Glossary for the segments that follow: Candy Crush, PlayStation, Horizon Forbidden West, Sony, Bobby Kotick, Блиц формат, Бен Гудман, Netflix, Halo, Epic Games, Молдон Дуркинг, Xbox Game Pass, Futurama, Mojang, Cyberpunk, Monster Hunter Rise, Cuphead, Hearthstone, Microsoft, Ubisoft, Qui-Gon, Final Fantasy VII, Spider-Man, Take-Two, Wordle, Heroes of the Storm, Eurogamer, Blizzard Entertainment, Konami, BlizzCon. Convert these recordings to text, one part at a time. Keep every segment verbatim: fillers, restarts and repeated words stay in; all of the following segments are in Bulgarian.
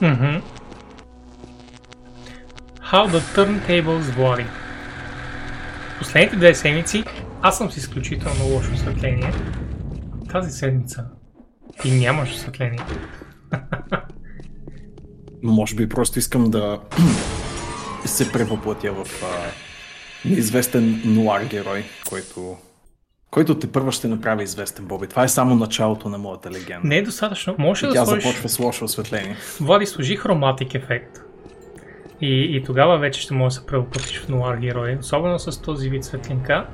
Mm-hmm. How the Turntables Worry. Последните две седмици аз съм с изключително лошо осветление. Тази седмица ти нямаш осветление. Може би просто искам да се превъплатя в а, неизвестен нуар герой, който, който те първо ще направи известен, Боби. Това е само началото на моята легенда. Не е достатъчно. Може да тя сложиш... започва с лошо осветление. Влади, сложи хроматик ефект. И, и тогава вече ще може да се превъплатиш в нуар герой. Особено с този вид светлинка.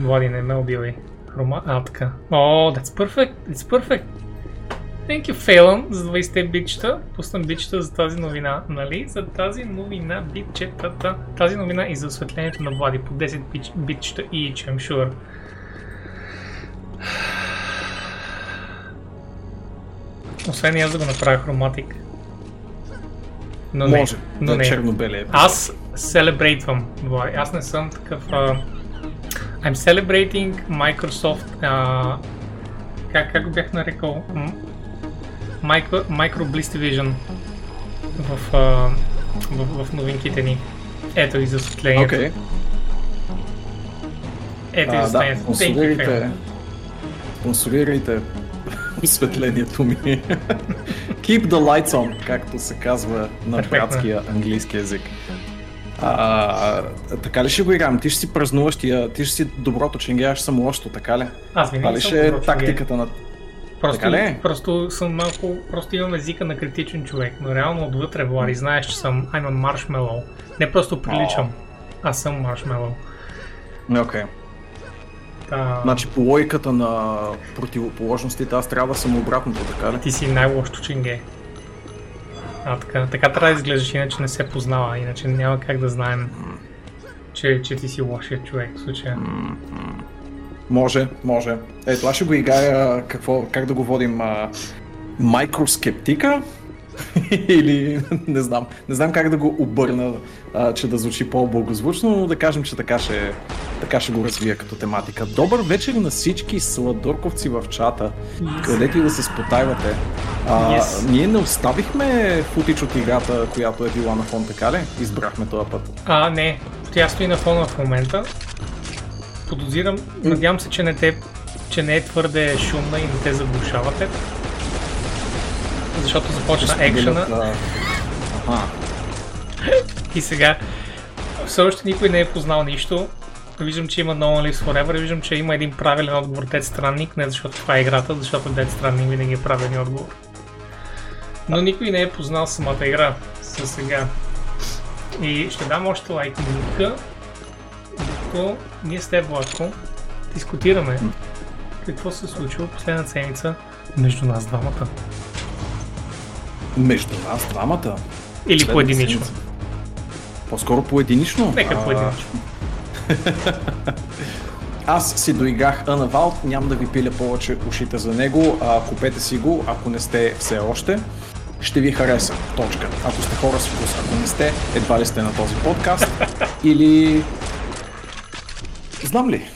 Влади, не ме убивай. Хрома... А, така. О, that's perfect. It's perfect. Thank you, Фейлън, за двайсетте битчета. Пуснам битчета за тази новина, нали? За тази новина битчетата. Тази новина и за осветлението на Влади. По десет битч... битчета и each, I'm sure. Освен и аз да го направя хроматик. Но може, не, но да не. Черно-беле. Аз селебрейтвам, Влади. Аз не съм такъв... Uh... I'm celebrating Microsoft... Uh... Как, как го бях нарекал? Micro, Micro Bliss Division в, uh, в, в новинките ни. Ето и за осветлението. Okay. Ето а, и за осветлението. Да, консолирайте, консолирайте осветлението ми. Keep the lights on, както се казва на братския английски език. А, така ли ще го играм? Ти ще си празнуваш, ти ще си доброто, че играеш само лошото, така ли? Аз винаги ли ще е тактиката на... Просто, просто съм малко, просто имам езика на критичен човек, но реално отвътре, Влади, знаеш, че съм I'm a marshmallow. Не просто приличам, oh. аз съм marshmallow. Окей. Okay. Та... Значи по логиката на противоположностите аз трябва да съм обратното, така ли? Ти си най-лошото ченге. А, така, така трябва да изглеждаш, иначе не се познава, иначе няма как да знаем, че, че ти си лошият човек в случая. Може, може. Ето, аз ще го играя, какво, как да го водим, а, майкроскептика? Или не знам, не знам как да го обърна, а, че да звучи по-благозвучно, но да кажем, че така ще, така ще го развия като тематика. Добър вечер на всички сладорковци в чата, yes. където и да се спотайвате. А, yes. Ние не оставихме футич от играта, която е била на фон, така ли? Избрахме този път. А, не, тя стои на фона в момента. Подозирам, надявам се, че не, те, че не е твърде шумна и не те заглушавате. Защото започна екшена. Да. Ага. И сега все още никой не е познал нищо. Виждам, че има No One Lives Forever. Виждам, че има един правилен отговор Death Stranding. Не защото това е играта, защото Death Stranding винаги е правилен отговор. Но никой не е познал самата игра за сега. И ще дам още лайк минутка, докато ние с теб, Владко, дискутираме какво се е случило последната седмица между нас двамата. Между нас двамата? Или поединично? По-скоро поединично? Нека поединично. Аз си доиграх Unavowed, няма да ви пиля повече ушите за него, а, купете си го, ако не сте все още. Ще ви хареса, точка. Ако сте хора с вкус, ако не сте, едва ли сте на този подкаст. Или... Знам ли?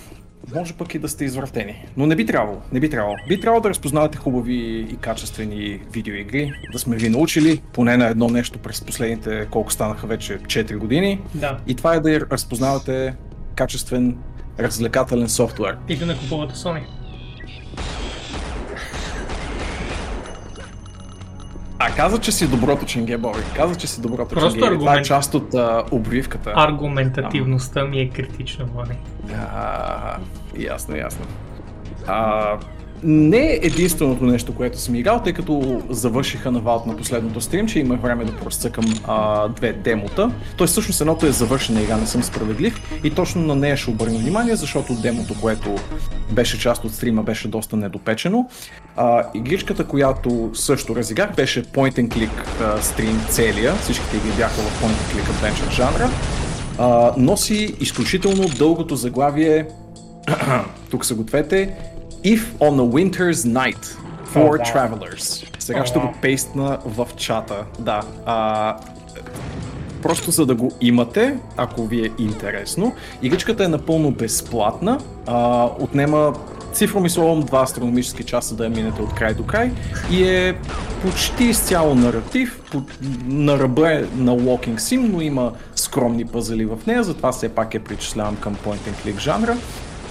Може пък и да сте извратени, но не би трябвало, не би трябвало. Би трябвало да разпознавате хубави и качествени видеоигри, да сме ви научили поне на едно нещо през последните, колко станаха вече четири години. Да. И това е да разпознавате качествен, развлекателен софтуер. И да не купувате Sony. А, каза, че си доброто ченге, Боби. Каза, че си доброто просто ченге. Аргумент... Това е част от а, обривката. Аргументативността а, ми е критична, Боби. А, ясно, ясно. А, не е единственото нещо, което съм играл, тъй като завършиха на Valve на последното стрим, че имах време да просъкам а, две демота. Тоест, всъщност едното е завършена игра, не съм справедлив и точно на нея ще обърна внимание, защото демото, което беше част от стрима, беше доста недопечено. А, игричката, която също разиграх, беше Point and Click а, стрим целия, всичките ги бяха в Point and Click Adventure жанра. А, носи изключително дългото заглавие, тук се гответе, If on a winter's night for oh, travelers. Сега oh, ще го пейстна в чата. Да. А, просто за да го имате, ако ви е интересно. Игричката е напълно безплатна. А, отнема цифромисловом два астрономически часа да я минете от край до край и е почти изцяло наратив, на ръбе на Walking Sim, но има скромни пъзели в нея, затова все пак я причислявам към Point and Click жанра.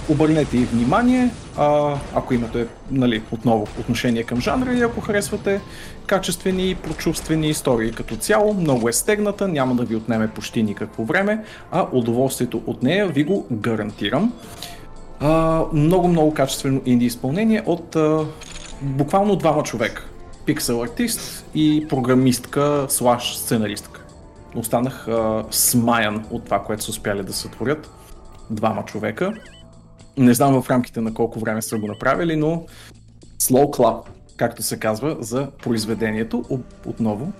Обърнете и внимание, а, ако имате, нали, отново отношение към жанра и ако харесвате качествени и прочувствени истории като цяло, много е стегната, няма да ви отнеме почти никакво време, а удоволствието от нея ви го гарантирам. Много-много качествено инди изпълнение от а, буквално двама човека. Пиксел артист и програмистка слаш сценаристка. Останах а, смаян от това, което са успяли да сътворят. Двама човека. Не знам в рамките на колко време са го направили, но slow clap, както се казва, за произведението. Отново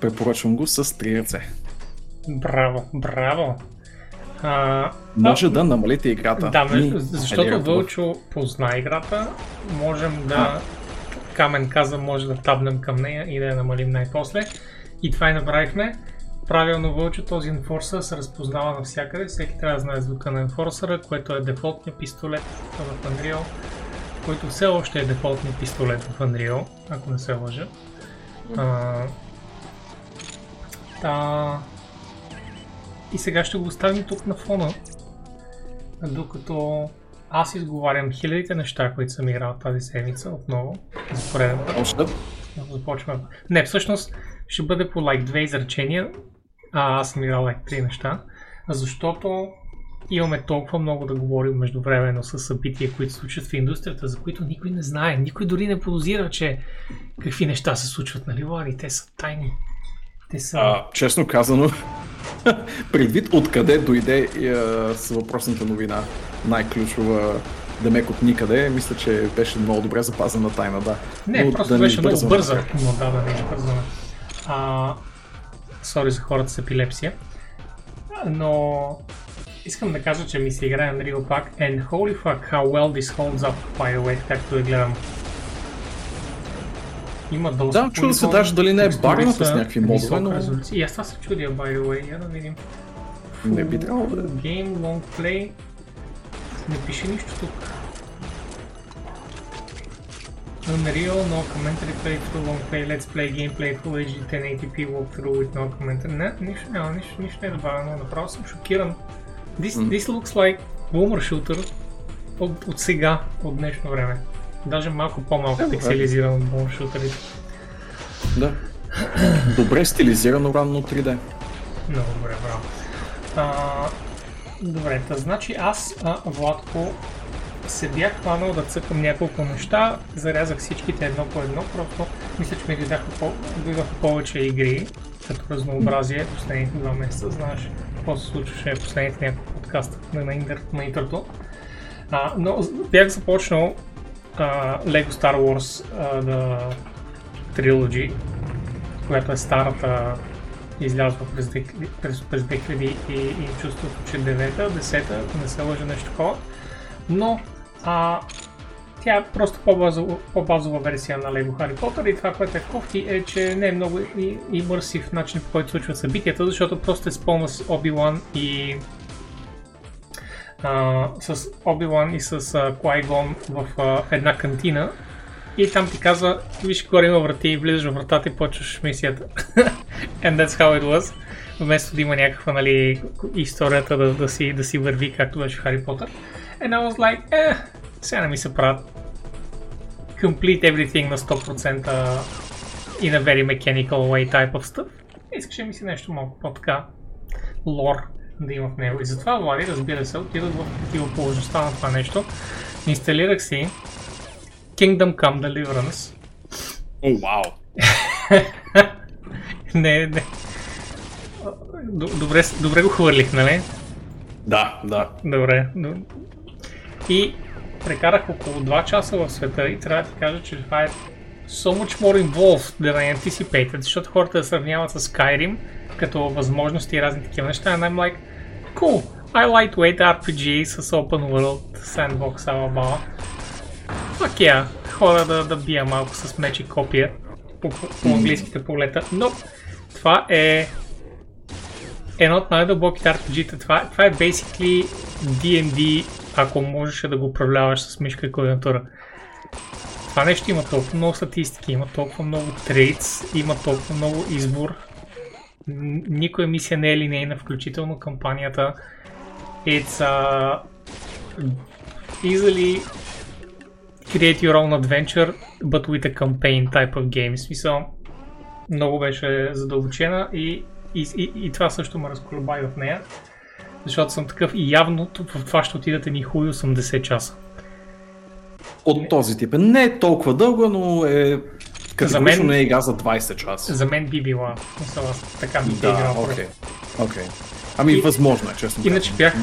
препоръчвам го с три ръце. Браво, браво! А, може а... да намалите играта. Да, ме, защото Вълчо позна играта, можем да... А. Камен каза, може да табнем към нея и да я намалим най-после. И това и направихме. Правилно, Вълчо, този Enforcer се разпознава навсякъде. Всеки трябва да знае звука на Enforcer, което е дефолтният пистолет в Unreal, който все още е дефолтният пистолет в Unreal, ако не се лъжа. А... Та... И сега ще го оставим тук на фона, докато аз изговарям хилядите неща, които съм играл тази седмица отново. За пореден път. Започваме. Не, всъщност ще бъде по лайк две изречения, а аз съм играл лайк три неща, защото имаме толкова много да говорим междувременно с събития, които се случват в индустрията, за които никой не знае. Никой дори не подозира, че какви неща се случват, нали, Лари? Те са тайни. Те са... А, честно казано, предвид откъде дойде и, а, с въпросната новина, най-ключова демек от никъде, мисля, че беше много добре запазена тайна, да. Не, но просто да беше много бърза, но да, да не бързаме. А, сори за хората с епилепсия, но искам да кажа, че ми се играе Unreal пак and holy fuck how well this holds up by the way, както да гледам. Има доста да, чудо се даже дали не е багната с някакви модове, но... И аз това се чудя, by the way, я да видим. Full не би трябвало да... Game, long play... Не пише нищо тук. Unreal, no commentary, play through, long play, let's play, gameplay, full ейч ди, ten eighty p, walkthrough with no commentary... Не, нищо няма, нищо, нищо не е добавено, направо съм шокиран. This, mm. this looks like boomer shooter от, от сега, от днешно време. Даже малко по-малко yeah, пикселизиран от Bomb Shooter. Да. Добре стилизирано ранно три Д. Много добре, браво. А, добре, та значи аз, а, Владко, се бях хванал да цъкам няколко неща, зарязах всичките едно по едно, просто мисля, че ми дойдаха по- повече игри, като разнообразие последните два месеца, знаеш какво се случваше последните няколко подкаста на, интер, на интерто. А, но бях започнал Uh, Lego Star Wars uh, The Trilogy, която е старата, излязва през, през, през две хиляди и, и чувството, че девета, десета, ако не се лъжа нещо такова, но uh, тя е просто по-базова, по-базова версия на Lego Harrypotter и това, което е кофти, е, че не е много имърсив начин, по който случват събитията, защото просто е спълна с Obi-Wan и... Uh, с Obi-Wan и с uh, Qui-Gon в uh, една кантина и там ти казва, виж горе има врати и влизаш в вратата и почваш мисията. And that's how it was. Вместо да има някаква, нали, историята да, да, си, да си върви, както беше в Harry Potter. And I was like, eh, сега не ми се правят complete everything на сто процента in a very mechanical way type of stuff. Искаше ми си нещо малко по-така лор да има в него. И затова, Влади, разбира се, отидох в противоположността на това нещо. Инсталирах си Kingdom Come Deliverance. О, oh, вау! Wow. не, не. Добре, добре го хвърлих, нали? Да, да. Добре. И прекарах около два часа в света и трябва да ти кажа, че това е so much more involved than I anticipated, защото хората да сравняват с Skyrim като възможности и разни такива неща, and I'm like, cool, I lightweight ар пи джи с open world, sandbox, алабала. Fuck yeah, хора да, да бия малко с меч и копия по, по, по английските полета, но това е едно от най-дълбоките ар пи джи-та, това, това е basically ди енд ди ако можеше да го управляваш с мишка и клавиатура. Това нещо има толкова много статистики, има толкова много трейдс, има толкова много избор. Никоя мисия не е линейна, включително кампанията. It's uh, easily create your own adventure, but with a campaign type of game. Смисъл, много беше задълбочена и, и, и, и това също ме разколеба и в нея. Защото съм такъв и явно в това ще отидат едни хуй осемдесет часа. От този тип. Не е толкова дълго, но е категорично не е игра за двайсет часа. За мен би била. Така ми да, е игра. Окей. Okay. Ами и, възможно е, честно. Иначе бях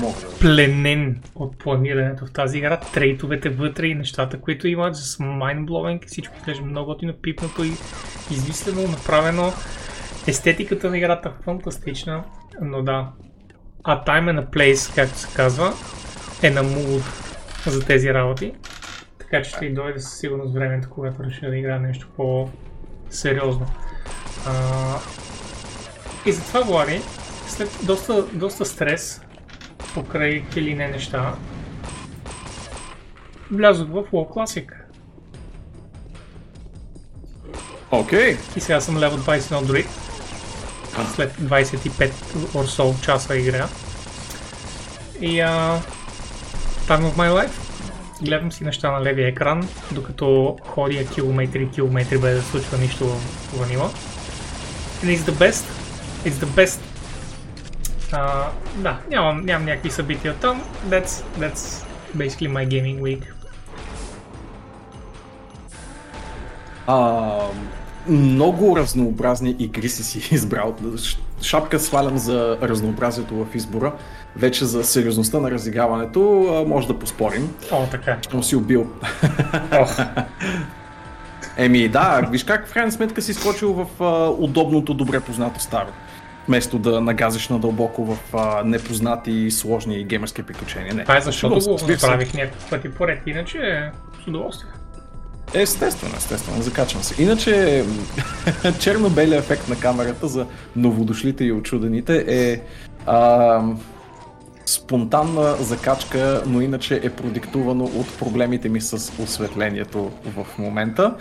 пленен от планирането в тази игра. Трейтовете вътре и нещата, които имат с mind-blowing. Всичко изглежда много готино, пипнато и измислено, направено. Естетиката на играта е фантастична, но да. А time and a place, както се казва, е на mood за тези работи. Така че ще и дойде със сигурност времето, когато реши да играе нещо по-сериозно. А... И затова, Влади, след доста, доста стрес покрай килине неща, влязох в WoW Classic. Окей. Okay. И сега съм левел двайсет и едно друид. След двайсет и пет or so часа игра. И а... Time of my life. Гледам си неща на левия екран, докато ходя километри и километри без да случва нищо в ванила. And it's the best. It's the best. Uh, да, нямам, нямам някакви събития там. That's, that's basically my gaming week. Uh, много разнообразни игри си си избрал. Шапка свалям за разнообразието в избора. Вече за сериозността на разиграването може да поспорим. О, така. Щом си убил. Еми да, виж как в крайна сметка си скочил в а, удобното, добре познато старо. Вместо да нагазиш надълбоко в а, непознати, сложни геймерски приключения. Не. Това е защото го направих някакъв пъти поред, иначе с удоволствие. Естествено, естествено, закачвам се. Иначе черно-белия ефект на камерата за новодошлите и очудените е... А, спонтанна закачка, но иначе е продиктувано от проблемите ми с осветлението в момента.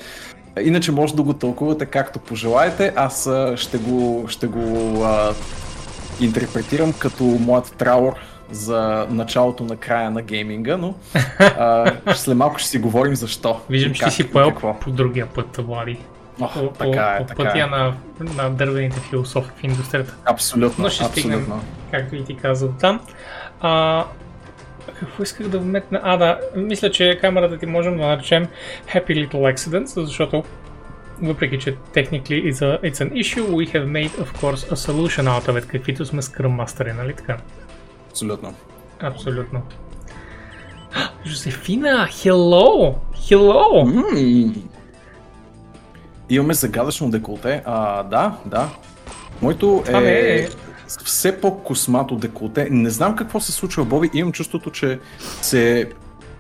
Иначе може да го тълкувате както пожелаете, аз ще го, ще го а, интерпретирам като моят траур за началото на края на гейминга, но а, след малко ще си говорим защо. Виждам, че си поел по другия път, Влади. О, по, така е, по така пътя е. на, на дървените философи в индустрията. Абсолютно, ще абсолютно. Стигнем, както и ти казал там. А, какво исках да вметна? А, да, мисля, че камерата ти можем да наречем Happy Little Accidents, защото въпреки, че technically it's, a, it's an issue, we have made, of course, a solution out of it, каквито сме Scrum мастери, нали така? Абсолютно. Абсолютно. Жозефина, hello! Hello! Mm. Имаме загадъчно деколте. А, да, да. Моето е, е все по-космато деколте. Не знам какво се случва, Боби. Имам чувството, че се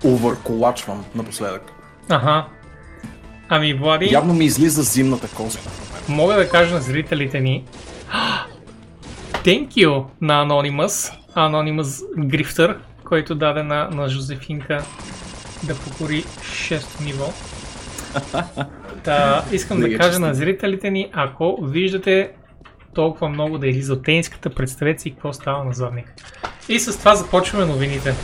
овърколачвам напоследък. Аха. Ами, Влади... Явно ми излиза зимната коза. Мога да кажа на зрителите ни... Thank you на Anonymous. Anonymous Grifter, който даде на, на Жозефинка да покори шесто ниво. Та, искам да кажа на зрителите ни, ако виждате толкова много да излиза от тениската, представете си какво става на задник. И с това започваме новините.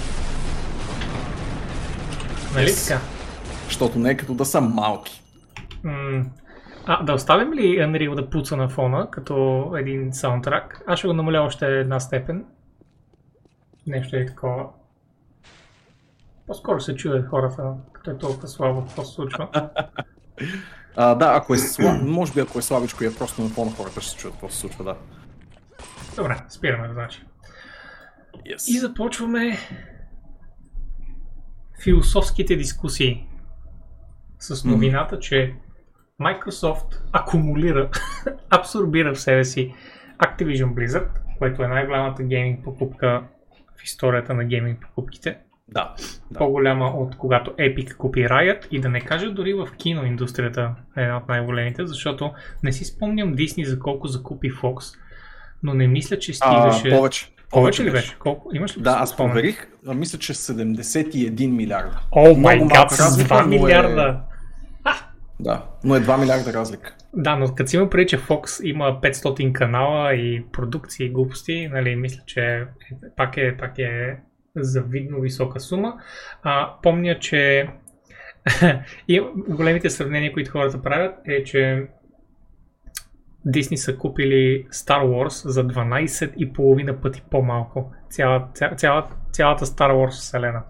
Нали така? Защото не е като да са малки. М- а, да оставим ли Unreal да пуца на фона, като един саундтрак? Аз ще го намаля още една степен. Нещо е такова. По-скоро се чуят хората, като е толкова слабо, какво се случва. А, да, ако е слаб... може би ако е слабичко и е просто на фона, хората ще се чуят какво се случва, да. Добре, спираме, значи. Yes. И започваме философските дискусии с новината, mm-hmm. че Microsoft акумулира, абсорбира в себе си Activision Blizzard, което е най-голямата гейминг покупка в историята на гейминг покупките. Да, да. По-голяма от когато Epic купи Riot и да не кажа дори в киноиндустрията е една от най-големите, защото не си спомням Disney за колко закупи Fox, но не мисля, че стигаше... А, повече. Повече ли беше? Колко? Имаш ли да, аз проверих, мисля, че седемдесет и един милиарда. О, май гад, с два милиарда! Е... Да, но е два милиарда разлика. Да, но като си има преди, че Fox има петстотин канала и продукции и глупости, нали, мисля, че пак е, пак е завидно висока сума. А, помня, че и големите сравнения, които хората правят, е, че Дисни са купили Star Wars за дванайсет и половина пъти по-малко. Цяла, ця, цяла, цялата Star Wars вселена.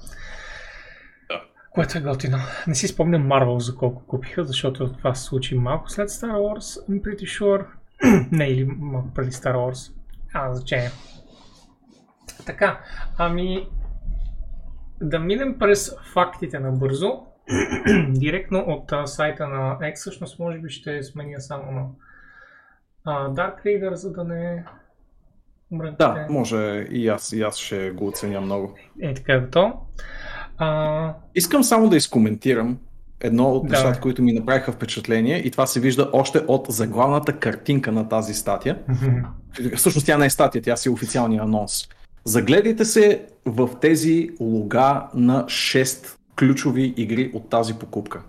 Което е готино. Не си спомням Marvel за колко купиха, защото това се случи малко след Star Wars. I'm pretty sure. Не, или малко преди Star Wars. А, значение. Така, ами да минем през фактите набързо. Директно от а, сайта на X, всъщност може би ще сменя само на А, Dark Reader, за да не умрете. Да, може и аз, и аз ще го оценя много. Е, така е готово. А... Искам само да изкоментирам едно от да, нещата, които ми направиха впечатление, и това се вижда още от заглавната картинка на тази статия. Mm-hmm. Всъщност тя не е статия, тя си е официалния анонс. Загледайте се в тези лога на шест ключови игри от тази покупка.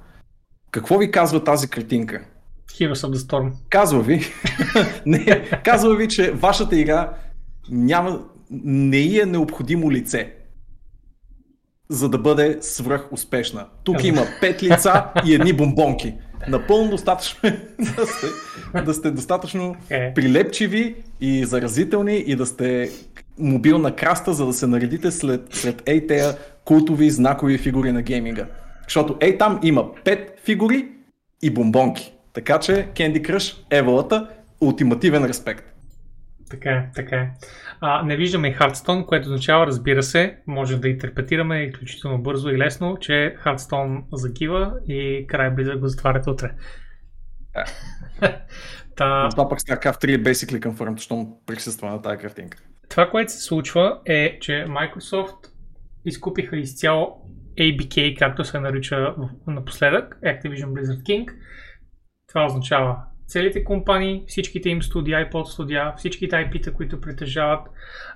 Какво ви казва тази картинка? Heroes of the Storm. Казва ви, не, казва ви, че вашата игра няма, не ѝ е необходимо лице, за да бъде свръхуспешна. Тук има пет лица и едни бомбонки. Напълно достатъчно да сте, да сте достатъчно okay. прилепчиви и заразителни и да сте мобилна краста, за да се наредите след, след ей тея култови знакови фигури на гейминга. Защото ей там има пет фигури и бомбонки. Така че Candy Crush, Еволата, ултимативен респект. Така, така. А, не виждаме и Hearthstone, което означава, разбира се, може да интерпретираме изключително бързо и лесно, че Hearthstone загива и край Blizzard го затварят утре. Да. Та... Това пък сега Крафт три е basically confirmed, защото присъства на тази картинка. Това, което се случва е, че Microsoft изкупиха изцяло Ей Би Кей, както се нарича напоследък, Activision Blizzard King. Това означава целите компании, всичките им студия и подстудия, всичките Ай Пи-та, които притежават,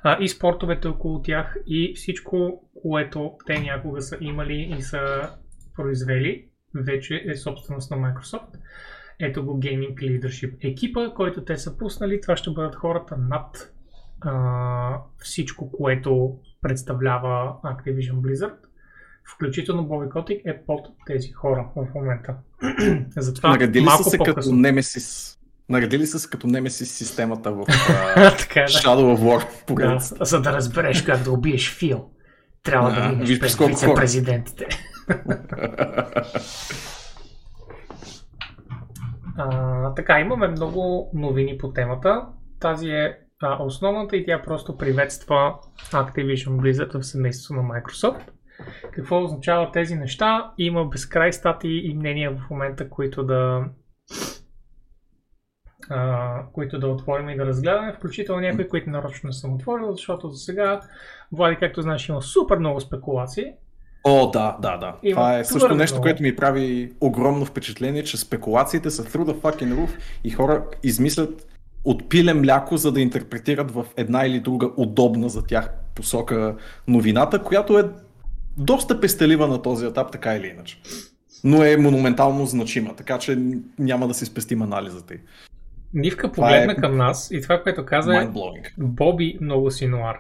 а, и спортовете около тях и всичко, което те някога са имали и са произвели, вече е собственост на Microsoft. Ето го Gaming Leadership екипа, който те са пуснали. Това ще бъдат хората над а, всичко, което представлява Activision Blizzard. Включително Bobby Kotick е под тези хора в момента. Затова наредили са се по-късно. Като Немесис. Наредили са се като Немесис системата в uh, Shadow of War. Да, за да разбереш как да убиеш Фил, трябва да, да минеш през вице-президентите. а, така, имаме много новини по темата. Тази е а, основната и тя просто приветства Activision Blizzard в семейството на Microsoft. Какво означава тези неща? Има безкрай статии и мнения в момента, които да а, които да отворим и да разгледаме, включително някои, които нарочно не съм отворил, защото за сега, Влади, както знаеш, има супер много спекулации. О, да, да, да. Има това е също нещо, което ми прави огромно впечатление, че спекулациите са through the fucking roof и хора измислят от пиле мляко, за да интерпретират в една или друга удобна за тях посока новината, която е доста пестелива на този етап, така или иначе. Но е монументално значима, така че няма да си спестим анализата й. Нивка погледна е... към нас и това, което каза е Боби много си нуар.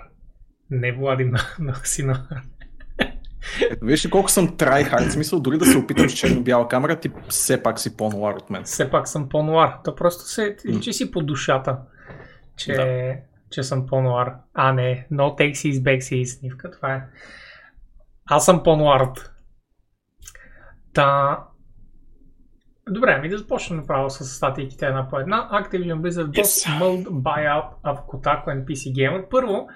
Не Влади много си нуар. Ето вижте колко съм tryhard, смисъл дори да се опитам с черно-бяла камера, ти все пак си по-нуар от мен. Все пак съм по-нуар, то просто се личи си по душата, че, да. че съм по-нуар. А не, no takesies, backsies, Нивка, това е. Аз съм по-нуард. Та... Добре, ами да започнем направо с статийките една по една. Activision Blizzard yes. Multi Buyout of Kotaku and пи си Gamer. Първо,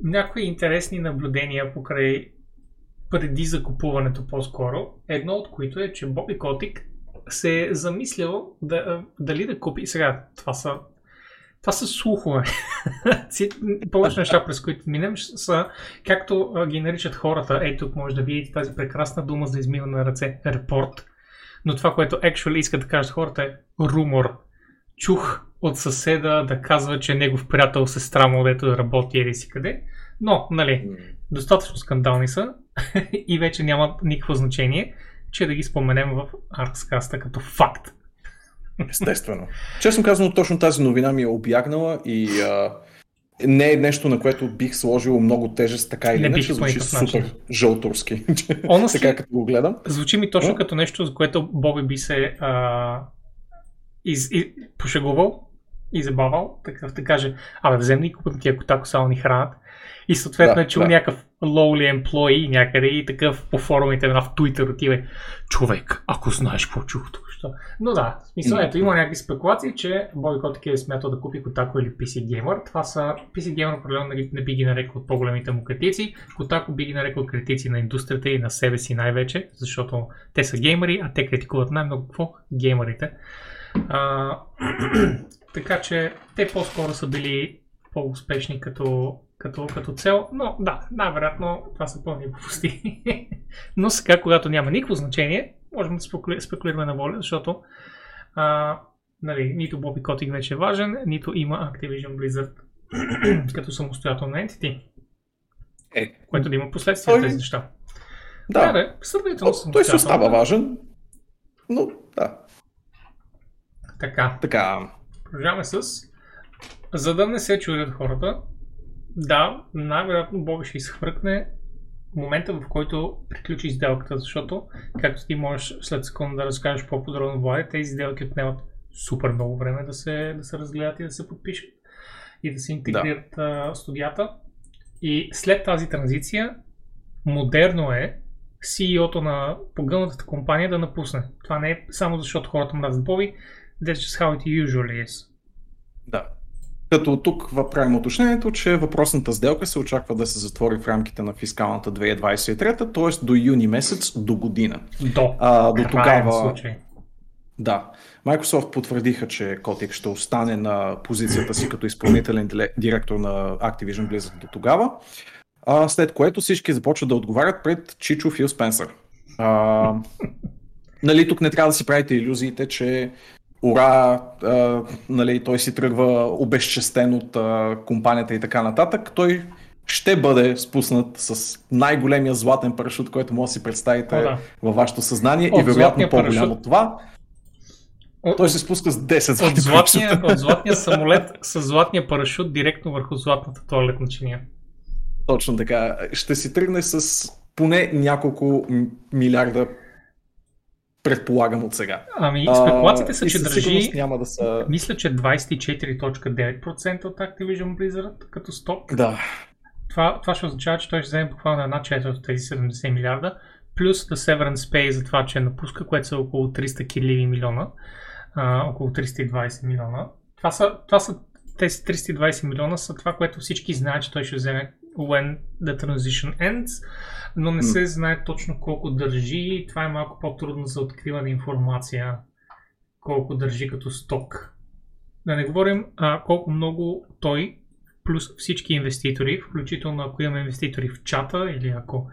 някои интересни наблюдения покрай преди закупуването по-скоро. Едно от които е, че Bobby Kotick се е замислил да, дали да купи... Сега, това са... Това са слухове. Повече неща, през които минем, са, както ги наричат хората, ей тук може да видите тази прекрасна дума за измиване на ръце, репорт. Но това, което actually иска да кажат хората е румор. Чух от съседа да казва, че негов приятел сестра му, дето работи или си къде. Но, нали, достатъчно скандални са и вече няма никакво значение, че да ги споменем в Аркскаста като факт. Естествено. Честно казано, точно тази новина ми е обягнала и а, не е нещо, на което бих сложил много тежест, така или иначе, звучи супер жълтурски. Така като го гледам. Звучи ми точно като нещо, за което Боби би се а, из, из, пошегувал и забавал, така да каже, абе взем и купим тия кота, косал ни хранат. И съответно да, е чул да. някакъв lowly employee някъде и такъв по форумите в Twitter отива. Човек, ако знаеш какво чух тук, що? Но да, в смисъл, ето има някакви спекулации, че Бобби Котик е смятал да купи Котако или пи си Gamer. Това са пи си Gamer, определено не би ги нарекал по-големите му критици. Котако би ги нарекал критици на индустрията и на себе си най-вече, защото те са геймери, а те критикуват най-много какво? Геймерите. А, така че те по-скоро са били по-успешни като Като, като цел, но да, най-вероятно това са пълни глупости. Но сега, когато няма никакво значение, можем да спекулираме на воля, защото а, нали, нито Бобби Котик вече е важен, нито има Activision Blizzard като самостоятелна entity, е, което да има последствия той... тези неща. Да, да, сравнително самостоятелно. Той се остава важен, но да. Така, така. Продължаваме с, за да не се чудят хората, да, най-вероятно Боби ще изхвъркне момента, в който приключи сделката, защото, както ти можеш след секунда да разкажеш по-подробно, Влади, тези сделки отнемат супер много време да се, да се разгледат и да се подпишат и да се интегрират да. студията. И след тази транзиция, модерно е си и о-то на погълнатата компания да напусне. Това не е само защото хората мразят Боби, that's just how it usually is. Да. Като тук правим уточнението, че въпросната сделка се очаква да се затвори в рамките на фискалната две хиляди двадесет и трета, т.е. до юни месец, до година. До, а, до тогава... случай. Да. Microsoft потвърдиха, че Kotick ще остане на позицията си като изпълнителен директор на Activision Blizzard до тогава, а, след което всички започват да отговарят пред Чичо Фил Спенсър. А, нали, тук не трябва да си правите илюзиите, че ура, а, нали, той си тръгва обезчестен от а, компанията и така нататък. Той ще бъде спуснат с най-големия златен парашют, който може да си представите О, да. във вашето съзнание от и вероятно по-голям от това. От... Той се спуска с десет златни парашюта. От златния самолет с златния парашют директно върху златната тоалетна чиния. Точно така. Ще си тръгне с поне няколко милиарда, предполагам от сега. Ами, спекулациите са, а, че държи, няма да са... мисля, че двадесет и четири цяло девет процента от Activision Blizzard като сток. Да. Това, това ще означава, че той ще вземе буквално една четвърт от тези седемдесет милиарда, плюс The Severance Pay за това, че напуска, което са около триста милиона, а, около триста и двадесет милиона. Това са, това са тези триста и двадесет милиона са това, което всички знаят, че той ще вземе when the transition ends, но не се знае точно колко държи. Това е малко по-трудно за откриване информация, колко държи като сток. Да не говорим а, колко много той, плюс всички инвеститори, включително ако имаме инвеститори в чата, или ако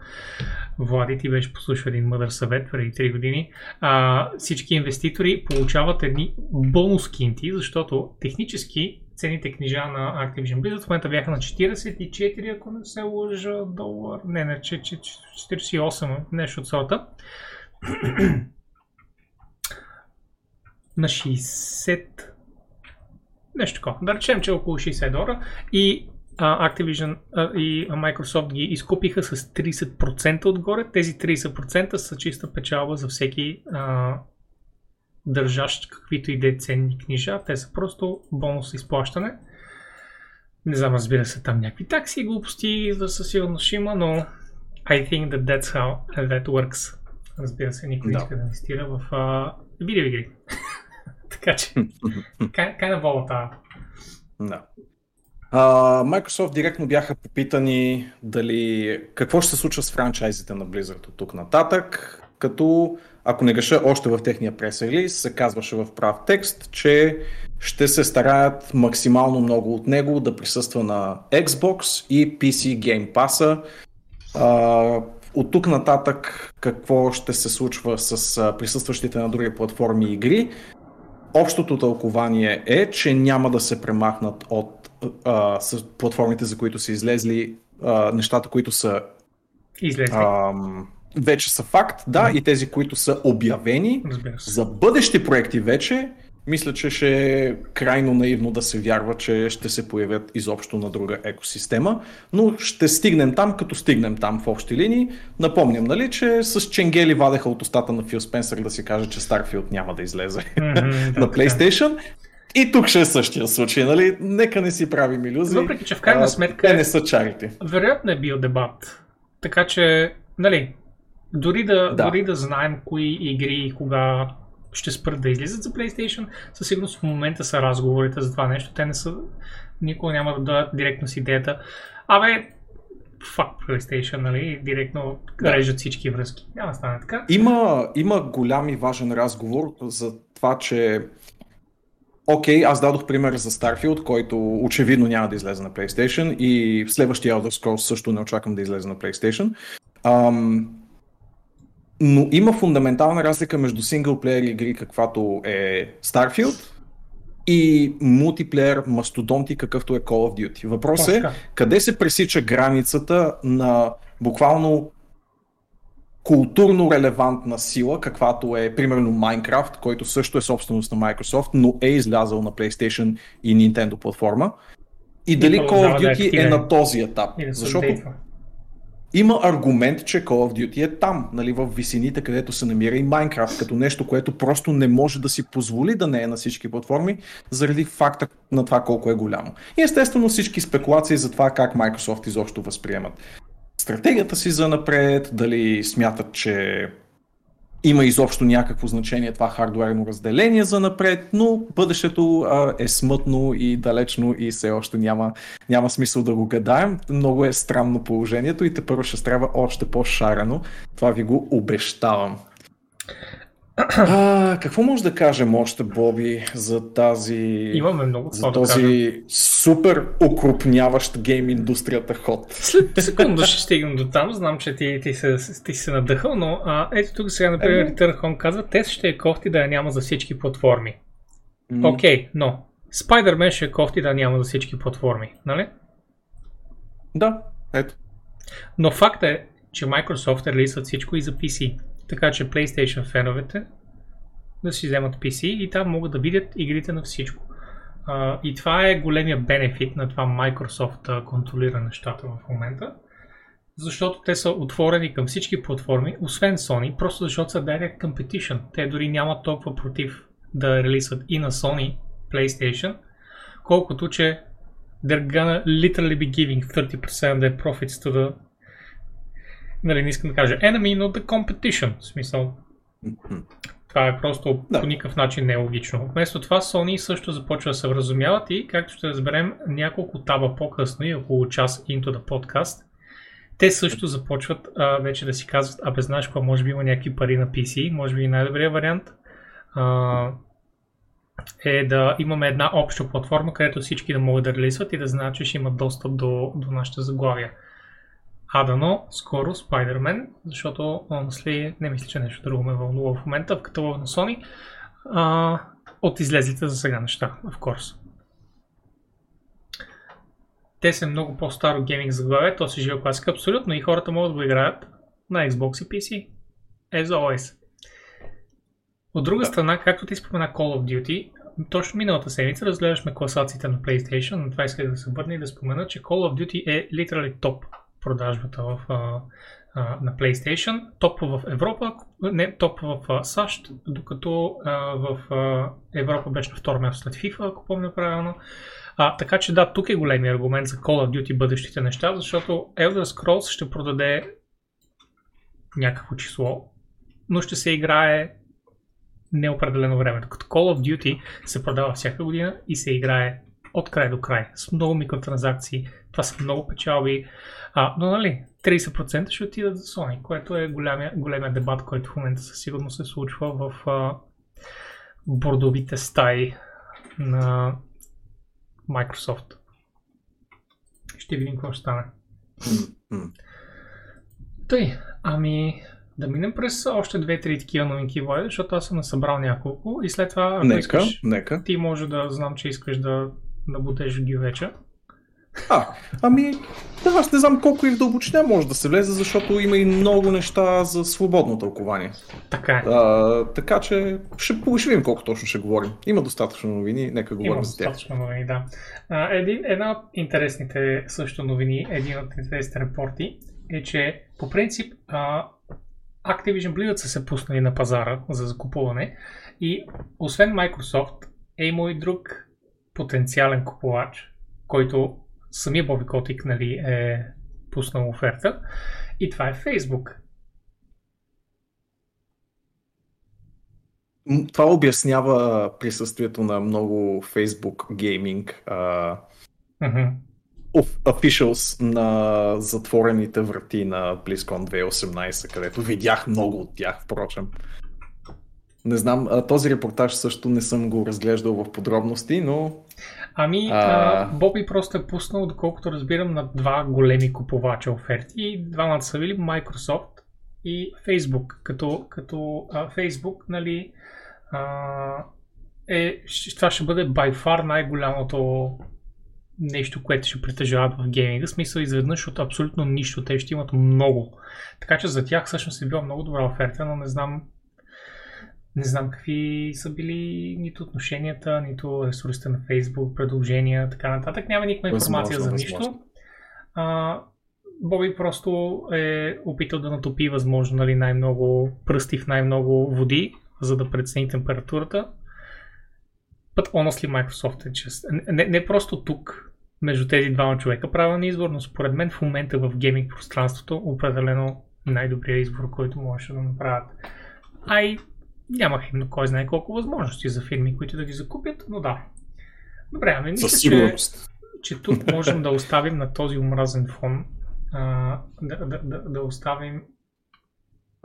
Влади ти беше послушал един мъдър съвет преди три години, а, всички инвеститори получават едни бонус кинти, защото технически цените книжа на Activision Blizzard в момента бяха на четиридесет и четири, ако не се лъжа, долар, не, не, четиридесет и осем, нещо от сорта. На шейсет, нещо такова, да речем, че около шейсет долара и а, Activision а, и Microsoft ги изкупиха с тридесет процента отгоре. Тези тридесет процента са чиста печалба за всеки а, държащ каквито и да е ценни книжа, те са просто бонус изплащане. Не знам, разбира се, там някакви такси и глупости, да със сигурност ще има, но I think that that's how that works. Разбира се, никой да. иска да инвестира в uh, видео игри. Така че, kind of volatile. Да. Uh, Microsoft директно бяха попитани дали какво ще се случва с франчайзите на Blizzard от тук нататък, като ако не греша, още в техния прес-релиз се казваше в прав текст, че ще се стараят максимално много от него да присъства на Xbox и пи си Game Pass-а. От тук нататък какво ще се случва с присъстващите на други платформи игри, общото тълкование е, че няма да се премахнат от а, платформите, за които са излезли а, нещата, които са излезли. А, вече са факт, да, mm-hmm. и тези, които са обявени. За бъдещи проекти вече, мисля, че ще е крайно наивно да се вярва, че ще се появят изобщо на друга екосистема, но ще стигнем там, като стигнем там в общи линии. Напомням, нали, че с ченгели вадеха от устата на Фил Спенсър да си каже, че Starfield няма да излезе mm-hmm, на PlayStation. И тук ще е същия случай, нали? Нека не си правим илюзии. Въпреки, че в крайна сметка те не са чарите. Вероятно е бил дебат. Така че, нали, дори да, да. дори да знаем кои игри и кога ще спрат да излизат за PlayStation, със сигурност в момента са разговорите за това нещо. Те не са... Никога няма да дадат директно с идеята. Абе, fuck PlayStation, нали? Директно да. режат всички връзки. Няма да стане така. Има, има голям и важен разговор за това, че окей, okay, аз дадох пример за Starfield, който очевидно няма да излезе на PlayStation, и в следващия Elder Scrolls също не очаквам да излезе на PlayStation. Ам... Но има фундаментална разлика между синглплеер игри, каквато е Starfield, и мултиплеер мастодонти, какъвто е Call of Duty. Въпрос е, къде се пресича границата на буквално културно релевантна сила, каквато е примерно Minecraft, който също е собственост на Microsoft, но е излязъл на PlayStation и Nintendo платформа. И, и дали Call of Duty да е, е на този етап? Защото действа. Има аргумент, че Call of Duty е там, нали, в висините, където се намира и Minecraft, като нещо, което просто не може да си позволи да не е на всички платформи, заради факта на това колко е голямо. И естествено всички спекулации за това как Microsoft изобщо възприемат стратегията си за напред, дали смятат, че има изобщо някакво значение това хардуерно разделение за напред, но бъдещето а, е смътно и далечно и все още няма, няма смисъл да го гадаем. Много е странно положението и тепърво ще трябва още по-шарено. Това ви го обещавам. А, какво може да кажем още, Боби, за тази... Имаме много за този да супер окрупняващ гейм индустрията ход? След секунда ще стигнем до там. Знам, че ти, ти, се, ти се надъхал, но а, ето тук сега, например, Return Home казва, тест ще е кофти да я няма за всички платформи. Окей, okay, но Spider-Man ще е кофти да я няма за всички платформи, нали? Да, ето. Но факт е, че Microsoft е релисват всичко и за пи си. Така че PlayStation феновете да си вземат пи си и там могат да видят игрите на всичко. А, и това е големия бенефит на това Microsoft да контролира нещата в момента, защото те са отворени към всички платформи, освен Sony, просто защото са direct competition. Те дори нямат толкова против да релисват и на Sony PlayStation, колкото че they're gonna literally be giving thirty percent of their profits to the... Нали, не искам да кажа enemy, но the competition, в смисъл. Mm-hmm. Това е просто да. по никакъв начин нелогично. Вместо това Sony също започва да се вразумяват и, както ще разберем няколко таба по-късно и около час into the podcast, те също започват а, вече да си казват, абе знаеш какво, може би има някакви пари на пи си, може би най-добрият вариант а, е да имаме една обща платформа, където всички да могат да релисват и да знаят, че ще имат достъп до, до нашите заглавия. Адано, скоро Spider-Man, защото онсли, не мисля, че нещо друго ме вълнува в момента, в каталога на Sony, а, от излезлите за сега неща, of course. Те са много по-старо гейминг заглавие, то си жива класика абсолютно и хората могат да го играят на Xbox и пи си, as always. От друга страна, както ти спомена Call of Duty, точно миналата седмица разгледахме класациите на PlayStation, но това исках да се върна и да спомена, че Call of Duty е literally топ продажбата в, а, а, на PlayStation, топ в Европа, не, топ в а, САЩ, докато а, в а, Европа беше на второ място след FIFA, ако помня правилно. А, така че да, тук е големия аргумент за Call of Duty бъдещите неща, защото Elder Scrolls ще продаде някакво число, но ще се играе неопределено време, докато Call of Duty се продава всяка година и се играе от край до край, с много микротранзакции, това са много печалби, а, но нали, трийсет процента ще отидат за Sony, което е големия, големия дебат, който в момента със сигурност се случва в а, бордовите стаи на Microsoft. Ще видим какво ще стане. Тъй, ами Да минем през още две-три такива новинки, Влади, защото аз съм насъбрал няколко и след това, ако нека, искаш, нека. Ти може да знам, че искаш да, да бутеш ги вече. А, ами, да, аз не знам колко и в дълбочина може да се влезе, защото има и много неща за свободно тълкование. Така е. А, така че ще, ще видим колко точно ще говорим. Има достатъчно новини, нека говорим има за тях. Има достатъчно новини, да. А, един, една от интересните също новини, един от интересните репорти е, че по принцип а, Activision Blizzard са се пуснали на пазара за закупуване и освен Microsoft е имал и друг потенциален купувач, който самия Bobby Kotick, нали, е пуснал оферта и това е Facebook. Това обяснява присъствието на много Facebook Gaming uh, uh-huh. officials на затворените врати на BlizzCon две хиляди и осемнадесета, където видях много от тях, впрочем. Не знам, този репортаж също не съм го разглеждал в подробности, но... Ами, а... Боби просто е пуснал, доколкото разбирам, на два големи купувача оферти. Двамата са били Microsoft и Facebook. Като, като а, Facebook, нали, а, е, това ще бъде by far най-голямото нещо, което ще притежават в гейминга. В смисъл, изведнъж от абсолютно нищо. Те ще имат много. Така че за тях всъщност е била много добра оферта, но не знам... Не знам какви са били нито отношенията, нито ресурсите на Facebook, предложения, така нататък. Няма никаква информация възможно, за нищо. А, Боби просто е опитал да натопи възможно, нали, най-много пръсти в най-много води, за да прецени температурата. But honestly, Microsoft е чест. Не, не просто тук, между тези двама човека, правилен избор, но според мен в момента в гейминг пространството определено най-добрият избор, който можеше да направят. Ай... Нямах им кой знае колко възможности за фирми, които да ги закупят, но да. Добре, ами мисля, че, че тук можем да оставим на този омразен фон, а, да, да, да, да оставим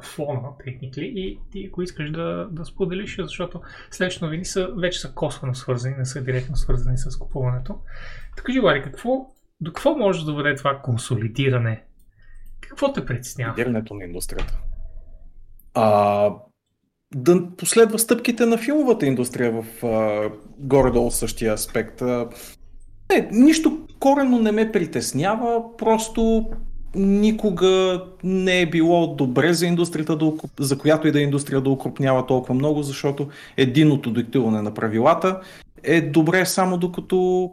фона, техникли, и ти, ако искаш да, да споделиш, защото следващите новини са, вече са косвено свързани, не са директно свързани с купуването. Така, Влади, какво, до какво може да доведе това консолидиране? Какво те притеснява? Консолидирането на индустрията. А... Да последва стъпките на филмовата индустрия в а, горе-долу същия аспект. А, не, нищо коренно не ме притеснява, просто никога не е било добре за индустрията, за която и да индустрия да укрупнява толкова много, защото единното диктуване на правилата е добре само докато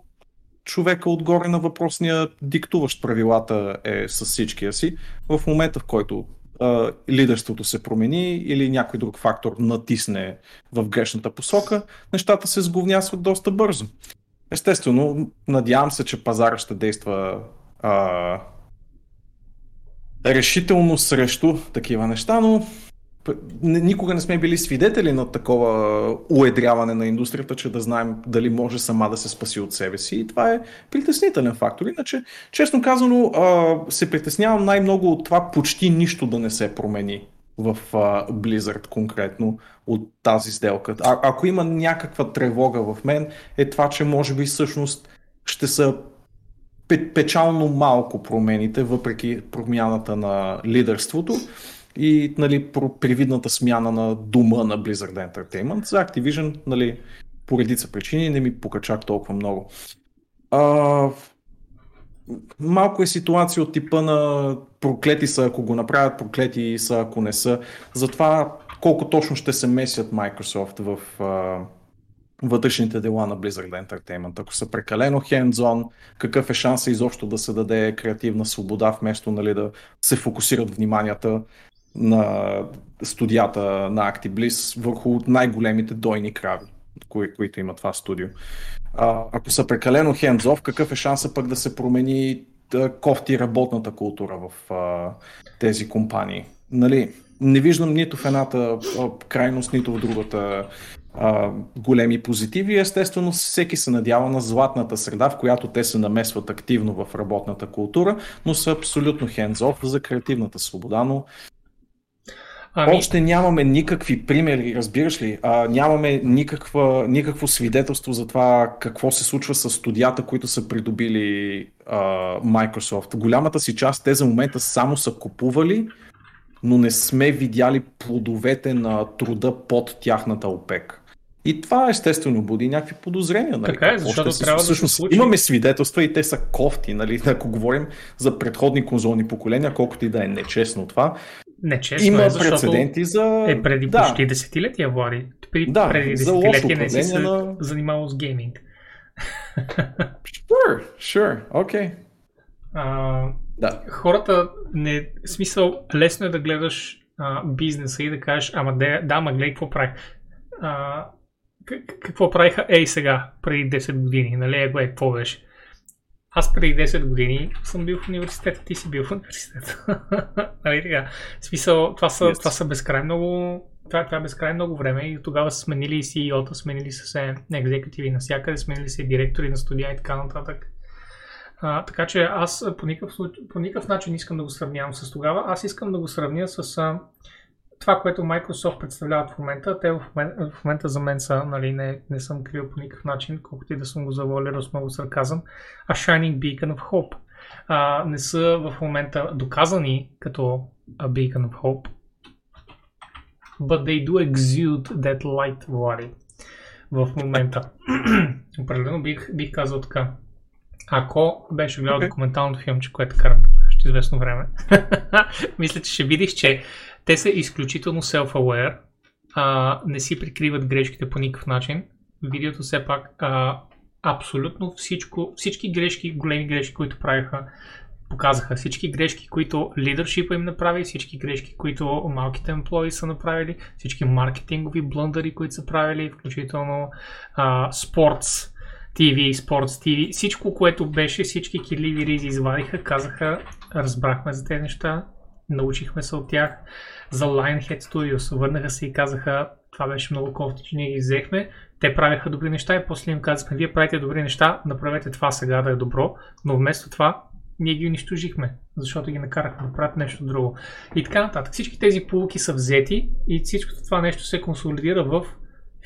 човека отгоре на въпросния диктуващ правилата е с всичкия си. В момента, в който лидерството се промени или някой друг фактор натисне в грешната посока, нещата се сговнясват доста бързо. Естествено, надявам се, че пазара ще действа а, решително срещу такива неща, но никога не сме били свидетели на такова уедряване на индустрията, че да знаем дали може сама да се спаси от себе си, и това е притеснителен фактор. Иначе, честно казано, се притеснявам най-много от това почти нищо да не се промени в Blizzard конкретно от тази сделка. А- ако има някаква тревога в мен, е това, че може би всъщност ще са печално малко промените, въпреки промяната на лидерството и, нали, привидната смяна на дума на Blizzard Entertainment. За Activision, нали, по редица причини не ми пука чак толкова много. А, малко е ситуация от типа на проклети са ако го направят, проклети са ако не са. Затова колко точно ще се месят Microsoft в а, вътрешните дела на Blizzard Entertainment. Ако са прекалено hands-on, какъв е шанса изобщо да се даде креативна свобода, вместо, нали, да се фокусират вниманията на студията на ActiBliz върху най-големите дойни крави, кои, които има това студио. А, ако са прекалено hands-off, какъв е шанса пък да се промени да кофти работната култура в а, тези компании? Нали, не виждам нито в едната а, крайност, нито в другата а, големи позитиви. Естествено, всеки се надява на златната среда, в която те се намесват активно в работната култура, но са абсолютно hands-off за креативната свобода, но Ами... още нямаме никакви примери, разбираш ли? А, нямаме никаква, никакво свидетелство за това какво се случва с студията, които са придобили а, Microsoft. Голямата си част те за момента само са купували но не сме видяли плодовете на труда под тяхната ОПЕК. И това естествено буди някакви подозрения. Нали? Така е, защото ще трябва се, да всъщност, се случи. Имаме свидетелства и те са кофти, нали? Ако говорим за предходни конзолни поколения, колкото и да е нечестно това. Нечестно има е, прецеденти за... е преди да. почти десетилетия, Влади. Да, преди десетилетия не си се на... занимавал с гейминг. Sure, sure, окей. Okay. Да. Хората, не... смисъл, лесно е да гледаш а, бизнеса и да кажеш, ама де, да, ма гледай, какво прави? А, какво правиха ей сега, преди десет години, нали, е бе, какво беше? Аз преди десет години съм бил в университета, ти си бил в университета. Нали така, в смисъл, това са, yes. това са безкрай много, това, това е безкрай много време и тогава са сменили и си и о-та, сменили са екзекутиви навсякъде, сменили се директори на студия и така нататък. А, така че аз по никакъв, по никакъв начин искам да го сравнявам с тогава, аз искам да го сравня с... А, това, което Microsoft представляват в момента, те в момента, в момента за мен са, нали, не, не съм крил по никакъв начин, колкото и да съм го завуалирал с много сарказъм, а Shining Beacon of Hope. А, не са в момента доказани като a Beacon of Hope, but they do exude that light, Влади, в момента. Определено бих, бих казал така. Ако беше гледал okay. документалното филмче, което карам ще известно време, мисля, че ще видиш, че те са изключително self-aware, а, не си прикриват грешките по никакъв начин. Видеото все пак а, абсолютно всичко, всички грешки, големи грешки, които правиха, показаха. Всички грешки, които лидършипа им направи, всички грешки, които малките емплои са направили, всички маркетингови блъндъри, които са правили, включително а, спортс, ти ви, спортс, ти ви, всичко, което беше, всички кирливи ризи извадиха, казаха, разбрахме за тези неща. Научихме се от тях за Lionhead Studios. Върнаха се и казаха, това беше много кофти, че ние ги взехме. Те правяха добри неща и после им казахме, вие правите добри неща, направете това сега да е добро, но вместо това ние ги унищожихме, защото ги накарахме да правят нещо друго. И така нататък. Всички тези поуки са взети и всичко това нещо се консолидира в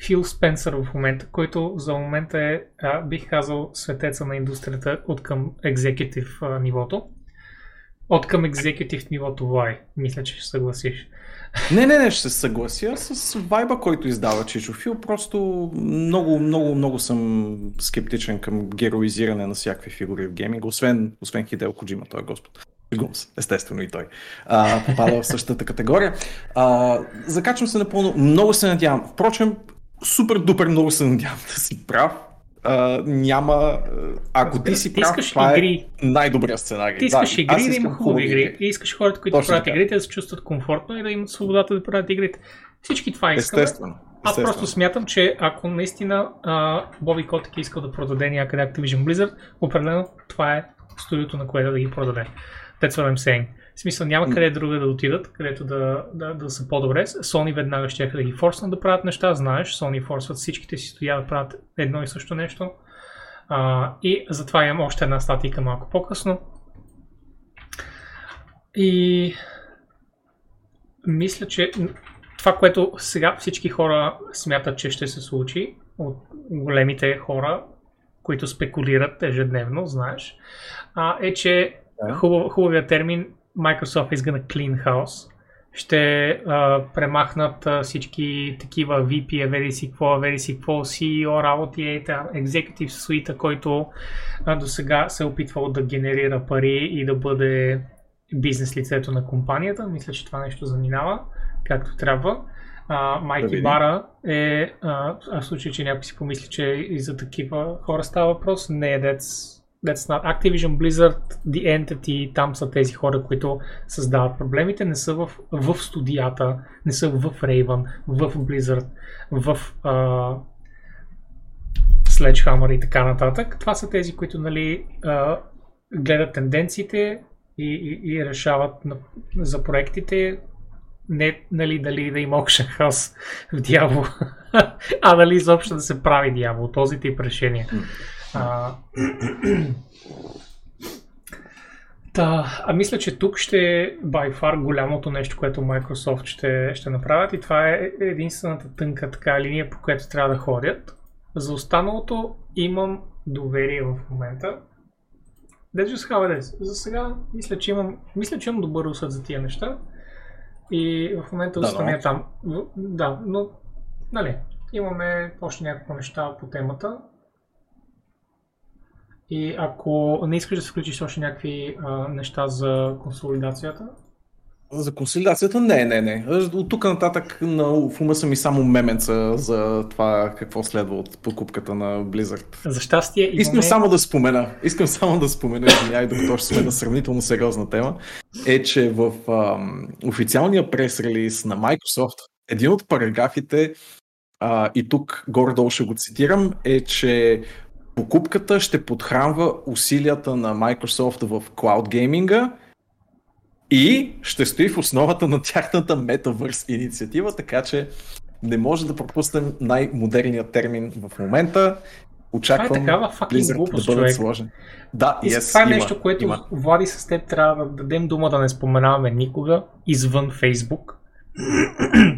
Фил Спенсър в момента, който за момента е, а, бих казал, светеца на индустрията от към екзекутив а, нивото. От към екзекютив нивото вай. Мисля, че ще съгласиш. Не, не, не, ще се съглася с вайба, който издава Чичо Фил. Просто много, много, много съм скептичен към героизиране на всякакви фигури в гейминг, освен, освен Хидео Коджима, той е господ. Гумс, естествено и той а, попада в същата категория. А, закачвам се напълно, много се надявам. Впрочем, супер-дупер много се надявам да си прав. Uh, няма... Ако ти си прав, това игри? Е най-добрия сценарий. Ти искаш да, игри да има хубави игри. игри. И искаш хората, които точно правят така. Игрите, да се чувстват комфортно и да имат свободата да правят игрите. Всички това искаме. Естествено. Аз Естествено. просто смятам, че ако наистина uh, Bobby Kotick е искал да продаде някъде Activision Blizzard, определено това е студиото, на което да ги продаде. That's what I'm saying. В смисъл няма къде друга да отидат, където да, да, да са по-добре. Sony веднага ще да ги форснат да правят неща, знаеш, Sony форсват всичките си стоя да правят едно и също нещо. А, и затова имам още една статика малко по-късно. И мисля, че това, което сега всички хора смятат, че ще се случи от големите хора, които спекулират ежедневно, знаеш, а, е, че хубав, хубавия термин Microsoft is gonna clean house. Ще а, премахнат а, всички такива ви пи, веди си какво, веди си какво, си и о работи, Executive Suite, който а, досега се е опитвал да генерира пари и да бъде бизнес лицето на компанията. Мисля, че това нещо заминава както трябва. А, Майки Бара е, а, в случай, че някой си помисли, че и за такива хора става въпрос, не е дец. That's not Activision Blizzard, The Entity, там са тези хора, които създават проблемите, не са в, в студията, не са в Raven, в Blizzard, в uh, Sledgehammer и така нататък. Това са тези, които, нали, uh, гледат тенденциите и, и, и решават на, за проектите, не, нали, дали да има auction house в дявол, а дали изобщо да се прави дявол, този тип решения. А, да, а мисля, че тук ще е by far голямото нещо, което Microsoft ще, ще направят и това е единствената тънка така линия, по която трябва да ходят. За останалото имам доверие в момента. That's just how it is. За сега мисля, че имам, мисля, че имам добър усет за тия неща. И в момента да, остане да. Там. Да, но нали, имаме още някакво неща по темата. И ако не искаш да се включиш още някакви а, неща за консолидацията? За консолидацията? Не, не, не. От тук нататък на, в ума са ми само меменца за това какво следва от покупката на Blizzard. За щастие имаме... Искам само да спомена, искам само да спомена, извиняй, докато ще сме на сравнително сериозна тема, е, че в ам, официалния прес-релиз на Microsoft, един от параграфите, а, и тук горе-долу ще го цитирам, е, че покупката ще подхранва усилията на Microsoft в Cloud Gaming-а и ще стои в основата на тяхната Metaverse инициатива, така че не може да пропуснем най-модерния термин в момента. Очаквам Blizzard да бъдат сложен. Да, и yes, това е има, нещо, което има. Влади с теб трябва да дадем дума да не споменаваме никога извън Facebook,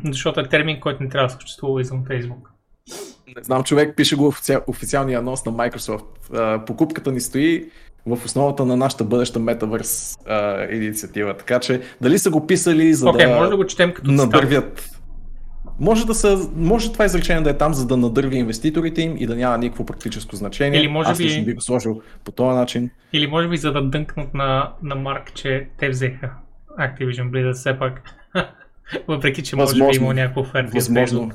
защото е термин, който не трябва да съществува извън Facebook. Не знам, човек, пише го офици... официалния анонс на Microsoft. А, покупката ни стои в основата на нашата бъдеща Metaverse а, инициатива. Така че, дали са го писали, за okay, да, може да го четем като надървят. Може, да са... може това изречение да е там, за да надърви инвеститорите им и да няма никакво практическо значение. Или може Аз лично би... би го сложил по този начин. Или може би за да дънкнат на, на Марк, че те взеха Activision Blizzard все пак. Въпреки, че възможно, може би има някакво оферти. Възможно.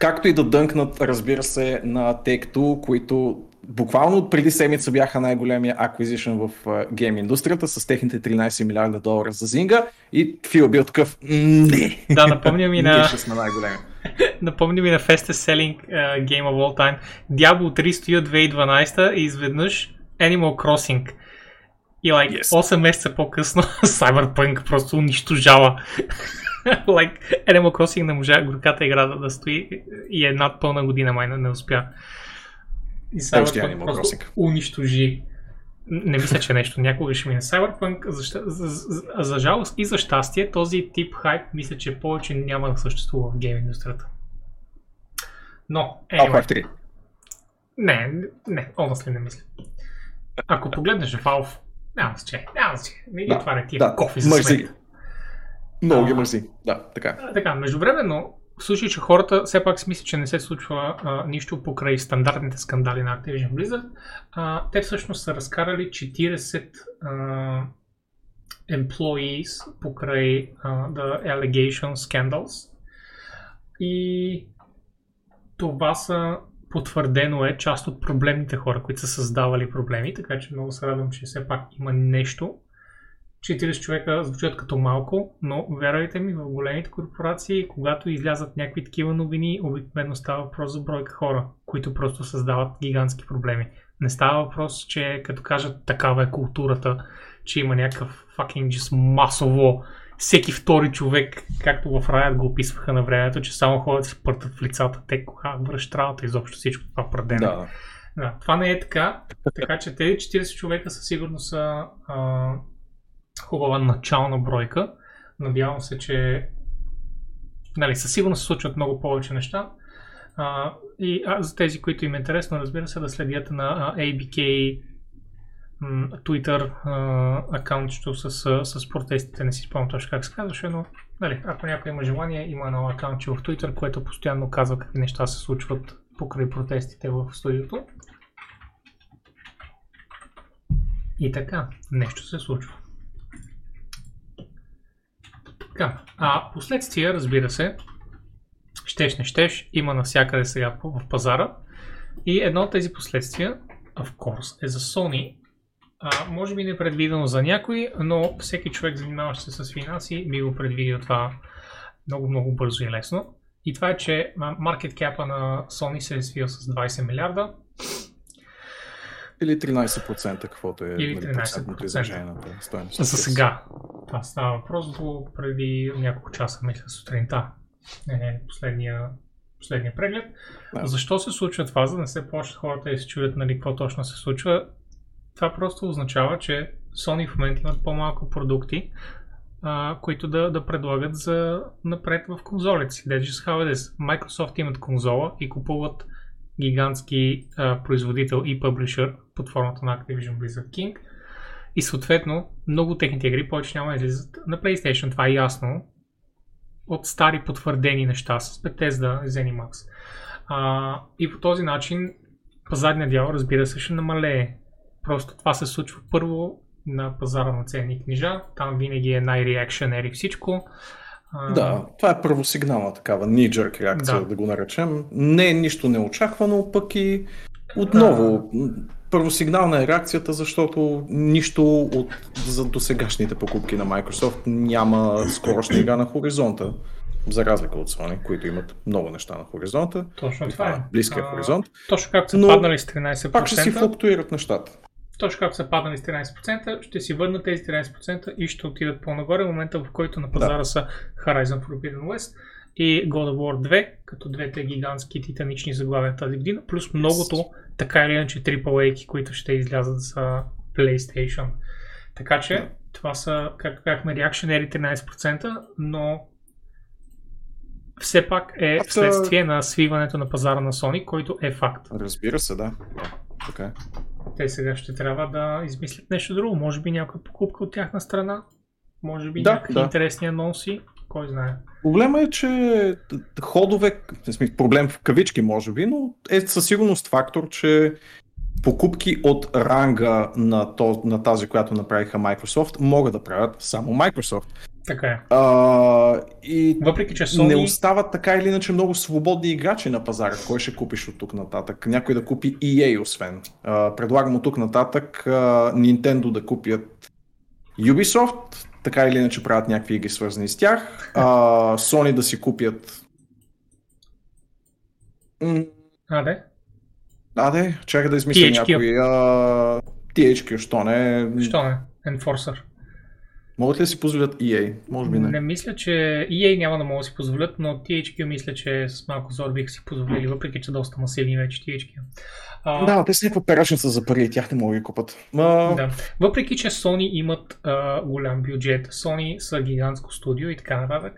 Както и да дънкнат, разбира се, на Take-Two, които буквално преди седмица бяха най-големия acquisition в гейм индустрията с техните тринайсет милиарда долара за Zynga и Фил бил такъв не. Да, напомня ми на напомня ми на Fastest Selling uh, Game of All Time. Diablo три стои от две хиляди и дванайсета и изведнъж Animal Crossing. И like, yes. осем месеца по-късно Cyberpunk просто унищожава. Like, Animal Crossing не можа горката игра да стои и една пълна година май не успя. И Cyberpunk просто унищожи. Не мисля, че нещо някога ще мине. Cyberpunk, за, за, за, за жалост и за щастие, този тип хайп мисля, че повече няма да съществува в гейм индустрията. Но, anyway. Не, не, област ли не мисля. Ако погледнеш Valve, няма че, няма че, не ги отваря тия да, кофи за смет. Много ги мързи, да, така. А, така, междувременно, в случай, че хората все пак си мислят, че не се случва а, нищо покрай стандартните скандали на Activision Blizzard, а, те всъщност са разкарали четирийсет а, employees покрай а, the allegation scandals и това са потвърдено е част от проблемните хора, които са създавали проблеми, така че много се радвам, че все пак има нещо. четирийсет човека звучат като малко, но вярвайте ми, в големите корпорации, когато излязат някакви такива новини, обикновено става въпрос за бройка хора, които просто създават гигантски проблеми. Не става въпрос, че като кажат такава е културата, че има някакъв fucking just масово, всеки втори човек, както в Riot го описваха на времето, че само ходят се пъртат в лицата, те кога връщат работа, изобщо всичко това прадено. Да. Да, това не е така, така че тези четирийсет човека със сигурност са... А... хубава начална бройка. Надявам се, че нали, със сигурност се случват много повече неща. А, и а, за тези, които им е интересно, разбира се, да следят на ей би кей м, Twitter а, акаунтчето с, с протестите. Не си спомням точно как се казваше, но нали, ако някой има желание, има едно акаунтче в Twitter, което постоянно казва какви неща се случват покрай протестите в студиото. И така, нещо се случва. Така, а последствия, разбира се, щеш не щеш, има навсякъде сега в пазара и едно от тези последствия, of course, е за Sony. А, може би не е предвидено за някой, но всеки човек, занимаващ се с финанси, би го предвидил това много-много бързо и лесно. И това е, че market cap-а на Sony се е свил с двайсет милиарда. Или тринайсет процента, каквото е или тринайсет процента изражената стойност. За сега. Това става въпрос до преди няколко часа, мисля сутринта. Не, не, последния, последния преглед. Да. Защо се случва това, за да не се почват хората и се чудят нали какво точно се случва? Това просто означава, че Sony в момента имат по-малко продукти, а, които да, да предлагат за напред в конзолите си. That's just how it is. Microsoft имат конзола и купуват гигантски а, производител и пъблишър под формата на Activision Blizzard King и съответно много техните игри повече няма да излизат на PlayStation, това е ясно от стари потвърдени неща с Bethesda и ZeniMax. А, и по този начин пазарния дял, разбира се, ще намалее. Просто това се случва първо на пазара на ценни книжа, там винаги е най-реакшенери всичко. А... Да, това е първосигнална такава knee-jerk реакция, да. да го наречем. Не е нищо неочаквано, пък и отново да. първосигнална е реакцията, защото нищо от за досегашните покупки на Microsoft няма скорошна игра на хоризонта. За разлика от Sony, които имат много неща на хоризонта. Точно това е. Близкия а, хоризонт. Точно както са паднали с тринайсет процента. Пак ще си флуктуират нещата. Точно както са паднали с тринайсет процента, ще си върнат тези тринайсет процента и ще отидат по-нагоре в момента, в който на пазара да. са Horizon Forbidden West и God of War две, като двете гигантски титанични заглавия тази година, плюс многото, така или иначе трипъл ей-ки, които ще излязат за PlayStation. Така че да. това са, както бяхме, реакшенери тринайсет процента, но все пак е вследствие на свиването на пазара на Sony, който е факт. Разбира се, да. Okay. Те сега ще трябва да измислят нещо друго. Може би някаква покупка от тяхна страна. Може би да, някакви да. интересни анонси. Кой знае. Проблема е, че ходове, проблем в кавички може би, но е със сигурност фактор, че покупки от ранга на, то, на тази, която направиха Microsoft, могат да правят само Microsoft. Така е. А, и въпреки, че Sony... не остават така или иначе много свободни играчи на пазара. Кой ще купиш от тук нататък? Някой да купи и ей освен. А, предлагам от тук нататък а, Nintendo да купят Ubisoft, така или иначе правят някакви игри свързани с тях. А, Sony да си купят... А, де? А, де, чакай да измисля ти ейч кю. Някой. А, ти ейч кю, що не? Що не? Enforcer. Могат ли да си позволят и ей? Може би не. Не мисля, че и ей няма да могат да си позволят, но ти ейч кю мисля, че с малко зор биха си позволили, въпреки че доста масивни вече ти ейч кю. А... Да, те са някаква перашница за пари и тях не могат да купат. Но... Да. Въпреки, че Sony имат а, голям бюджет, Sony са гигантско студио и така нататък,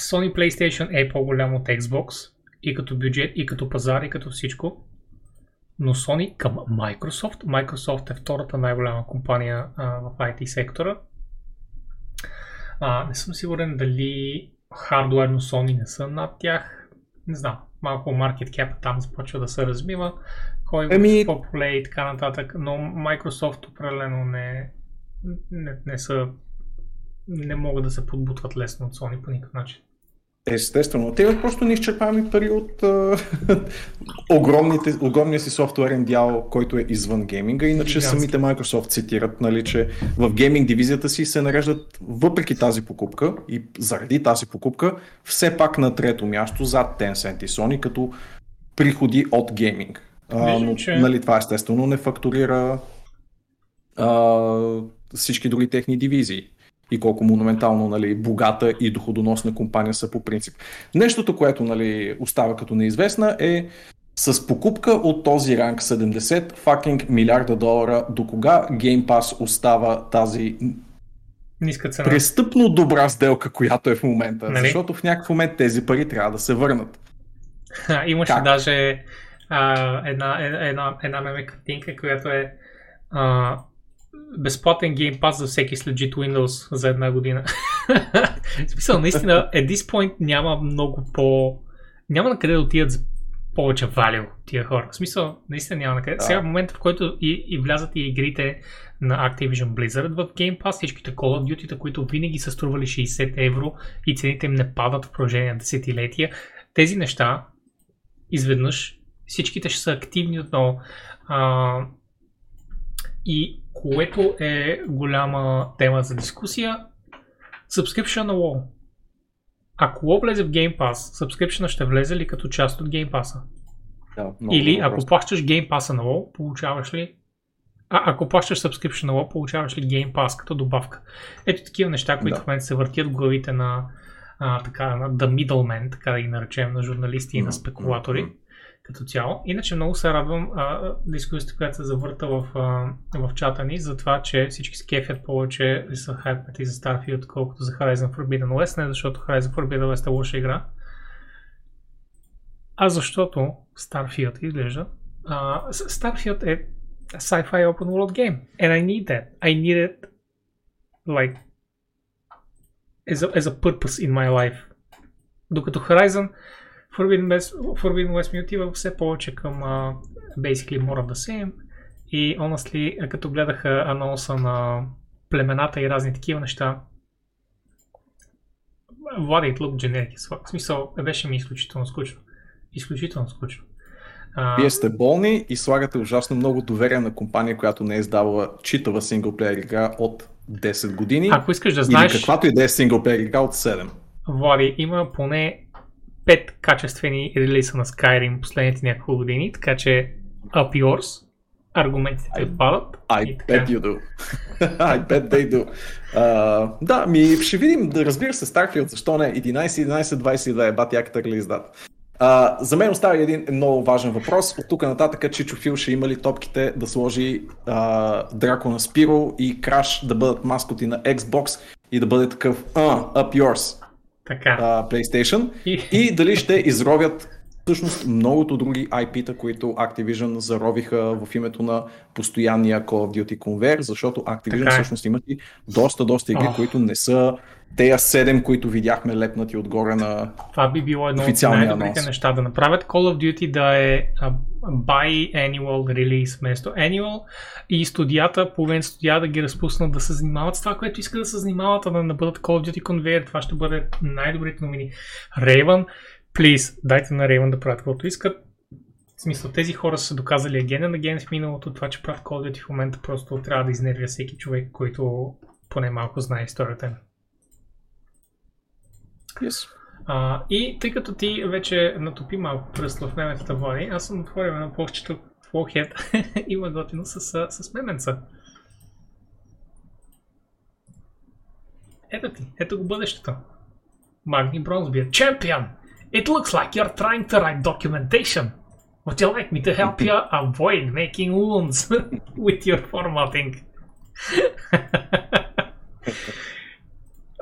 Sony PlayStation е по-голям от Xbox и като бюджет, и като пазар, и като всичко. Но Sony към Microsoft. Microsoft е втората най-голяма компания а, в ай ти сектора. А, не съм сигурен дали хардуерно Sony не са над тях. Не знам, малко market cap там започва да се размива. Кой е ми... по-поле и така нататък. Но Microsoft определено не, не, не са, не могат да се подбутват лесно от Sony по никакъв начин. Естествено, те просто не изчерпаваме пари от огромните, огромния си софтуерен дял, който е извън гейминга, иначе Гигантски. самите Microsoft цитират, нали, че в гейминг дивизията си се нареждат въпреки тази покупка и заради тази покупка все пак на трето място зад Tencent и Sony като приходи от гейминг. Виждам, че... нали, това естествено не фактурира а, всички други техни дивизии. И колко монументално, нали, богата и доходоносна компания са по принцип. Нещото, което, нали, остава като неизвестна е с покупка от този ранг седемдесет fucking милиарда долара, до кога Game Pass остава тази ниска цена. Престъпно добра сделка, която е в момента. Нали? Защото в някакъв момент тези пари трябва да се върнат. Ха, имаше как? Даже а, една, една, една меме картинка, която е... А... безплатен Game Pass за всеки с legit Windows за една година. В смисъл, наистина, at this point няма много по... няма на къде да отидат за повече value тия хора. В смисъл, наистина няма на къде. Да. Сега в момента, в който и, и влязат и игрите на Activision Blizzard в Game Pass, всичките Call of Duty-та, които винаги са стрували шейсет евро и цените им не падат в продължение на десетилетия, тези неща изведнъж всичките ще са активни отново. А, и което е голяма тема за дискусия. Subscription на WoW. Ако WoW влезе в Game Pass, subscription ще влезе ли като част от Game Pass-а? Да, много, Или много ако просто. плащаш Game Pass-а на WoW, получаваш ли... А, ако плащаш subscription на WoW, получаваш ли Game Pass като добавка? Ето такива неща, които да. в момента се въртят в главите на, а, така, на The Middleman, така да ги наречем, на журналисти и на спекулатори. Като цяло. Иначе много се радвам а, дискусията, която се завърта в, а, в чата ни, за това, че всички скефят повече и са хайпнати за Starfield, колкото за Horizon Forbidden West, не защото Horizon Forbidden West е лоша игра, а защото Starfield изглежда. А, Starfield е sci-fi open world game and I need that. I need it like as a, as a purpose in my life. Докато Horizon Forbidden West, Forbidden West ми отива все повече към uh, basically more of the same. И honestly, като гледах анонса на племената и разни такива неща, What it looked generic as fuck. В смисъл, беше ми изключително скучно. Изключително скучно. А... Вие сте болни и слагате ужасно много доверие на компания, която не е издавала читава синглплеер игра от десет години. Ако искаш да знаеш... Или каквато и да е синглплеер игра от седем. Влади, има поне пет качествени релиза на Skyrim последните няколко години, така че up yours. Аргументите отпадат. I, I bet you do. I bet they do. Uh, да, ми ще видим, да разбира се, Starfield, защо не, единайсет единайсет двайсет и две е бати яката релиздат. Uh, за мен остава един много важен въпрос. От тук нататък Чичо Фил ще има ли топките да сложи uh, Дракона Спиро и Краш да бъдат маскоти на Xbox и да бъде такъв uh, up yours така. Uh, PlayStation и дали ще изровят всъщност многото други ай пи-та, които Activision заровиха в името на постоянния Call of Duty конвейер, защото Activision така. Всъщност имат и доста, доста игри, oh. които не са тея седем, които видяхме лепнати отгоре на това би било едно от най-добрите неща да направят. Call of Duty да е bi-annual release вместо annual и студията, половин студия да ги разпуснат да се занимават с това, което иска да се занимават, а да не бъдат Call of Duty конвейер. Това ще бъде най-добрите новини. Raven, please, дайте на Raven да правят каквото искат. В смисъл, тези хора са доказали again and again в миналото, това, че правят Call of Duty в момента просто трябва да изнервя всеки човек, който поне малко знае историята им. Yes. А, и тъй като ти вече натопи малко пръст в меменцата, Влади, аз съм отворил на площчето в Lowhead, има готино с, с, с меменца. Ето ти, ето го бъдещето. Магни Бронзбиер, Champion! It looks like you're trying to write documentation. Would you like me to help you avoid making wounds with your formatting?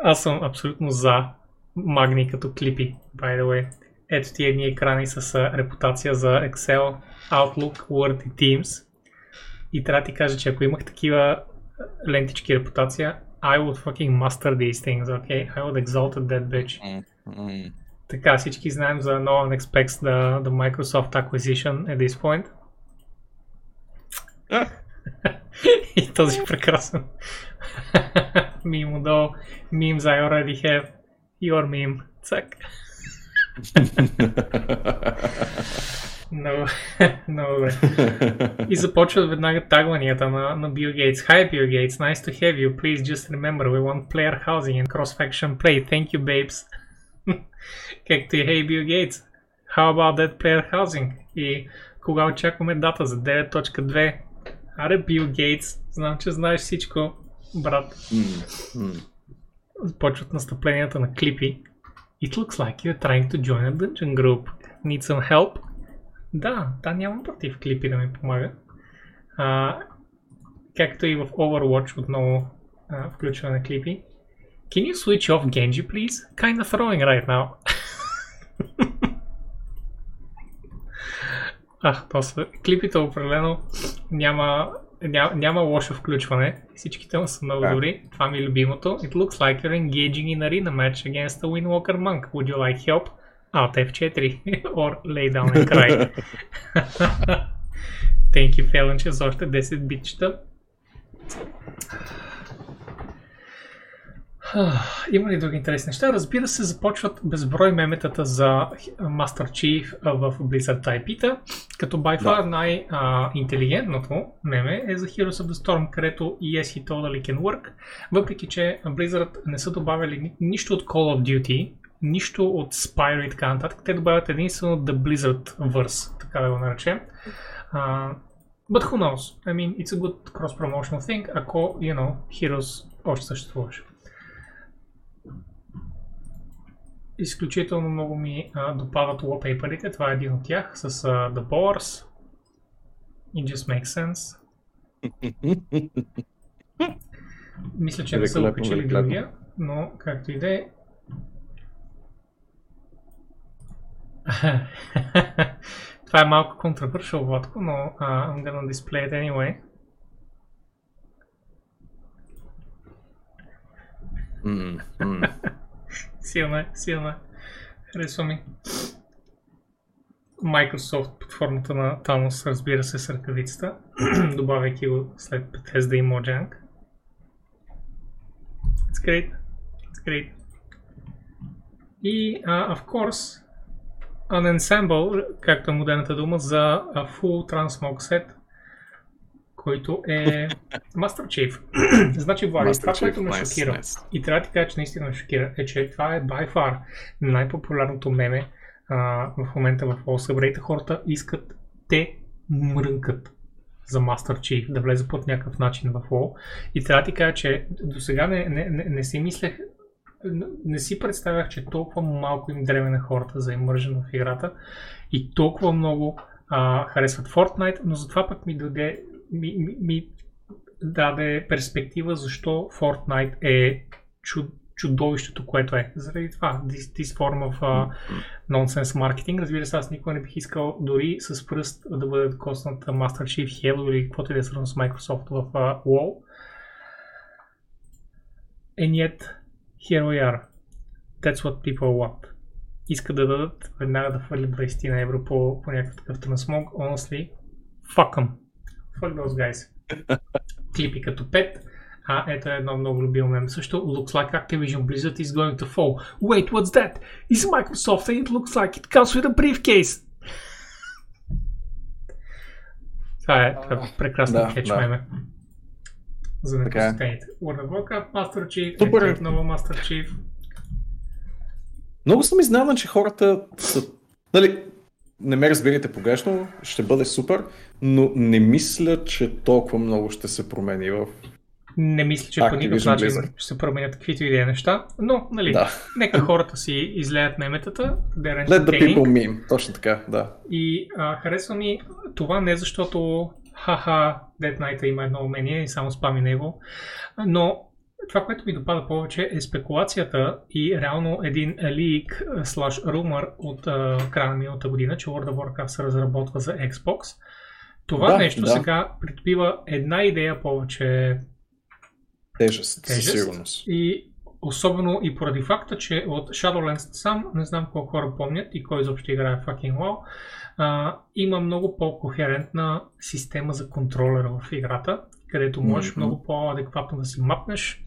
Аз съм абсолютно за Магни като клипи, by the way. Ето ти едни екрани с репутация за Excel, Outlook, Word и Teams. И трябва да ти кажа, че ако имах такива лентички репутация, I would fucking master these things, okay? I would exalted that bitch. Mm-hmm. Така, всички знаем за no one expects the, the Microsoft acquisition at this point. И този прекрасен мим отдолу. Memes I already have. Your meme. Цак. Много, много добре. И започват веднага тагванията на, на Bill Gates. Hi Bill Gates, nice to have you. Please just remember we want player housing and cross-faction play. Thank you, babes. Както и Hey Bill Gates, how about that player housing? И кога очакваме дата за девет точка две? Аре Bill Gates, знам, че знаеш всичко, брат. Mm-hmm. Започват настъпленията на клипи. It looks like you're trying to join a dungeon group. Need some help? Да, да, нямам против клипи да ми помага. А, както и в Overwatch отново а, включване на клипи. Can you switch off Genji, please? Kind of throwing right now. Ах, то са. Клипите определено няма, няма, няма лошо включване. Всичките му са много добри. Това ми е любимото. It looks like you're engaging in arena match against a Windwalker monk. Would you like help? Alt F four or lay down and cry. Thank you, Felenche, за още десет битчета. Има ли други интересни неща? Разбира се, започват безброй меметата за Master Chief в Blizzard ай пи-та, като by far да. най-интелигентното меме е за Heroes of the Storm, където Yes, he totally can work, въпреки че Blizzard не са добавили нищо от Call of Duty, нищо от Spyro и така нататък, те добавят единствено The Blizzard-verse, така да го наречем. Uh, but who knows? I mean, it's a good cross-promotional thing, ако, you know, Heroes още съществуваше. Изключително много ми а, допадат wallpaper-ите, това е един от тях, с а, The Boars. It just makes sense. Мисля, че не са окачили другия, но както и да е. Това е малко контравършъл, Владко, но uh, I'm gonna display it anyway. Mm, mm. Силна е, силна е. Харесва ми. Microsoft под формата на Танос, разбира се, с ръкавицата, добавяйки го след Bethesda и Mojang. It's great. It's great. И, uh, of course, an ensemble, както е модерната дума, за full transmog set, който е Master Chief. Значи, Влади, това, което ме шокира, nice. и трябва да ти кажа, че наистина ме шокира, е, че това е by far най-популярното меме Uh, в момента в All-Subreddit. Хората искат, те мрънкат за Master Chief да влезе под някакъв начин в All. И трябва да ти кажа, че до сега не, не, не, не си мислех, не си представях, че толкова малко им дреме на хората за имържен в играта и толкова много uh, харесват Fortnite, но затова пък ми даде, ми, ми, ми даде перспектива защо Fortnite е чудо. Чудовището, което е. Заради това, this, this form of uh, nonsense marketing. Разбира се, аз никога не бих искал дори с пръст да бъде коснат Master Chief, Halo или каквото и да е свързано с Microsoft в uh, WoW. And yet, here we are. That's what people want. Искат да дадат веднага да хвърлят двайсет евро по, по някакъв такъв трансмог. Honestly, fuck them. Fuck those guys. Клипи като пет. А, ето е едно много любимо мем. Също, looks like Activision Blizzard is going to fall. Wait, what's that? It's Microsoft and it looks like it comes with a briefcase. Това е uh, прекрасен да, кетч да. Меме. За непосетените. World of Warcraft, Master Chief, Super. Нова Master Chief. Много съм изненадан, че хората са... Нали, не ме разбирайте погрешно, ще бъде супер, но не мисля, че толкова много ще се промени в... Не мисля, че по никакъв начин ще се променят каквито идеи неща, но, нали, да. Нека хората си излеят меметата. Let the people meme, точно така, да. И а, харесва ми това не защото ха-ха, Dead Knight има едно умение и само спами него, но това, което ми допада повече е спекулацията и реално един лик слаш румър от а, края на миналата година, че World of Warcraft се разработва за Xbox. Това да, нещо да. Сега придобива една идея повече тежест, със сигурност. И особено и поради факта, че от Shadowlands сам, не знам колко хора помнят и кой изобщо играе fucking WoW, а, има много по-кохерентна система за контролера в играта, където можеш mm-hmm. много по-адекватно да си мапнеш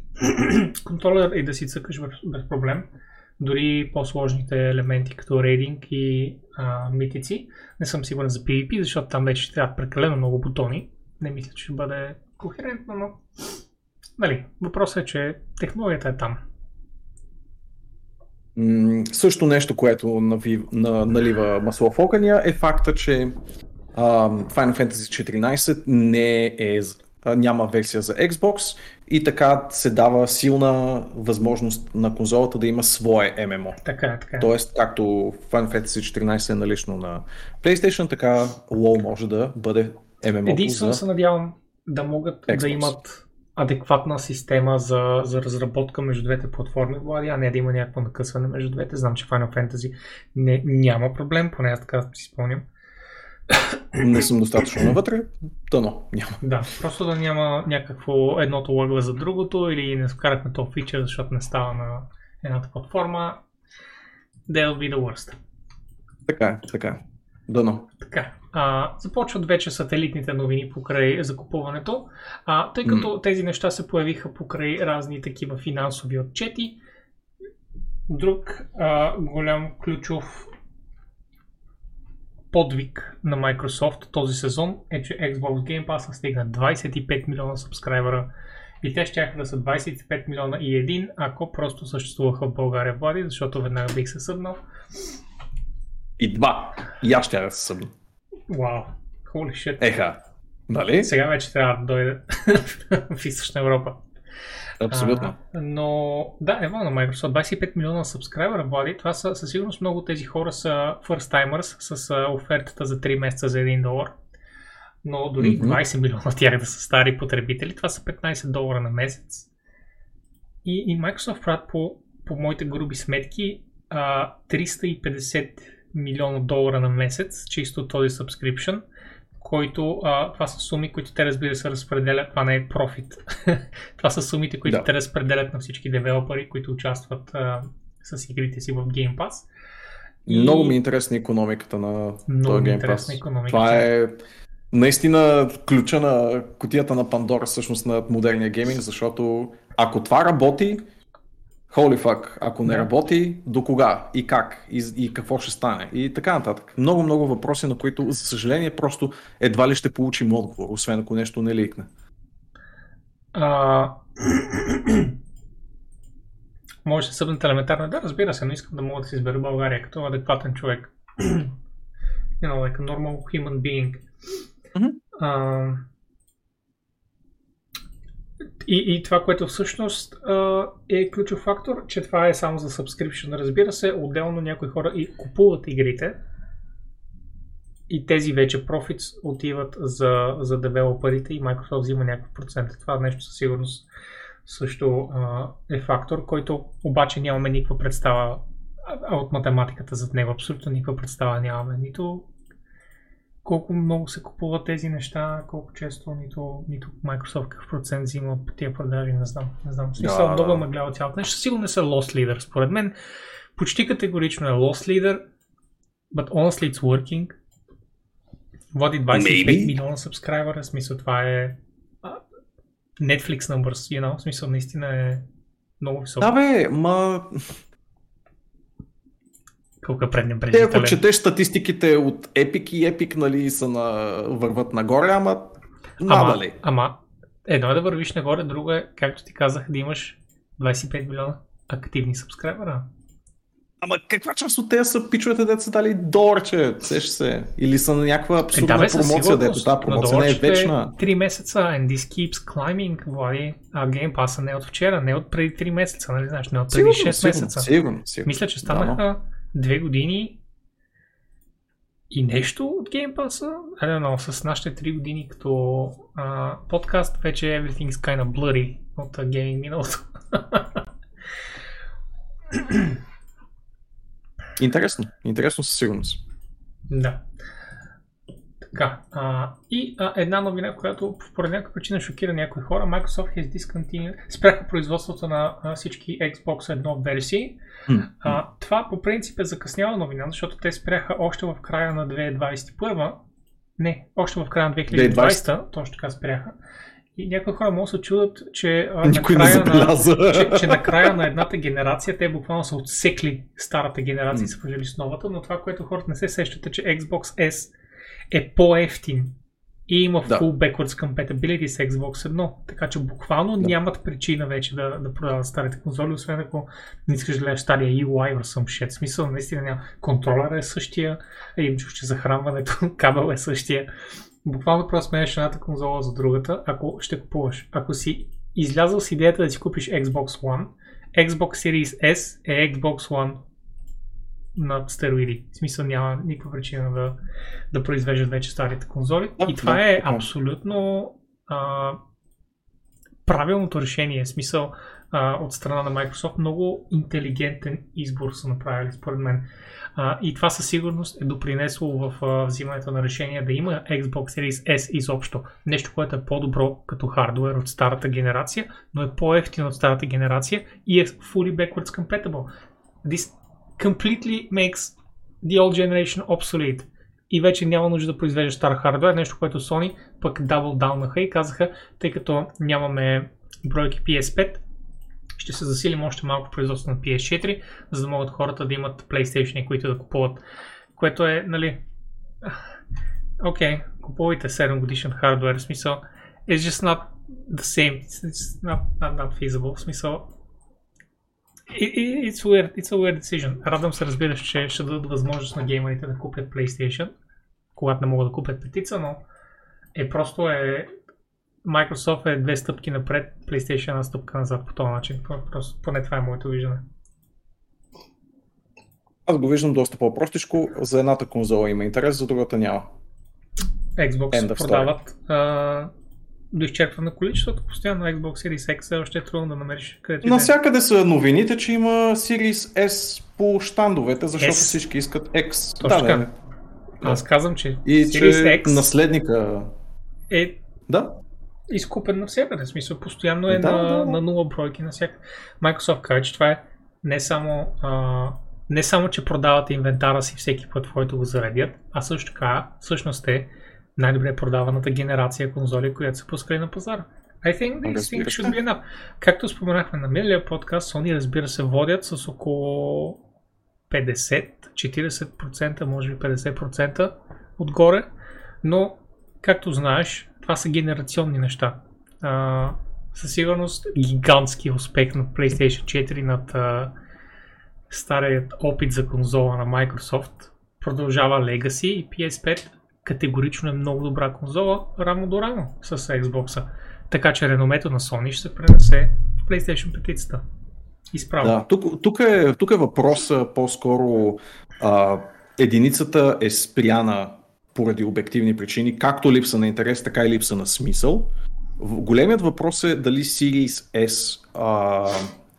контролер и да си цъкаш без проблем. Дори по-сложните елементи, като рейдинг и а, митици. Не съм сигурен за PvP, защото там вече ще трябва прекалено много бутони. Не мисля, че ще бъде кохерентно, но... Нали, въпросът е, че технологията е там. М- също нещо, което нави, на, налива масло в огъня е факта, че а, Final Fantasy четиринайсет не е, а, няма версия за Xbox и така се дава силна възможност на конзолата да има свое ем ем о. Така, така. Тоест, както Final Fantasy четиринайсет е налично на PlayStation, така WoW може да бъде ем ем о. Единствено за... се надявам да могат Xbox. Да имат адекватна система за, за разработка между двете платформи, Влади, а не да има някакво накъсване между двете. Знам, че Final Fantasy не, няма проблем, поне аз така си спомням. Не съм достатъчно навътре, дано няма. Да, просто да няма някакво едното лъгва за другото или не вкарахме топ фичър, защото не става на едната платформа. They'll be the worst. Така, така. Дано. Така. А, започват вече сателитните новини покрай закупуването, а, тъй като mm. тези неща се появиха покрай разни такива финансови отчети. Друг а, голям ключов подвиг на Microsoft този сезон е, че Xbox Game Pass стигна двайсет и пет милиона субскрайбера и те щяха да са двайсет и пет милиона и един, ако просто съществуваха в България, Влади, защото веднага бих се съднал. И два. И аз ще да се съдна. Вау, holy shit. Еха, нали? Сега вече трябва да дойде в Източна Европа. Абсолютно. А, но да, ево на Microsoft, двайсет и пет милиона субскрайбера, Влади, това са със сигурност много тези хора са first-timers с а, офертата за три месеца за един долар. Но дори двайсет mm-hmm. милиона от тях да са стари потребители, това са петнайсет долара на месец. И, и Microsoft правят по, по моите груби сметки а, триста и петдесет милиона долара на месец, чисто този subscription, който а, това са суми, които те разбира се разпределят, това не е профит. Това са сумите, които да. те разпределят на всички девелопери, които участват а, с игрите си в Game Pass. Много ми е интересна икономиката на този Game Pass. Това е наистина ключа на кутията на Пандора всъщност на модерния гейминг, защото ако това работи, holy fuck, ако не работи, до кога и как и, и какво ще стане и така нататък. Много, много въпроси, на които за съжаление просто едва ли ще получим отговор, освен ако нещо не ликне. А... Може да събнат елементарно, да, разбира се, но искам да мога да си избера България като адекватен човек. You know, like a normal human being. Mm-hmm. А... И, и това, което всъщност е ключов фактор, че това е само за subscription. Разбира се, отделно някои хора и купуват игрите и тези вече profits отиват за, за девелоперите и Microsoft взима някакъв процент. Това нещо със сигурност също а, е фактор, който обаче нямаме никаква представа от математиката зад него. Абсолютно никаква представа нямаме. Нито колко много се купуват тези неща, колко често, нито, нито Microsoft какъв процент взима по тия продажи, не знам. Не знам. Смисъл, yeah, много мъглява цялото нещо. Сигурно не са loss leader. Според мен почти категорично е loss leader, but honestly it's working. Води двайсет и пет милиона subscriber, в смисъл това е Netflix numbers, you know, в смисъл наистина е много високо. Да бе, ма... Колко преднебрежителен. Те ако четеш статистиките от Epic и Epic, нали, са на... върват нагоре, ама надали. Ама, едно е да вървиш нагоре, друго е, както ти казах, да имаш двайсет и пет милиона активни субскрайбера. Ама каква част от тези са пичовете, дето са дали доларче, сеш се, или са на някаква абсурдна е, да бе, промоция, дето тази промоция не е вечна. три месеца, and this keeps climbing, Влади, а Game Pass-а не от вчера, не от преди три месеца, нали знаеш, не от преди сигурно, шест сигурно, месеца. Сигурно, сигурно. Мисля, че станаха да, две години и нещо от Game Pass-а, I don't know, с нашите три години като а, подкаст, вече everything's kind of blurry от Gaming миналото. Интересно, интересно със сигурност. Да. Така, а, и а, една новина, която поред някаква причина шокира някои хора. Microsoft has discontinued, спряха производството на а, всички Xbox едно версии. Mm-hmm. А, това по принцип е закъсняла новина, защото те спряха още в края на две хиляди двайсет и първа. Не, още в края на две хиляди и двайсета, точно така спряха. И някои хора могат да се чудят, че, че, че на края на едната генерация те буквално са отсекли старата генерация и са пожили с новата, но това, което хората не се сещат е, че Xbox S е по-ефтин и има да. Full backwards compatibility с Xbox едно, така че буквално да. Нямат причина вече да, да продават старите конзоли, освен ако не искаш да гледаш стария ю ай or some shit. В смисъл, наистина няма. Контролера е същия, им чуш, че захранването, кабел е същия. Буквално просто сменеш едната конзола за другата, ако ще купуваш. Ако си излязъл с идеята да си купиш Xbox One, Xbox Series S е Xbox One на стероиди. В смисъл няма никаква причина да, да произвеждат вече старите конзоли. Да, и това да, е да. Абсолютно а, правилното решение. В смисъл а, от страна на Microsoft много интелигентен избор са направили според мен. Uh, и това със сигурност е допринесло в uh, взимането на решение да има Xbox Series S изобщо. Нещо, което е по-добро като хардуер от старата генерация, но е по-ефтино от старата генерация и е fully backwards compatible. This completely makes the old generation obsolete. И вече няма нужда да произвеждаш стар хардуер, нещо, което Sony пък double down-наха и казаха, тъй като нямаме бройки пи ес пет, ще се засилим още малко производство на пи ес четири, за да могат хората да имат PlayStation, които да купуват. Което е, нали... Окей, okay, купувайте седем годишен хардуер, в смисъл... It's just not the same, it's not, not, not feasible, в смисъл... It, it's, weird. It's a weird decision. Радвам се, разбираш, че ще дадат възможност на геймерите да купят PlayStation, когато не могат да купят петица, но... Е, просто е... Microsoft е две стъпки напред, PlayStation е една стъпка назад по този начин. Просто, поне това е моето виждане. Аз го виждам доста по-простичко. За едната конзола има интерес, за другата няма. Xbox продават а, до изчерпване на количеството. Постоянно Xbox Series X още е трудно да намериш където. Навсякъде са новините, че има Series S по щандовете, защото S? Всички искат X. Точно да, Аз казвам, че и Series X... наследника... е да? изкупен навсякъде. В смисъл, постоянно е да, на, да, да. на нула бройки навсякъде. Microsoft казва, че това е не само, а, не само, че продавате инвентара си всеки път, в който го заредят, а също така, всъщност е най-добре продаваната генерация конзоли, която се пускали на пазара. I think this thing should be enough. Както споменахме на миналия подкаст, Sony, разбира се, водят с около петдесет до четиридесет процента, може би петдесет процента отгоре, но както знаеш, това са генерационни неща. А, със сигурност гигантски успех на PlayStation четири над а, старият опит за конзола на Microsoft. Продължава Legacy и Пи Ес пет категорично е много добра конзола рамо до рамо с Xbox-а. Така че реномето на Sony ще се пренесе в PlayStation пет-ицата. Изправо. Да, тук, тук, е, тук е въпроса по-скоро а, единицата е спряна поради обективни причини, както липса на интерес, така и липса на смисъл. Големият въпрос е дали Series S а,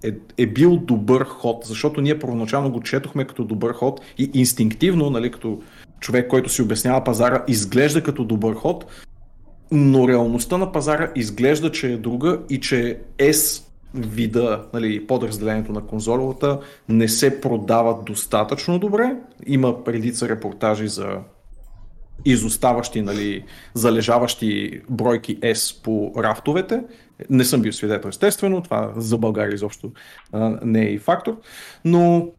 е, е бил добър ход, защото ние първоначално го четохме като добър ход и инстинктивно, нали, като човек, който си обяснява пазара, изглежда като добър ход, но реалността на пазара изглежда, че е друга и че S вида, нали, подразделението на конзолата не се продават достатъчно добре. Има редица репортажи за изоставащи, нали, залежаващи бройки S по рафтовете. Не съм бил свидетел, естествено, това за България изобщо а, не е и фактор, но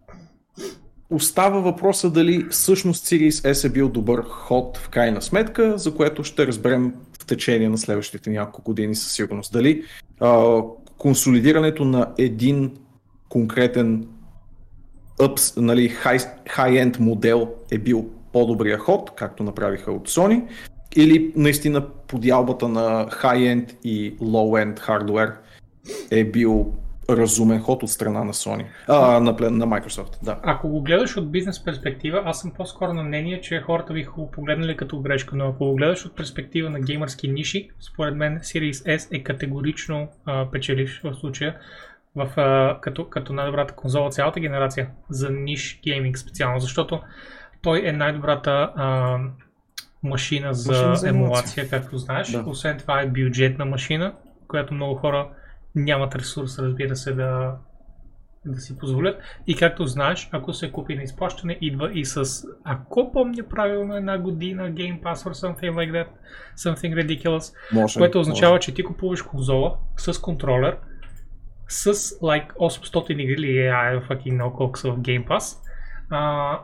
остава въпроса дали всъщност Series S е бил добър ход в крайна сметка, за което ще разберем в течение на следващите няколко години със сигурност. Дали а, консолидирането на един конкретен ups, нали, хай-енд модел е бил по-добрия ход, както направиха от Sony, или наистина подялбата на хай-енд и лоу-енд хардуер е бил разумен ход от страна на Sony, а, на, на Microsoft. Да. Ако го гледаш от бизнес перспектива, аз съм по-скоро на мнение, че хората биха го погледнали като грешка, но ако го гледаш от перспектива на геймърски ниши, според мен Series S е категорично а, печеливш в случая, в, а, като, като най-добрата конзола цялата генерация за ниш гейминг специално, защото той е най-добрата а, машина за, машина за емулация, както знаеш. Да. Освен това е бюджетна машина, която много хора нямат ресурс, разбира се, да, да си позволят. И както знаеш, ако се купи на изплащане, идва и с, ако помня правилно, една година Game Pass or something like that, something ridiculous, може, което означава, може. че ти купуваш конзола с контролер, с like осемстотин игри, или I fucking know колко са в Game Pass, а,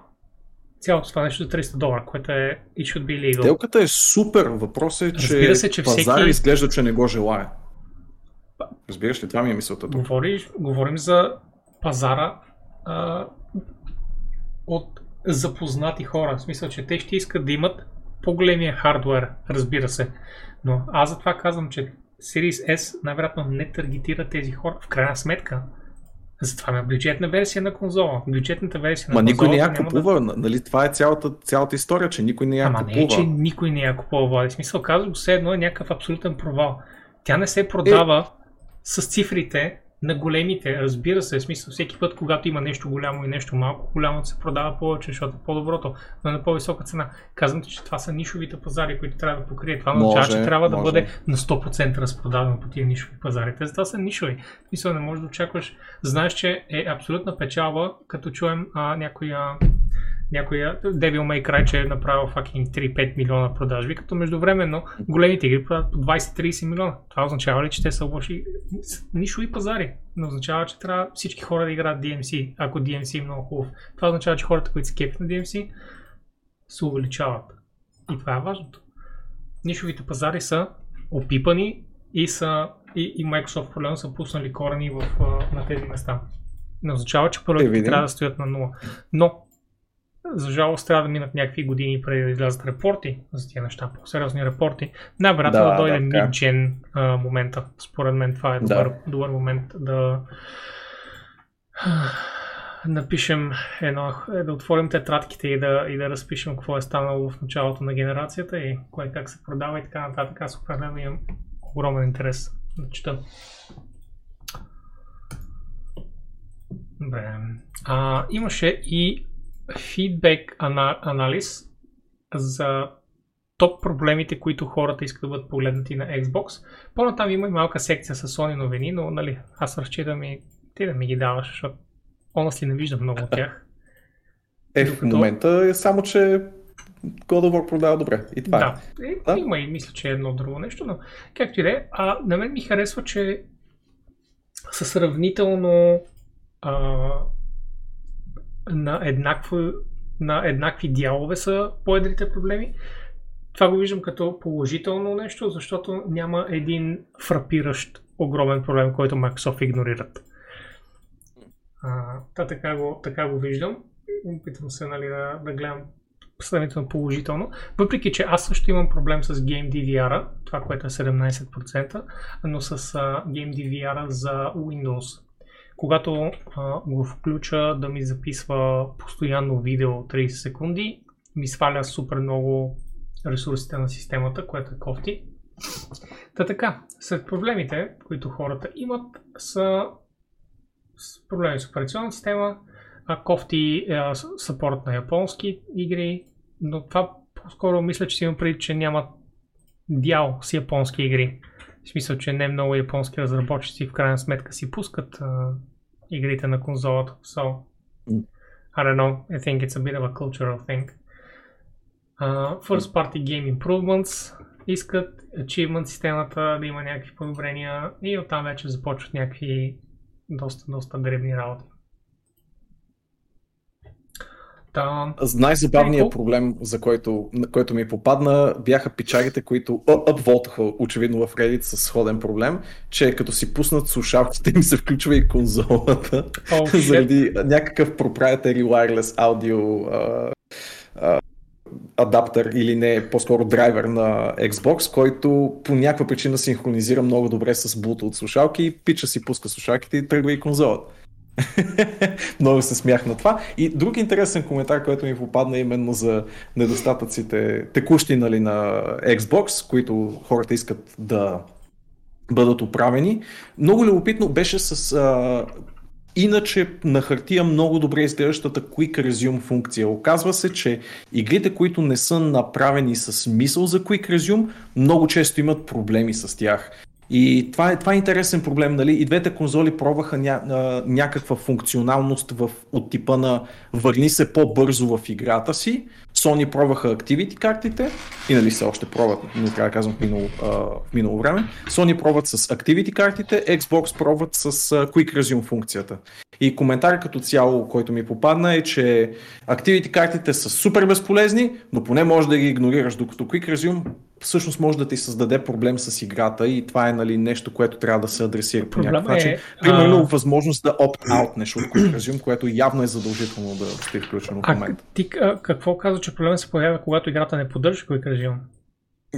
цялото това нещо за триста долара, което е it should be legal. Делката е супер, въпросът е, че, се, че пазар всеки... изглежда, че не го желая. Разбираш ли, това ми е мисълта тук. Говориш, говорим за пазара а, от запознати хора. В смисъл, че те ще искат да имат по-големия хардуер, разбира се. Но аз затова казвам, че Series S най-вероятно не таргетира тези хора. В крайна сметка, затова е бюджетна версия на конзола. Бюджетната версия на Ма конзола... Ма никой не я купува, да... нали? Това е цялата, цялата история, че никой не я Ама купува. Ама не е, че никой не я купува. В смисъл, казвам, все едно е някакъв абсолютен провал. Тя не се продава е... с цифрите на големите, разбира се, в смисъл всеки път, когато има нещо голямо и нещо малко, голямото се продава повече, защото е по-доброто, но на по-висока цена. Казвам ти, че това са нишовите пазари, които трябва да покрие. Това означава, че трябва може. да бъде на сто процента разпродадено по тия нишови пазари. Тези това са нишови. В смисъл не можеш да очакваш. Знаеш, че е абсолютна печалба, като чуем а, някоя... някоя Devil May Cry, че е направил fucking три до пет милиона продажби, като междувременно големите игри продават по двайсет до трийсет милиона. Това означава ли, че те са лоши нишови пазари? Не означава, че трябва всички хора да играят Ди Ем Си, ако Ди Ем Си е много хубав. Това означава, че хората, които се кефят на Ди Ем Си, се увеличават. И това е важното. Нишовите пазари са опипани и, са, и, и Microsoft проблем са пуснали корени в, на тези места. Не означава, че продажбите трябва да стоят на нула. Но за жалост трябва да минат някакви години преди да излязат репорти за тия неща, по-сериозни репорти. Най-вероятно да, да дойде да, mid-gen а, момента. Според мен това е добър, да. добър момент да напишем едно, да отворим тетрадките и да, и да разпишем какво е станало в началото на генерацията и кое как се продава и така нататък. Аз определено имам огромен интерес да чета. Добре. А, имаше и фидбек анализ за топ проблемите, които хората искат да бъдат погледнати на Xbox. По-натам има и малка секция с Sony новини, но нали, аз разчитам и ти да ми ги даваш, защото онас ли не виждам много от тях. Е, докато... в момента е само, че God of War продава добре. И това да. Е. Да, има и мисля, че е едно друго нещо, но както и да е. А на мен ми харесва, че са сравнително а, на, еднакво, на еднакви дялове са поедрите проблеми. Това го виждам като положително нещо, защото няма един фрапиращ огромен проблем, който Microsoft игнорират. А, та, така, го, така го виждам. Опитвам се нали, да, да гледам сравнително положително. Въпреки, че аз също имам проблем с GameDVR-а, това което е седемнайсет процента, но с а, GameDVR-а за Windows. Когато а, го включа да ми записва постоянно видео трийсет секунди, ми сваля супер много ресурсите на системата, което е кофти. Та така, след проблемите, които хората имат, са проблеми с операционна система, кофти е, съпорт на японски игри, но това по-скоро мисля, че си имам преди, че няма дял с японски игри. В смисъл, че не много японски разработчици в крайна сметка си пускат е, игрите на конзолата. So, I don't know, I think it's a bit of a cultural thing. Uh, first party game improvements искат achievement системата да има някакви подобрения и оттам вече започват някакви доста, доста дребни работи. Та... Най-забавният Тейко... проблем, за който, на който ми попадна, бяха пичарите, които апволтаха очевидно в Reddit с сходен проблем, че като си пуснат слушалките им се включва и конзолата oh, заради някакъв proprietary wireless audio uh, uh, адаптер или не, по-скоро драйвер на Xbox, който по някаква причина синхронизира много добре с Bluetooth слушалки и пича си пуска слушалките и тръгва и конзолата. Много се смях на това. И друг интересен коментар, който ми попадна именно за недостатъците текущи нали, на Xbox, които хората искат да бъдат оправени. Много любопитно беше с а, иначе на хартия много добре изглеждащата Quick Resume функция. Оказва се, че игрите, които не са направени с мисъл за Quick Resume, много често имат проблеми с тях. И това е, това е интересен проблем, нали? И двете конзоли пробваха ня, а, някаква функционалност в, от типа на върни се по-бързо в играта си. Sony пробваха Activity картите и нали се още пробват, не трябва да казвам в минало, а, в минало време. Sony пробват с Activity картите, Xbox пробват с а, Quick Resume функцията. И коментар като цяло, който ми попадна е, че Activity картите са супер безполезни, но поне може да ги игнорираш, докато Quick Resume всъщност може да ти създаде проблем с играта и това е нали, нещо, което трябва да се адресира по някакъв начин. Е, примерно а... възможност да опт-аутнеш от Quick Resume, което явно е задължително да сте включено в момента. А, ти, а, какво казва, че проблема се появява, когато играта не поддържа Quick Resume?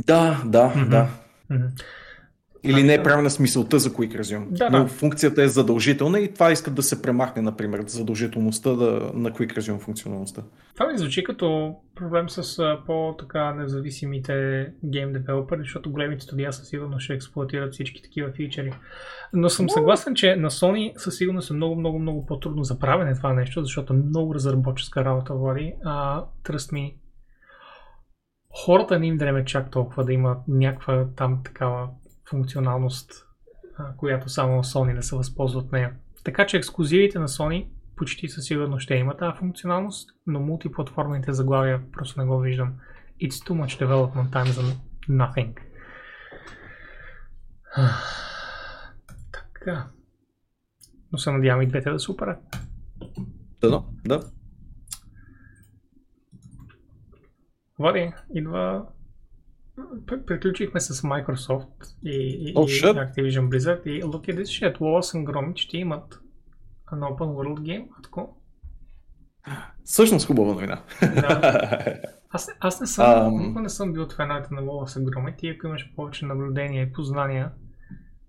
Да, да, mm-hmm. да. Mm-hmm. Или не е правилна смисълта за Quick Resume, да, но да. Функцията е задължителна и това искат да се премахне, например, задължителността да, на Quick Resume функционалността. Това ми звучи като проблем с по-така независимите game developer, защото големите студия със сигурност ще експлоатират всички такива фичери. Но съм съгласен, че на Sony със сигурност е много, много, много по-трудно за правене това нещо, защото много разработческа работа води. А, trust me, хората не им дреме чак толкова да има някаква там такава функционалност, която само Sony да се възползва от нея. Така че ексклузивите на Sony почти със сигурност ще има тази функционалност, но мултиплатформените заглавия просто не го виждам. It's too much development time за nothing. Така. Но се надявам и двете да се операт. Да, да. Води, идва... Приключихме с Microsoft и, и, oh, и Activision Blizzard и look at this shit, Wallace and Gromit ще имат an open world game, атко. Всъщност хубава новина. Да. Аз, аз не съм, um... никога не съм бил от фената на Wallace and Gromit и ако имаш повече наблюдения и познания,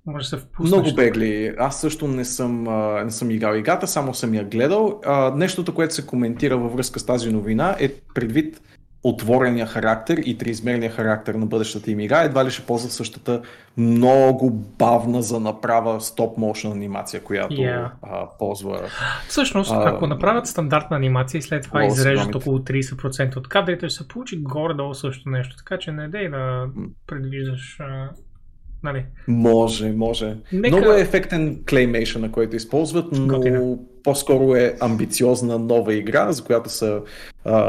може да се впуснеш. Много бегли. Аз също не съм, не съм играл играта, само съм я гледал. Нещото, което се коментира във връзка с тази новина е предвид отворения характер и триизмерния характер на бъдещата им игра, едва ли ще ползва същата много бавна за направа стоп-мошен анимация, която yeah. а, ползва. Всъщност, а, ако направят стандартна анимация и след това изрежат около трийсет процента от кадрите, ще се получи горе-долу също нещо, така че не дей да предвиждаш... А... Нали. Може, може. Нека... Много е ефектен клеймейшън, на който използват, но Готина. По-скоро е амбициозна нова игра, за която са а,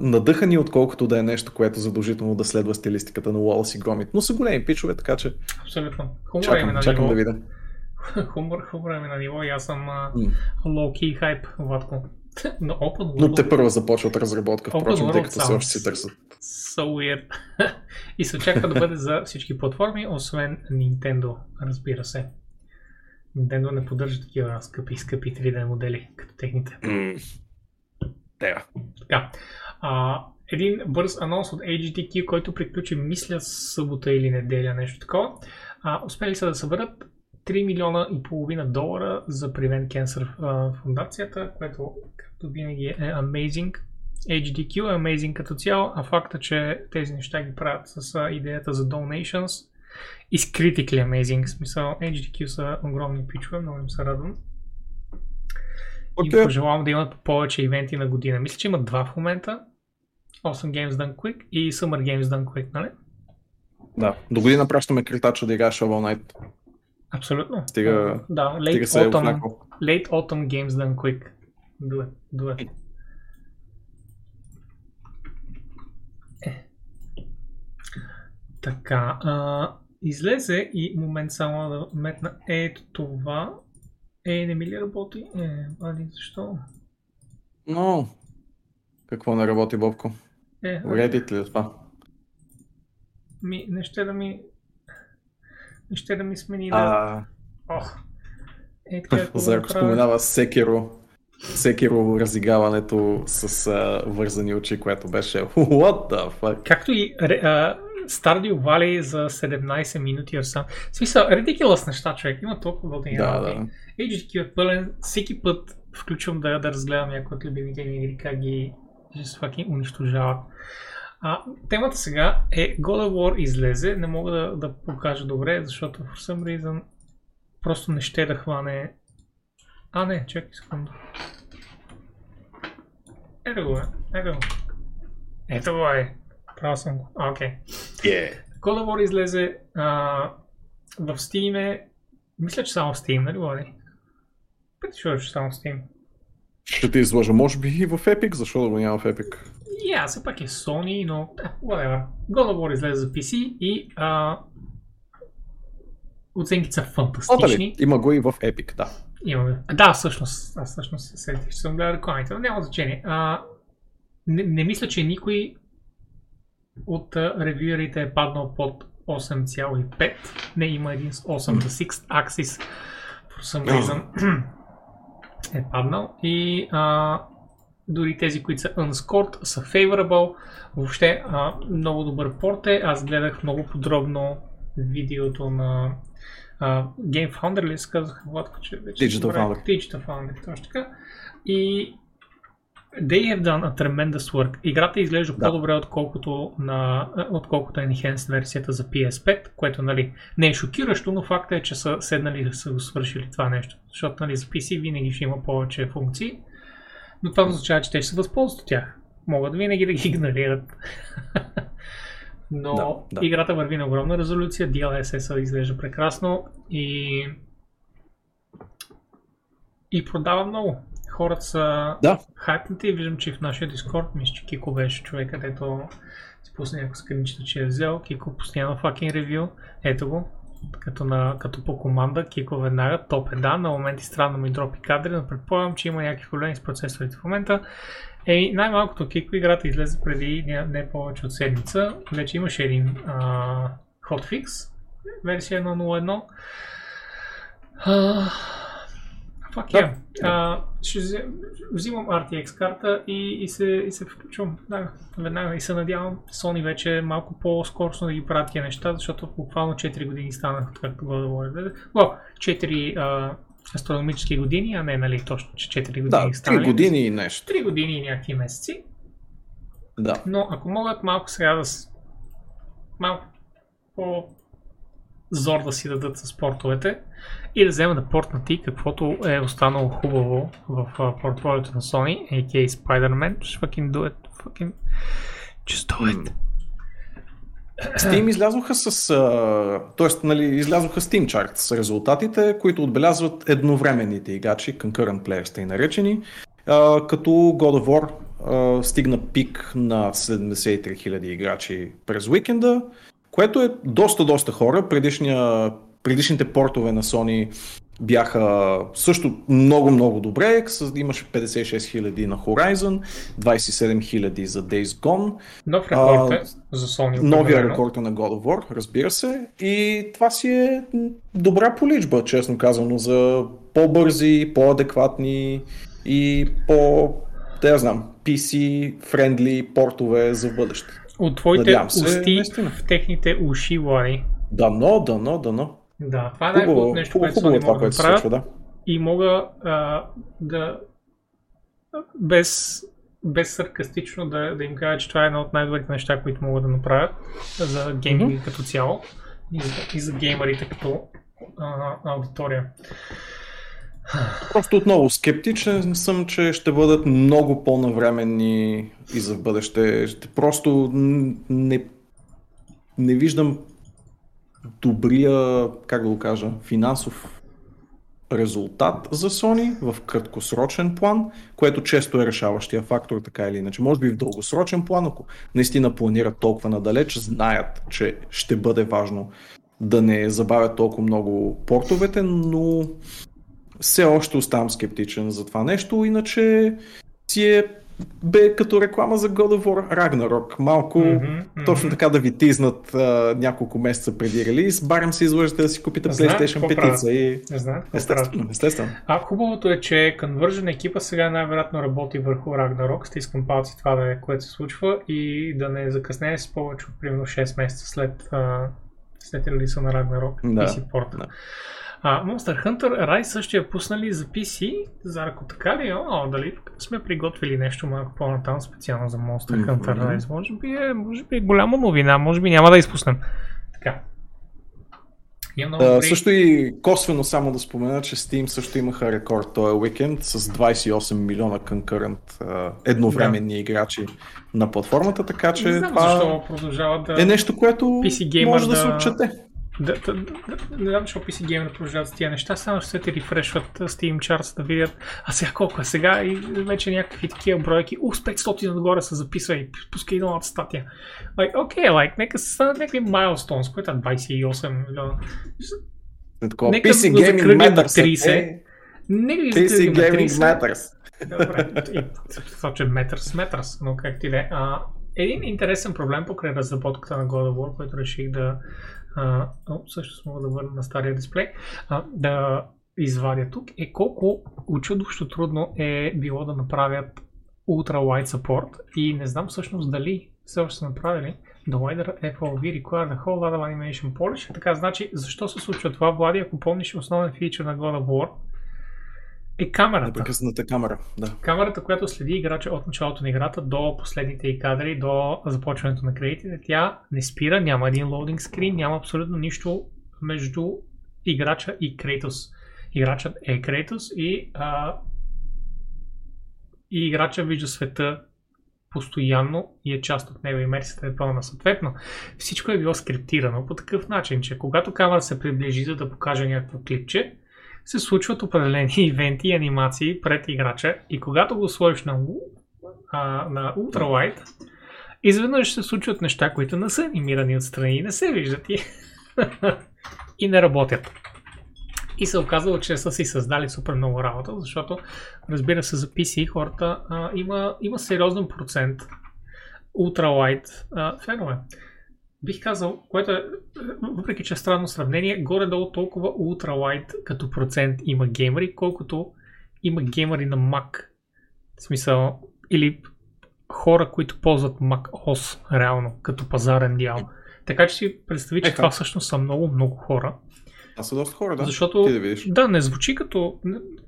надъхани, отколкото да е нещо, което задължително да следва стилистиката на Уолъс и Громит. Но са големи пичове, така че абсолютно. Хумора чакам, е на чакам да видя. Хумор, хумора е на ниво и аз съм mm. low-key hype, Ватко. Но, World... но те първо започват разработка, впрочем, тъй като се още си търсят. So weird. И се очаква да бъде за всички платформи, освен Nintendo, разбира се. Nintendo не поддържа такива скъпи, скъпи три Д модели, като техните. Mm. Yeah. Така. А, един бърз анонс от Ей Джи Ти Кю, който приключи, мисля, събота или неделя, нещо такова. А, успели са да съберат три милиона и половина долара за Prevent Cancer фундацията, което както винаги е amazing. Ей Джи Ди Кю е amazing като цяло, а факта, че тези неща ги правят с идеята за donations is critically amazing. В смисъл, Ей Джи Ди Кю са огромни пичове, много им се радвам. Okay. И пожелавам да имат повече ивенти на година. Мисля, че имат два в момента. Awesome Games Done Quick и Summer Games Done Quick, нали? Да, до година пращаме критача да играе Shovel Knight. Абсолютно. Стига, да, late, autumn, е late Autumn Games Done Quick. Дуе, дуе. Е. Така, а, излезе и момент само да метна ето това. Е, не ми ли работи? Е, али защо? Но, какво не работи, Бобко? Е, Reddit ли това? Ми, не ще да ми... Ще да ми смени да... Ох! Е, така, Зарко да споменава Секиро. Секиро разиграването с а, вързани очи, което беше what the fuck. Както и Stardew Valley за седемнайсет минути or some. В смисъл, ridiculous неща, човек. Има толкова години да, работи. Да. Ей Джи Ди Кю е пълен. Всеки път включвам да, да разгледам някои от любимите ми игри, как ги just fucking унищожават. А, темата сега е God of War излезе, не мога да, да покажа добре, защото for some reason просто не ще да хване... А не, чакай секунду. Ето го е, ето го. Ето го е, прав съм го. А, окей. Okay. Yeah. God of War излезе а, в Steam е... Мисля, че само в Steam, нали го е? Петишуваш, че само в Steam. Ще ти излъжа, може би и в Epic, защо да го няма в Epic? Я, yeah, все пак е Sony, но да, whatever. God of War излезе за пи си и а... оценките са фантастични. Има го и в Epic, да. Имаме. Да, всъщност, аз всъщност се сетих, че съм гледал рекламите, но няма значение. А, не, не мисля, че никой от ревюерите е паднал под осем цяло и пет. Не, има един с осем за шест Axis. For some reason е паднал и а... Дори тези, които са unscored, са favorable. Въобще а, много добър порт е. Аз гледах много подробно видеото на а, Game Founder, ли се казах, Владко, че вече Digital Founder. Digital Founder, точно така. И they have done a tremendous work. Играта изглежда да. По-добре, отколкото, на, отколкото Enhanced версията за пи ес пет, което нали, не е шокиращо, но факта е, че са седнали да са го свършили това нещо. Защото нали, за пи си винаги ще има повече функции. Но това означава, че те ще се възползват от тях. Могат винаги да ги игнорират. Но да, да. Играта върви на огромна резолюция, Ди Ел Ес Ес-а изглежда прекрасно и... и продава много. Хората са да. Хайпнати и виждам, че в нашия Дискорд, мисля, че Кико беше човек, където си пусне някакво скринчето, че е взел. Кико пусне на fucking ревю. Ето го. Като, на, като по команда, Кико веднага, топ е да, на моменти странно ми дропи кадри, но предполагам, че има някакви проблеми с процесорите в момента. Ей, най-малкото Кико играта излезе преди не, не повече от седмица, вече имаше един а, hotfix, версия едно точка нула точка едно. А, fuck yeah. Да. А, ще взимам Ар Ти Екс карта и, и, се, и се включвам да, веднага и се надявам Sony вече е малко по-скоростно да ги правят тия неща, защото буквално четири години станах откакто го да говоря. О, четири астрономически години, а не нали точно, че четири години да, станали. Да, три години и нещо. три години и някакви месеци. Да. Но ако могат малко сега да с... малко по-зор да си дадат с портовете и да вземат да портнат и каквото е останало хубаво в портфолиото на Sony, а.к.а. Spider-Man, just fucking do it, fucking just do it. Steam излязоха с... А, тоест, нали, излязоха Steam Chart с резултатите, които отбелязват едновременните играчи, concurrent players тъй наречени, а, като God of War а, стигна пик на седемдесет и три хиляди играчи през уикенда, което е доста, доста хора. Предишния, предишните портове на Sony бяха също много, много добре. Имаше петдесет и шест хиляди на Horizon, двадесет и седем хиляди за Days Gone. Нов рекорд е за Sony. Новия рекорд на God of War, разбира се. И това си е добра поличба, честно казано, за по-бързи, по-адекватни и по, да я знам, пи си-френдли портове за бъдеще. От твоите усти в техните уши, Лари. Дано, дано, дано. Да, това е най-хубавото нещо, което Sony мога да правя, да. И мога а, да без, без саркастично да, да им кажа, че това е едно от най-добрите неща, които могат да направят за гейминг mm-hmm. като цяло и за, и за геймерите като а, аудитория. Просто отново скептичен съм, че ще бъдат много по-навременни и за бъдеще. Просто не, не виждам добрия, как да го кажа, финансов резултат за Sony в краткосрочен план, което често е решаващия фактор, така или иначе. Може би в дългосрочен план, ако наистина планират толкова надалеч, знаят, че ще бъде важно да не забавят толкова много портовете, но все още оставам скептичен за това нещо, иначе си е бе като реклама за God of War Ragnarok. Малко mm-hmm, mm-hmm. точно така да ви тизнат а, няколко месеца преди релиз. Барем се излъжете да си купите PlayStation пет и знаят, естествено, естествено. А хубавото е, че Conversion екипа сега най-вероятно работи върху Ragnarok. Стискам палци това да е, което се случва и да не закъснее с повече от примерно шест месеца след, а, след релиза на Ragnarok да, и си порта. Да. А, Monster Hunter Rise също я пуснали за пи си, за ръко така ли? О, дали сме приготвили нещо малко по-натам специално за Monster Hunter mm-hmm. Rise? Може би, е, може би е голяма новина, може би няма да изпуснем. Така. Да, също и косвено само да спомена, че Steam също имаха рекорд този уикенд с двадесет и осем милиона concurrent едновременни да. играчи на платформата, така че знам, това да е нещо, което може да, да се отчете. Да, да, да, да дам, защото пи си Gamer продължават с тия неща, само ще те рефрешват Steam Charts да видят, а сега колко е сега и вече някакви такива бройки, ух, с петстотин отгоре се записва и пуска и новата статия. Like, okay, like, нека се станат някакви milestones, което е двадесет и осем милиона. Нека пи си да закръгли на тридесет. Нека да закръгли на тридесет. Добре, това че метърс, метърс, но как ти да е. Един интересен проблем покрай разработката на God of War, който реших да Uh, о, също мога да върна на стария дисплей, uh, да извадя тук, е колко очудващо трудно е било да направят Ultra Wide Support и не знам всъщност дали все още са направили The Wider еф о ви Required a Whole Lot of Animation Polish. Така, значи, защо се случва това, Влади, ако помниш основен фичър на God of War е камерата. Непрекъсната камера, да. Камерата, която следи играча от началото на играта до последните й кадри, до започването на кредитите, тя не спира, няма един лоудинг скрин, няма абсолютно нищо между играча и Крейтос. Играчът е Крейтос и, а, и играча вижда света постоянно и е част от него и мерсията е пълна. Съответно, всичко е било скриптирано по такъв начин, че когато камера се приближи, за да покаже някакво клипче, се случват определени ивенти и анимации пред играча и когато го сложиш на, а, на Ultra Wide, изведнъж се случват неща, които не са анимирани отстрани и не се виждат и, и не работят. И се оказало, че са си създали супер много работа, защото разбира се за пи си хората а, има, има сериозен процент Ultra Wide а, фенове. Бих казал, което е, въпреки че е странно сравнение, горе-долу толкова ултра-лайт като процент има геймери, колкото има геймери на Mac. В смисъл, или хора, които ползват Mac о ес, реално, като пазарен дял. Така че си представи, че е, това как? Всъщност са много-много хора. А са доста хора, да? Защото, ти да видиш. Да, не звучи като,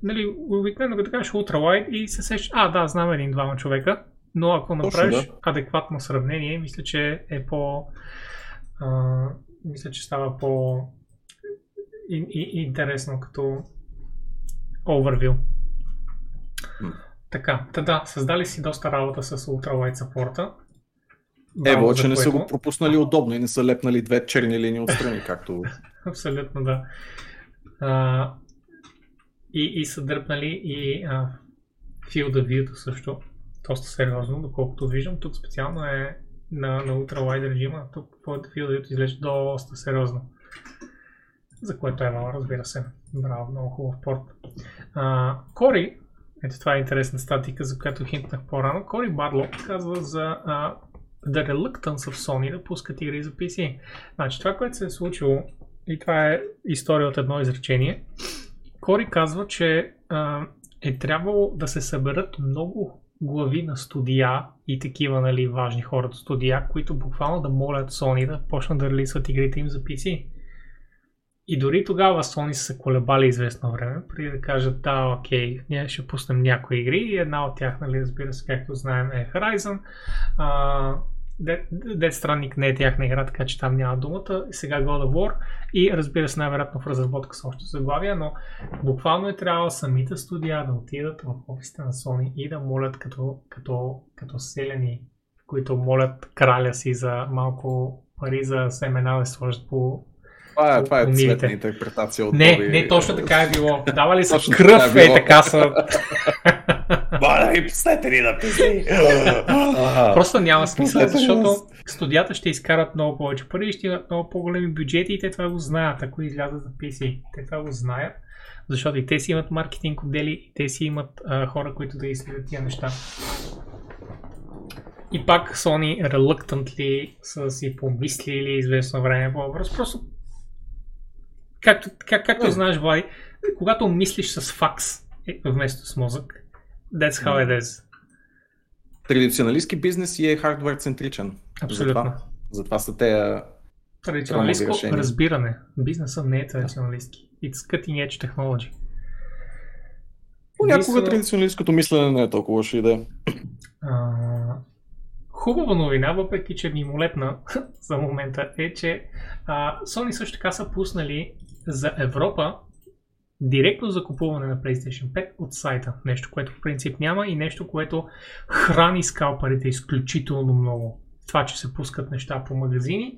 нали, обикновено като кажеш ултра-лайт и се сеща, а да, знам един-двама човека, Но ако направиш Точно, да. адекватно сравнение, мисля, че е по... А, мисля, че става по... И, и, интересно като overview. Mm. Така, та да, създали си доста работа с Ultralight Support-а. Ево, че не са го пропуснали удобно и не са лепнали две черни линии отстрани, както... Абсолютно, да. А, и, и са дърпнали и а, Field of View-то също. Доста сериозно, доколкото виждам. Тук специално е на, на Ultralight режима. Тук Field of View-то изглежда доста сериозно. За което е мало, разбира се. Браво, много хубав порт. А, Кори, ето това е интересна статика, за която хинтнах по-рано. Кори Барло казва за а, The Reluctance of Sony да пускат игри за пи си. Значи това, което се е случило, и това е история от едно изречение. Кори казва, че а, е трябвало да се съберат много глави на студия и такива, нали, важни хора от студия, които буквално да молят Sony да почнат да релисват игрите им за пи си. И дори тогава Sony са колебали известно време, преди да кажат да, окей, ние ще пуснем някои игри и една от тях, нали, разбира се, както знаем, е Horizon. Uh, Dead, Dead Stranding не е тяхна игра, така че там няма думата. Сега God of War и, разбира се, най-вероятно в разработка са още заглавия, но буквално е трябвало самите студия да отидат в офисите на Sony и да молят като, като, като селени, които молят краля си за малко пари за семена да сложат по... Това е, това е цветна интерпретация от не, Боби. Не, точно така е било. Дава ли са кръв, е така са... Бада и пуснете ни да пизни! Просто няма смисъл, защото студията ще изкарат много повече пари, ще имат много по-големи бюджети и те това го знаят, ако излязат за пи си. Те това го знаят, защото и те си имат маркетинг отдели, и те си имат а, хора, които да изследват тия неща. И пак Sony reluctantly са си помислили известно време по-образ. Просто Както, как, както знаеш, Влади, когато мислиш с факс вместо с мозък, that's how it is. Традиционалистски бизнес е хардвер центричен. Абсолютно. Затова, затова са те... Традиционалистко разбиране. Бизнесът не е традиционалистки. It's cutting edge technology. Понякога Мисля... традиционалистското мислене не е толкова лоша идея. А, хубава новина, въпреки че мимолетна за момента, е, че а, Sony също така са пуснали за Европа директно за купуване на PlayStation пет от сайта. Нещо, което в принцип няма и нещо, което храни скалпарите изключително много. Това, че се пускат неща по магазини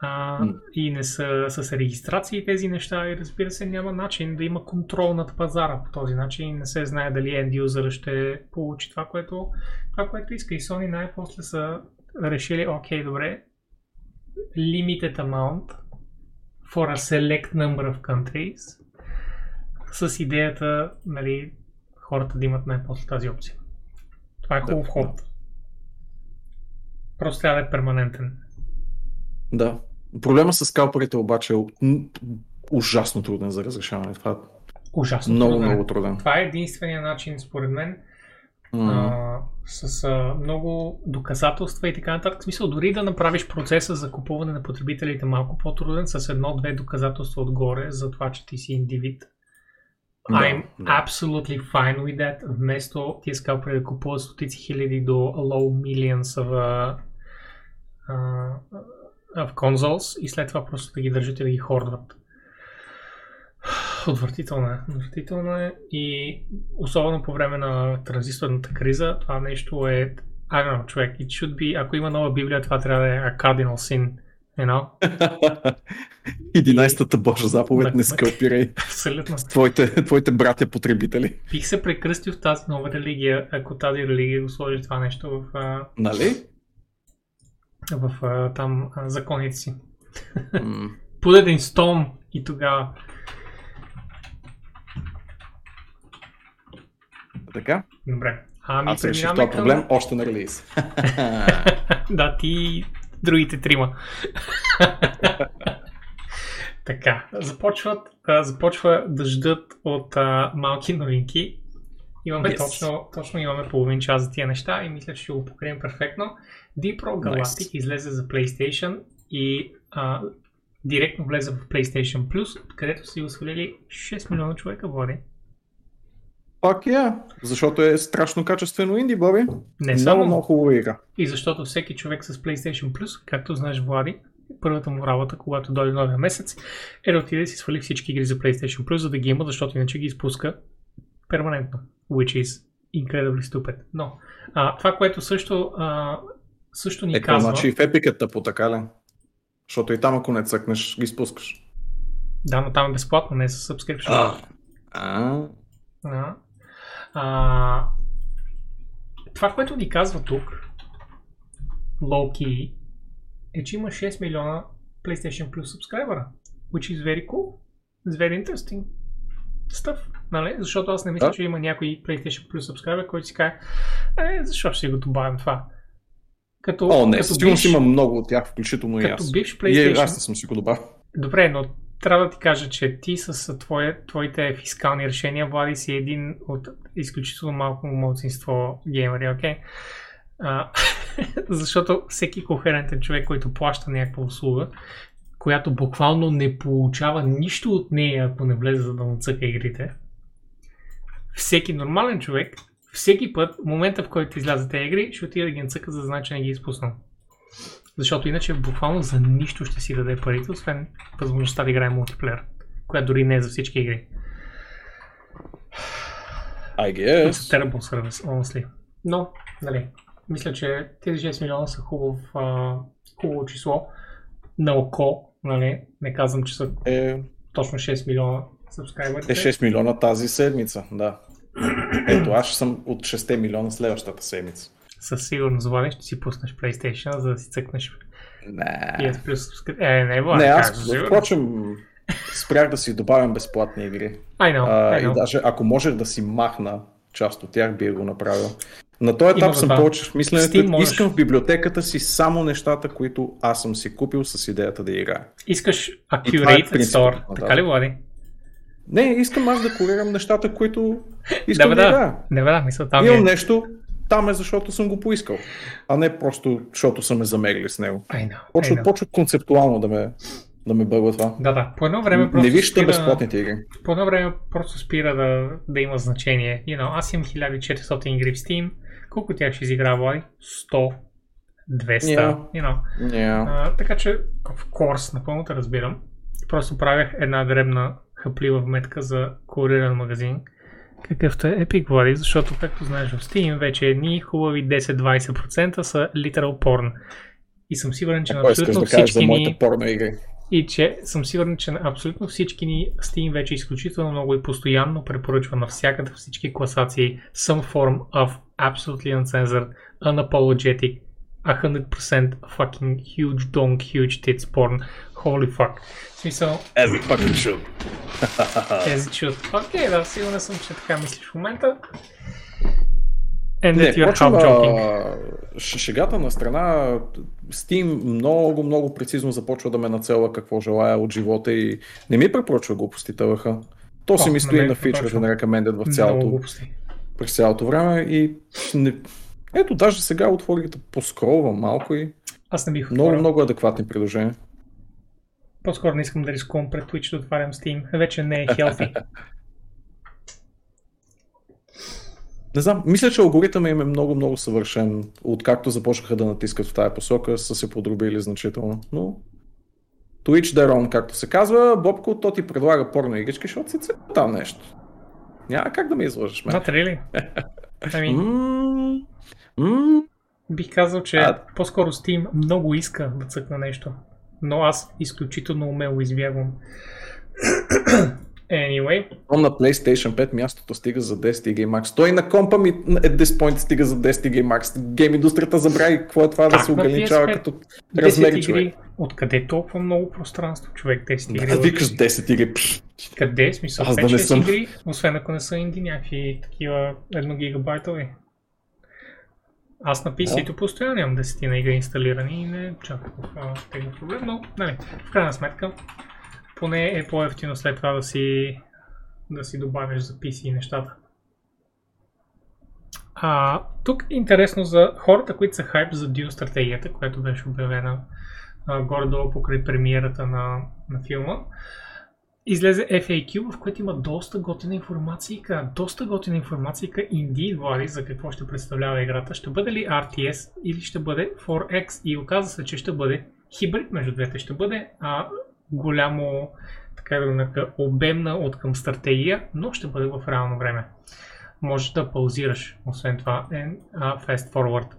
а, и не са с регистрации тези неща и, разбира се, няма начин да има контрол над пазара по този начин. Не се знае дали енд-юзър ще получи това, което, това, което иска. И Sony най-после са решили, окей, добре, limited amount for a select number of countries, с идеята, нали, хората да имат най-после тази опция. Това е хубав да, ход. Да. Просто трябва да е перманентен. Да. Проблема с скалпарите обаче е ужасно труден за разрешаване. Това е ужасно много, труден. много труден. Това е единствения начин, според мен, mm-hmm. а, с а, много доказателства и така нататък. В смисъл, дори да направиш процеса за купуване на потребителите малко по-труден, с едно-две доказателства отгоре за това, че ти си индивид. I'm да, да. absolutely fine with that. Вместо ти искал преди да купуват стотици хиляди до low millions в uh, uh, конзолс и след това просто да ги държат и да ги хордват. Отвратително е. Отвратително е и особено по време на транзисторната криза това нещо е, I don't know, човек, it should be, ако има нова библия, това трябва да е a cardinal sin. You know? единайсетата Божа заповед, не скалпирай твоите, твоите братя потребители. Бих се прекръстил в тази нова религия, ако тази религия го сложи това нещо в, нали? в, в там законите си. Mm. Put it in stone и тогава. Така? Добре. Ами, аз реших този проблем към... още на релиз. да, ти... Другите трима. така, започват, а, започва дъждът от а, малки новинки. Имаме yes. точно, точно имаме половин час за тия неща и мисля, че ще го покрием перфектно. Deep Rock Galactic nice. излезе за PlayStation и а, директно влезе в PlayStation Plus, където са го свалили шест милиона човека, Влади. Пак я, защото е страшно качествено инди, Боби. Не само. Много, много хубава игра. И защото всеки човек с PlayStation Plus, както знаеш, Влади, първата му работа, когато дойде новия месец, е да отиде да си свали всички игри за PlayStation Plus, за да ги има, защото иначе ги изпуска перманентно. Which is incredibly stupid. Но а, това, което също, а, също ни е, казва... Е, значи и в епиката по така ли? Защото и там, ако не цъкнеш, ги изпускаш. Да, но там е безплатно, не е с subscription. А, а... А, а, това, което ни казва тук, low-key, е, че има шест милиона PlayStation Plus subscriber, which is very cool, it's very interesting stuff, нали? Защото аз не мисля, да. Че има някой PlayStation Plus subscriber, който си казва, е, защо ще го добавям това? Като, О, не, сигурно си има много от тях, включително и аз. PlayStation... И аз съм си го добавил. Добре, но трябва да ти кажа, че ти с твое, твоите фискални решения, Влади, си един от изключително малко малцинство геймери, окей? Okay? Защото всеки кохерентен човек, който плаща някаква услуга, която буквално не получава нищо от нея, ако не влезе за да му цъка игрите, всеки нормален човек, всеки път, в момента в който излязат тези игри, ще отиде да ги нацъка, за да знае, че не ги изпуснал. Защото иначе буквално за нищо ще си даде парите, освен възможността да играе мултиплеер, която дори не е за всички игри. I guess. It's a terrible service, honestly. Но, нали, мисля, че тези шест милиона са хубав, а, хубаво число на око, нали, не казвам, че са е... точно шест милиона субскрайбърите. Е шест милиона тази седмица, да. Ето, аз ще съм от шест милиона следващата седмица. Със сигурност, Влади, ще си пуснеш PlayStation, за да си цъкнеш. Nee. Plus... Е, не, Влади, не, аз, впрочем, спрях да си добавям безплатни игри. I know, а, I know. И даже ако можех да си махна част от тях, би го направил. На този етап съм повече в мисленето, искам в библиотеката си само нещата, които аз съм си купил с идеята да играя. Искаш accurate е store, така ли, Влади? Не, искам аз да корирам нещата, които искам да играя. Не, да, мисля, там имам е... нещо... Там е защото съм го поискал, а не просто защото са ме замерили с него. Почват концептуално да ме, да ме бъгва това. Да, да. По едно време просто не вижте спира... безплатните игри. По едно време просто спира да, да има значение. You know, аз имам хиляда и четиристотин игри в Steam. Колко тях ще изигра, Влади? сто, двеста. Yeah. You know. Yeah. А, така че, of course, напълно те разбирам. Просто правях една дребна хъплива вметка за куриран магазин. Какъвто е Epic, Влади, защото, както знаеш, в Steam вече едни хубави десет до двайсет процента са literal porn. И съм сигурен, че на абсолютно да всички ни... И че съм сигурен, че на абсолютно всички ни Steam вече изключително много и постоянно препоръчва навсякъде всички класации some form of absolutely uncensored, unapologetic, one hundred percent fucking huge donk, huge tits porn. Holy fuck. В смисъл... As it fucking should. As it should. Окей, okay, да, сигурен съм, че така мислиш в момента. And that you're half joking. Шегата на страна, Steam много, много прецизно започва да ме нацела какво желая от живота и не ми препоръчва глупости тълъха. То си ми стои на фичър, на рекомендът в цялото... През цялото време и... Не... Ето, даже сега отворих да поскролвам малко и... Аз не бих отворил. Много, много адекватни предложения. По-скоро не искам да рискувам пред Twitch да отварям Steam. Вече не е healthy. Не знам, мисля, че алгоритъмът им е много, много съвършен. Откакто започнаха да натискат в тая посока, са се подробили значително. Но... Twitch their own, както се казва. Бобко, то ти предлага порно игрички, защото си цели там нещо. Няма как да ме излъжеш, мен. Not really. I mean... Mm. Бих казал, че а... по-скоро Steam много иска да цъкна нещо, но аз изключително умело избягвам. Anyway. На PlayStation пет мястото стига за десет гигабайта Max. Той на компа ми at this point стига за десет гигабайта Max. Гейм индустрията забрави какво е това да, да се ограничава като размери човек. Откъде толкова много пространство, човек, десет игри? Да, викаш десет игри. Къде е смисъл? Аз да не съм. Игри, освен ако не са инди някакви такива едно гигабайтови. Аз на пи си-то постоянно имам десетина игри инсталирани и не чакам тега проблем, но нали, в крайна сметка поне е по-ефтино след това да си, да си добавиш за пи си нещата. А, тук е интересно за хората, които са хайп за Dune стратегията, която беше обявена а, горе-долу покрай премиерата на, на филма. излезе Еф Ей Кю, в което има доста готина информацийка, доста готина информацийка инди вали за какво ще представлява играта. Ще бъде ли Ар Ти Ес или ще бъде фор екс, и оказа се, че ще бъде хибрид между двете. Ще бъде а, голямо, така да нарека, обемна от към стратегия, но ще бъде в реално време. Можеш да паузираш, освен това е fast forward.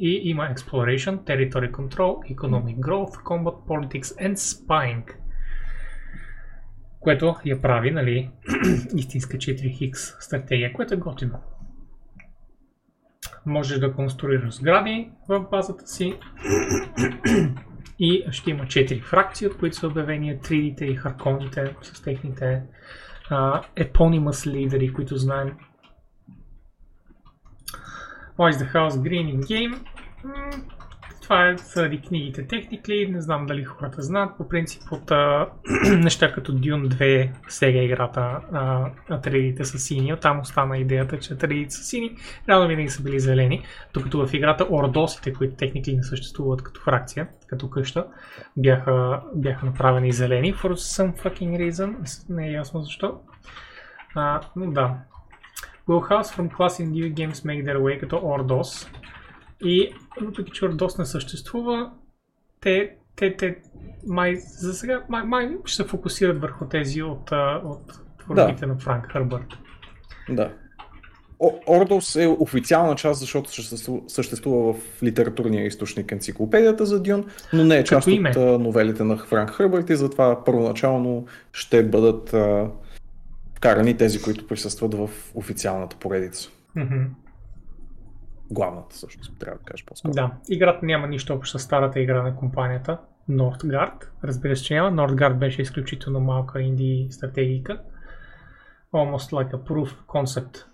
И има Exploration, Territory Control, Economic Growth, Combat, Politics and Spying. Което я прави, нали, истинска четири икс стратегия, което е готино. Можеш да конструираш сгради в базата си и ще има четири фракции, от които са обявени тридите и харконите с техните а, eponymous лидери, които знаем. Why is the house green in game? Това е заради книгите Technically, не знам дали хората знаят. По принцип от а, неща като Dune две, сега играта, тридите са сини, оттам остана идеята, че тридите са сини, реално винаги са били зелени, докато в играта ордосите, които Technically не съществуват като фракция, като къща, бяха, бяха направени зелени, for some fucking reason, не е ясно защо. А, но да. Will house from class in new games make their way като ордос. И въпреки че Ордос не съществува, те, те, те май, за сега май, май ще се фокусират върху тези от, от творбите да. на Франк Хърбърт. Да. О, Ордос е официална част, защото съществува в литературния източник енциклопедията за Дюн, но не е част от новелите на Франк Хърбърт и затова първоначално ще бъдат а, вкарани тези, които присъстват в официалната поредица. Mm-hmm. Главната всъщност, трябва да кажа по-скоро. Да, играта няма нищо общо с старата игра на компанията Northgard. Разбира се, че няма. Northgard беше изключително малка инди стратегийка. Almost like a proof concept.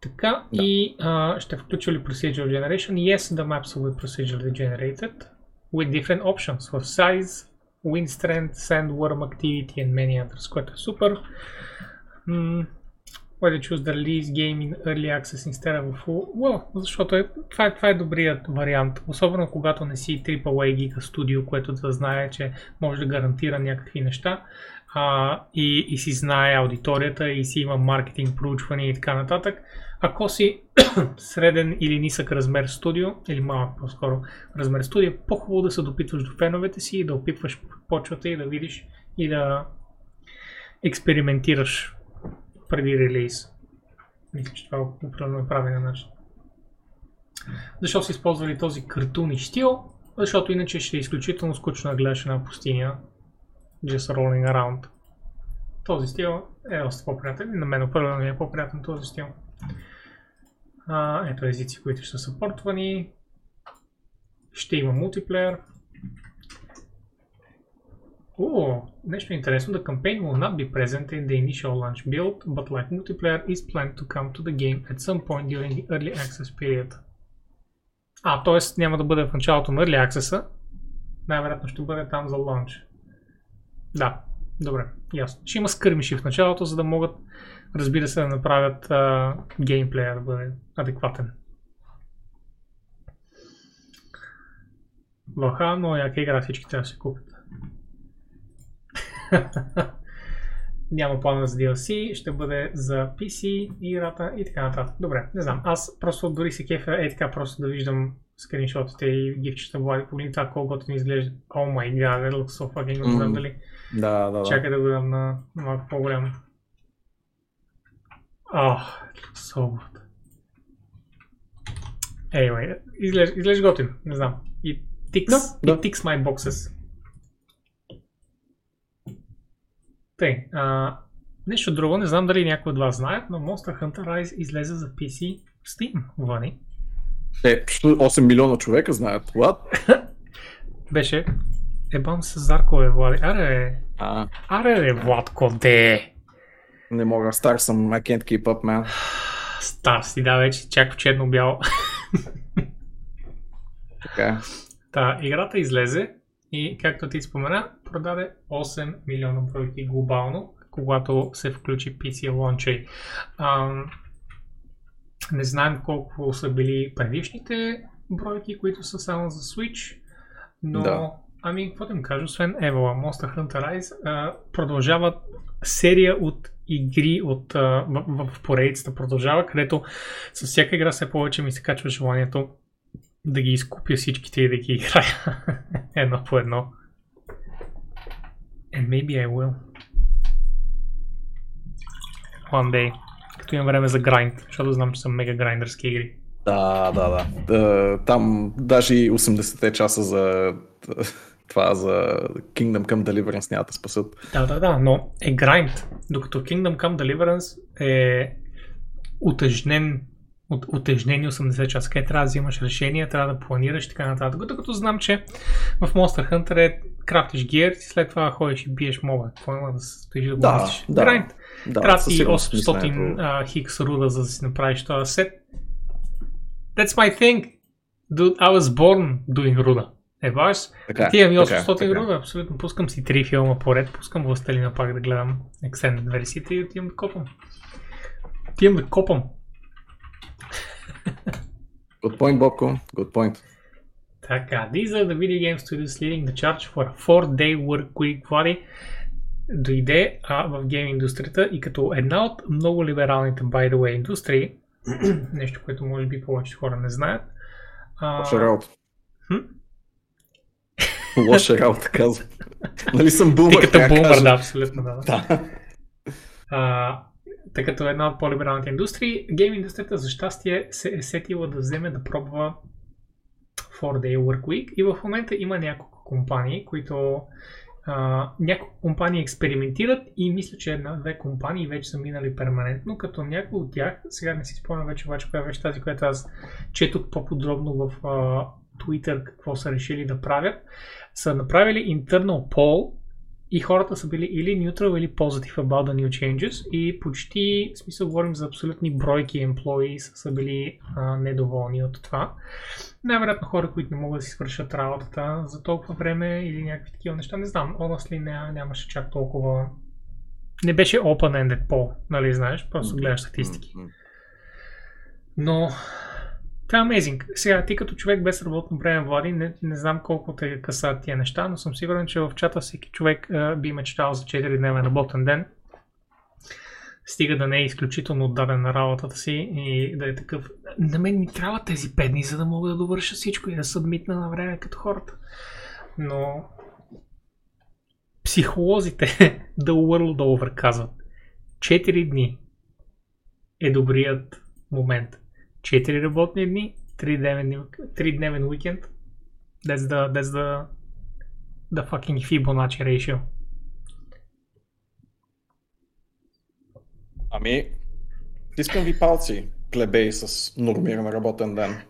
Така, да. И а, ще включва ли Procedural Generation? Yes, the maps will be procedurally generated with different options of size, wind strength, sandworm activity and many others, което е супер. М- Why they choose the release game in early access instead of full? Well, защото е, това, е, това е добрият вариант. Особено когато не си Triple A Giga Studio, което да знае, че може да гарантира някакви неща а, и, и си знае аудиторията и си има маркетинг, проучване и така нататък. Ако си среден или нисък размер студио, или малък по-скоро размер студио, по-хубаво да се допитваш до феновете си и да опитваш почвата и да видиш и да експериментираш преди релиз. Мисля, че това е определено правилен начин. Защо са използвали този картуни стил? Защото иначе ще е изключително скучно да гледаш една пустиня just rolling around. Този стил е доста по-приятен. На мен определено ми е по-приятен този стил. А, ето езици, които ще са съпортвани. Ще има мултиплеер. О, нещо интересно. The campaign will not be present in the initial launch build, but like multiplayer is planned to come to the game at some point during the early access period. А, т.е. няма да бъде в началото на early access-а. Най-вероятно ще бъде там за launch. Да, добре, ясно. Ще има скърмиши в началото, за да могат, разбира се, да направят uh, геймплея да бъде адекватен. Лоха, но яка игра, всички трябва да се купят. Няма плана за Ди Ел Си, ще бъде за Пи Си играта и така нататък. Добре, не знам, аз просто дори се кефя е така просто да виждам скриншотите и гифчета Влади, погледни това колко готино изглежда. О май гад, it looks so fucking good, не знам дали. Да, да, да. Чакай да го дам на, на малко по-голямо. Ох, so good. Anyway, изглежда, изглежда готино, не знам. It ticks, no, it ticks my boxes. Тъй, а, нещо друго, не знам дали някой от вас знаят, но Monster Hunter Rise излезе за Пи Си в Steam, Вани. Е, осем милиона човека знаят, what? Беше, ебам се Заркове, Влади, аре, а. аре, Владко, де. Не мога, стар съм, I can't keep up, man. Стар си, да, вече, чак в черно-бяло. Така. Та, играта излезе. И както ти спомена, продаде осем милиона бройки глобално, когато се включи Пи Си Launcher. Не знаем колко са били предишните бройки, които са само за Switch, но да. Ами, какво да му кажа, освен Евола, Monster Hunter Rise продължава серия от игри от, в, в, в поредицата продължава, където с всяка игра все повече ми се качва желанието да ги изкупя всичките и да ги играя едно по едно. And maybe I will. One day. Като имам време за грайнд, защото знам, че съм мега грайндърски игри. Да, да, да. Там даже и осемдесетте часа за това за Kingdom Come Deliverance няма да спасат. Да, да, да, но е грайнд. Докато Kingdom Come Deliverance е утежнен, от, утежнени осемдесет часа. Къде трябва да взимаш решения, трябва да планираш и така нататък. Докато знам, че в Monster Hunter е крафтиш гиер и след това ходиш и биеш моба. Какво има да се стоиш да го мислиш? Да, грайнд. Да, трябва ти осемстотин хикс руда, за да си направиш това сет. That's my thing. Dude, I was born doing руда. Е ваш, ти имам осемстотин руда, абсолютно. Пускам си три филма поред, пускам Властелина пак да гледам Extended версията и отивам да копам. Отивам да копам. Good point, Бобко. Good point. Така, these are the video game studios leading the charge for a four-day work week, Влади. Дойде а, в гейм индустрията и като една от много либералните, by the way, индустрии, нещо, което може би повече хора не знаят. Лоша работа. Лоша работа, казвам. Нали съм бумър, така бумър, кажа. Да, абсолютно, да. да. А, тъй като една от по-либералните индустрии, гейм индустрията за щастие се е сетила да вземе да пробва four-day work week и в момента има няколко компании, които Uh, няколко компании експериментират и мисля, че една-две компании вече са минали перманентно, като някои от тях, сега не си спомням вече обаче коя беше тази, която аз четох по-подробно в uh, Twitter какво са решили да правят, са направили internal poll и хората са били или neutral, или positive about the new changes и почти, в смисъл, говорим за абсолютни бройки employees са били uh, недоволни от това. Най-вероятно хора, които не могат да си свършат работата за толкова време или някакви такива неща, не знам, honestly не, нямаше чак толкова, не беше open-ended poll, нали знаеш, просто гледаш статистики. Но това е amazing. Сега, ти като човек без работно време, Влади, не, не знам колко те касат тия неща, но съм сигурен, че в чата всеки човек а, би мечтал за четиридневен работен ден. Стига да не е изключително отдаден на работата си и да е такъв. На мен ми трябва тези пет дни, за да мога да довърша всичко и да събмитна на време като хората. Но психолозите The World Over казват, четири дни е добрият момент. четири работни дни, три-дневен уикенд. That's the, that's the, the fucking Fibonacci ratio. Ами, искам ви палци, плебеи с нормиран работен ден.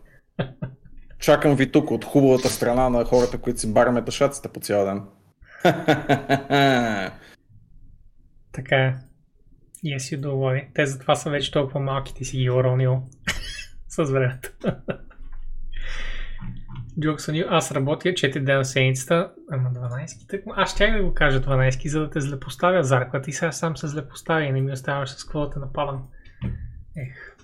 Чакам ви тук от хубавата страна на хората, които си бараме тъшаците по цял ден. Така е. Yes, you do, Влади. Те затова са вече толкова малки, ти си ги уронил с времето. Джок сънил, аз работя четири дена седмицата, ама дванайсети. Аз щях да го кажа дванайсети, за да те злепоставя, Зарква. Ти сега сам се злепоставя и не ми оставаш с какво да те нападам. Ех,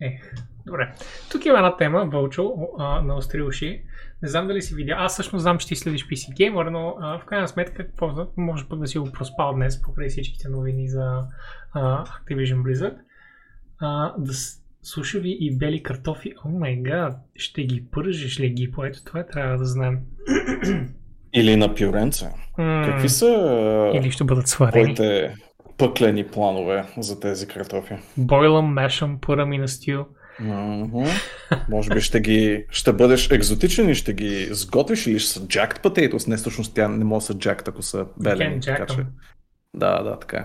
ех, добре. Тук има една тема, Вълчо, на остри уши. Не знам дали си видя. Аз всъщност знам, че ти следиш пи си Gamer, но а, в крайна сметка може пък да си го проспал днес, покрай всичките новини за а, Activision Blizzard. А, да сушеви и бели картофи, о май гад, ще ги пържиш ли ги, поето това трябва да знаем. Или на пюренца. Mm. Какви са Или ще бъдат сварени. Твоите пъклени планове за тези картофи? Бойлам, мешам, пърам и на стю. Mm-hmm. Може би ще ги, ще бъдеш екзотичен и ще ги сготвиш или ще са jacked potatoes. Не, всъщност тя не може да са jacked, ако са белени. Така, че... Да, да, така.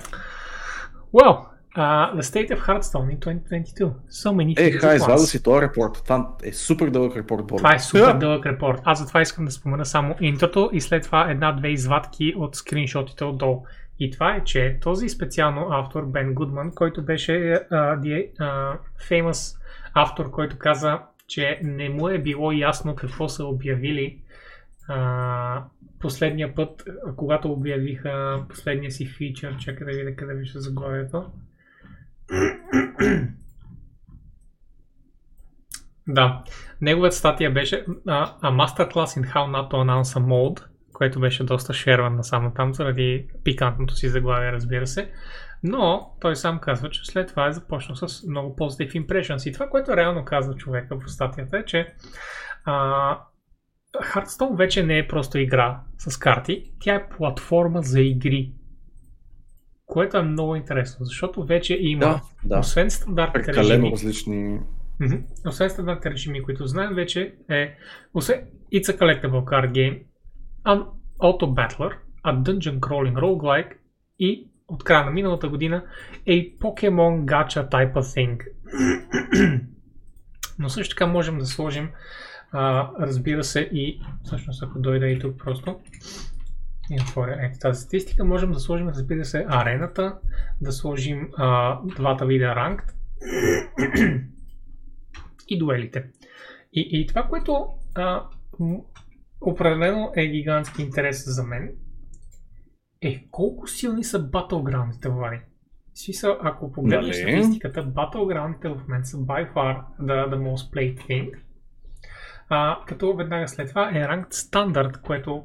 Well, uh, the state of Hearthstone in twenty twenty-two. So many things. Е, хай, извадя си този репорт. Това е супер дълъг репорт. Боже. Това е супер yeah. дълъг репорт. Аз затова искам да спомена само интрото и след това една-две извадки от скриншотите отдолу. И това е, че този специално автор, Бен Гудман, който беше uh, the, uh, famous автор, който каза, че не му е било ясно какво са обявили а, последния път, когато обявиха последния си фичър. Чакай да видя къде беше заглавието. Да, неговата статия беше A Masterclass in How Not to Announce a Mod което беше доста шерван насам там, заради пикантното си заглавие, разбира се. Но той сам казва, че след това е започнал с много positive impressions. И това, което реално казва човека в статията е, че а, Hearthstone вече не е просто игра с карти, тя е платформа за игри. Което е много интересно, защото вече има, да, да. освен стандартните режими, различни... mm-hmm. освен стандартните режими, които знаем, вече е освен It's a Collectible Card Game, an Auto Battler, a Dungeon Crawling Roguelike и от края на миналата година A Pokemon Gacha Type of Thing. Но също така можем да сложим, а, разбира се, и всъщност ако дойда и тук просто и отворя ето тази статистика, можем да сложим, разбира се, арената, да сложим а, двата вида ранкт и дуелите. И, и това, което а, определено е гигантски интерес за мен, е колко силни са батълграундите, Влади. Смисъл, ако погледнеш статистиката, батълграундите в момента са by far the, the most played thing. А, като веднага след това е ранкт стандарт, което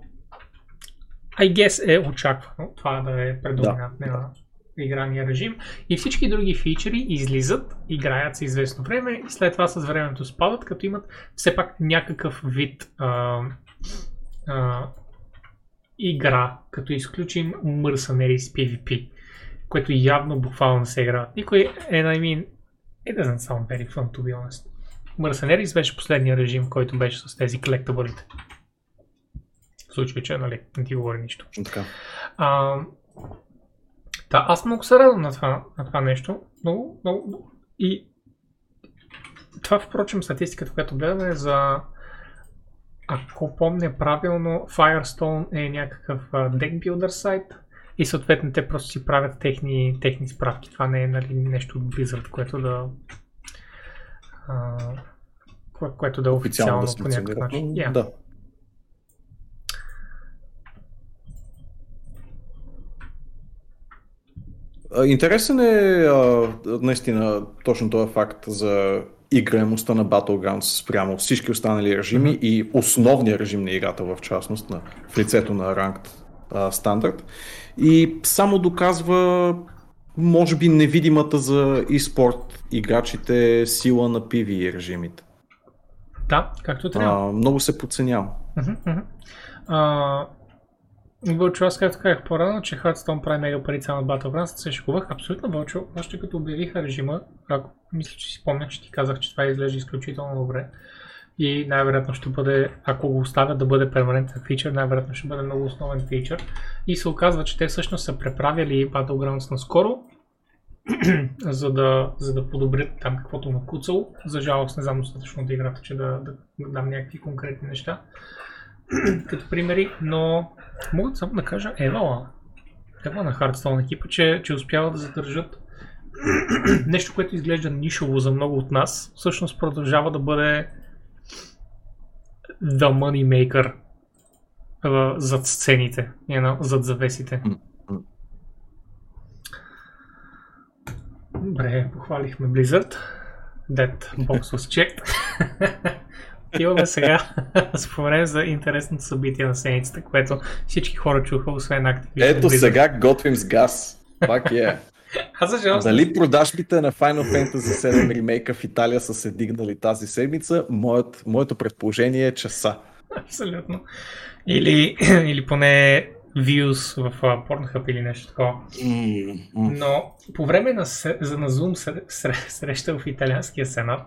I guess е очаквано, това да е предоминантна да, да. играния режим, и всички други фичери излизат, играят се известно време и след това с времето спадат, като имат все пак някакъв вид а, а, игра, като изключим мърсанери с PvP, което явно буквално се играят. Никой е, I mean, it doesn't sound very fun, to be honest. Мърсанери беше последния режим, който беше с тези колектабълите. В случай, че нали, не ти говори нищо. Така. А, да, аз много се радвам на това, на това нещо. Много, много, много. И това, впрочем, статистиката, която гледаме е за... Ако помня правилно, Firestone е някакъв декбилдър сайт и съответно те просто си правят техни, техни справки. Това не е нали, нещо от Blizzard, което да... А, което да е официално, официално да по някакъв начин. Yeah. Да. Интересен е а, наистина точно този факт за играемостта на Battlegrounds спрямо всички останали режими, mm-hmm. и основния режим на играта в частност, на, в лицето на Ranked Standard. И само доказва, може би, невидимата за e-sport играчите сила на пи ви и режимите. Да, както трябва. А, много се подценява. Mm-hmm, mm-hmm. А... Вълчо, аз както казах по-рано, че Hearthstone прави мега пари цял на Battlegrounds, се шегувах. Абсолютно, Вълчо, още като обявиха режима, ако мисля, че си помня, че ти казах, че това изглежда изключително добре и най-вероятно ще бъде, ако го оставят да бъде перманентен фичър, най-вероятно ще бъде много основен фичър, и се оказва, че те всъщност са преправили Battlegrounds наскоро, за, да, за да подобрят там каквото му куцало. За жалост не знам достатъчно да играта, че да, да, да дам някакви конкретни неща като примери, но могат само да кажа евала, евала на Hearthstone екипа, че, че успяват да задържат нещо, което изглежда нишово за много от нас, всъщност продължава да бъде the money maker зад сцените, зад завесите. Добре, похвалихме Blizzard. That box was checked. Отиваме сега споменем за интересното събитие на седмицата, което всички хора чуха, освен Activision. Ето сега готвим с газ. Пак е. Yeah. Дали продажбите на Final Fantasy седем ремейка в Италия са се дигнали тази седмица? Моят, моето предположение е часа. Абсолютно. Или, или поне views в Pornhub или нещо такова. Но по време на, на Zoom среща в италианския сенат,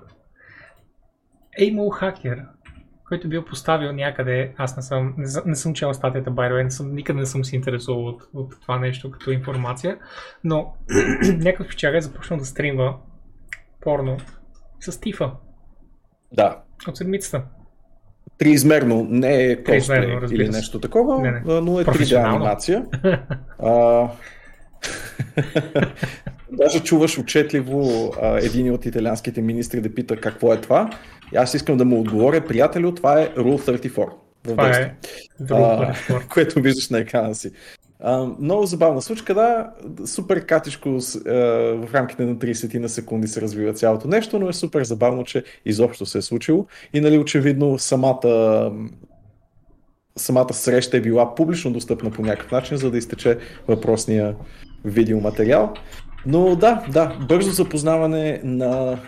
е имал хакер, който бил поставил някъде, аз не съм, не съм, не съм чел статията, by the way, не съм, никъде не съм се интересувал от, от това нещо като информация, но някакъв вчера е започнал да стримва порно с Тифа. Да. От седмицата. Триизмерно, не е косплей или нещо такова, не, не. Но е три Д анимация. а... Даже чуваш отчетливо а, един от италианските министри да пита какво е това. И аз искам да му отговоря, приятелю, това е Rule тридесет и четири. Това е Rule тридесет и четири. А, което виждаш на екрана си. А, много забавна случка, да. Супер катичко с, а, в рамките на тридесет на секунди се развива цялото нещо, но е супер забавно, че изобщо се е случило. И нали очевидно самата... самата среща е била публично достъпна по някакъв начин, за да изтече въпросния видеоматериал. Но да, да, бързо запознаване на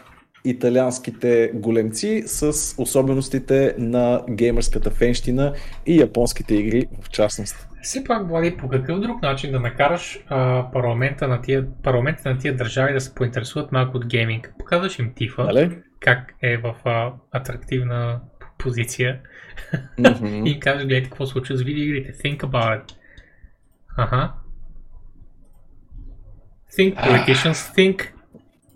италианските големци с особеностите на геймърската фенщина и японските игри в частност. Все пак, Влади, по какъв друг начин да накараш а, парламента на тия, парламента на тия държави да се поинтересуват малко от гейминг? Показваш им Тифа, Дали? Как е в а, атрактивна позиция mm-hmm. и казваш, гледайте какво случва с видеоигрите. Think about it. Аха. Think, politicians think.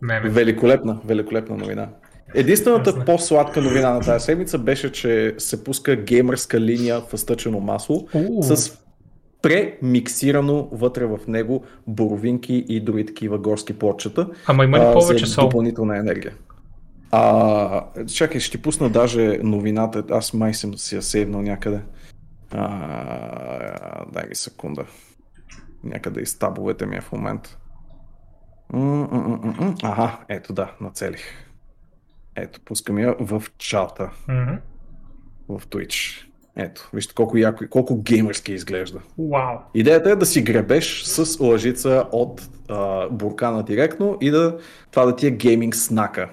Меме. Великолепна, великолепна новина. Единствената по-сладка новина на тази седмица беше, че се пуска геймърска линия в стъчено масло uh. с премиксирано вътре в него боровинки и други такива горски плодчета. Ама има ли повече сол? Допълнителна енергия. А, чакай, ще пусна даже новината, аз май съм си я сейвнал някъде. А, дай ми секунда. Някъде из табовете ми е в момента. Ага, ето да, нацелих. Ето, пускам я в чата. Mm-hmm. В Twitch. Ето, вижте колко яко и колко геймърски изглежда. Wow. Идеята е да си гребеш с лъжица от а, буркана директно и да това да ти е гейминг снака.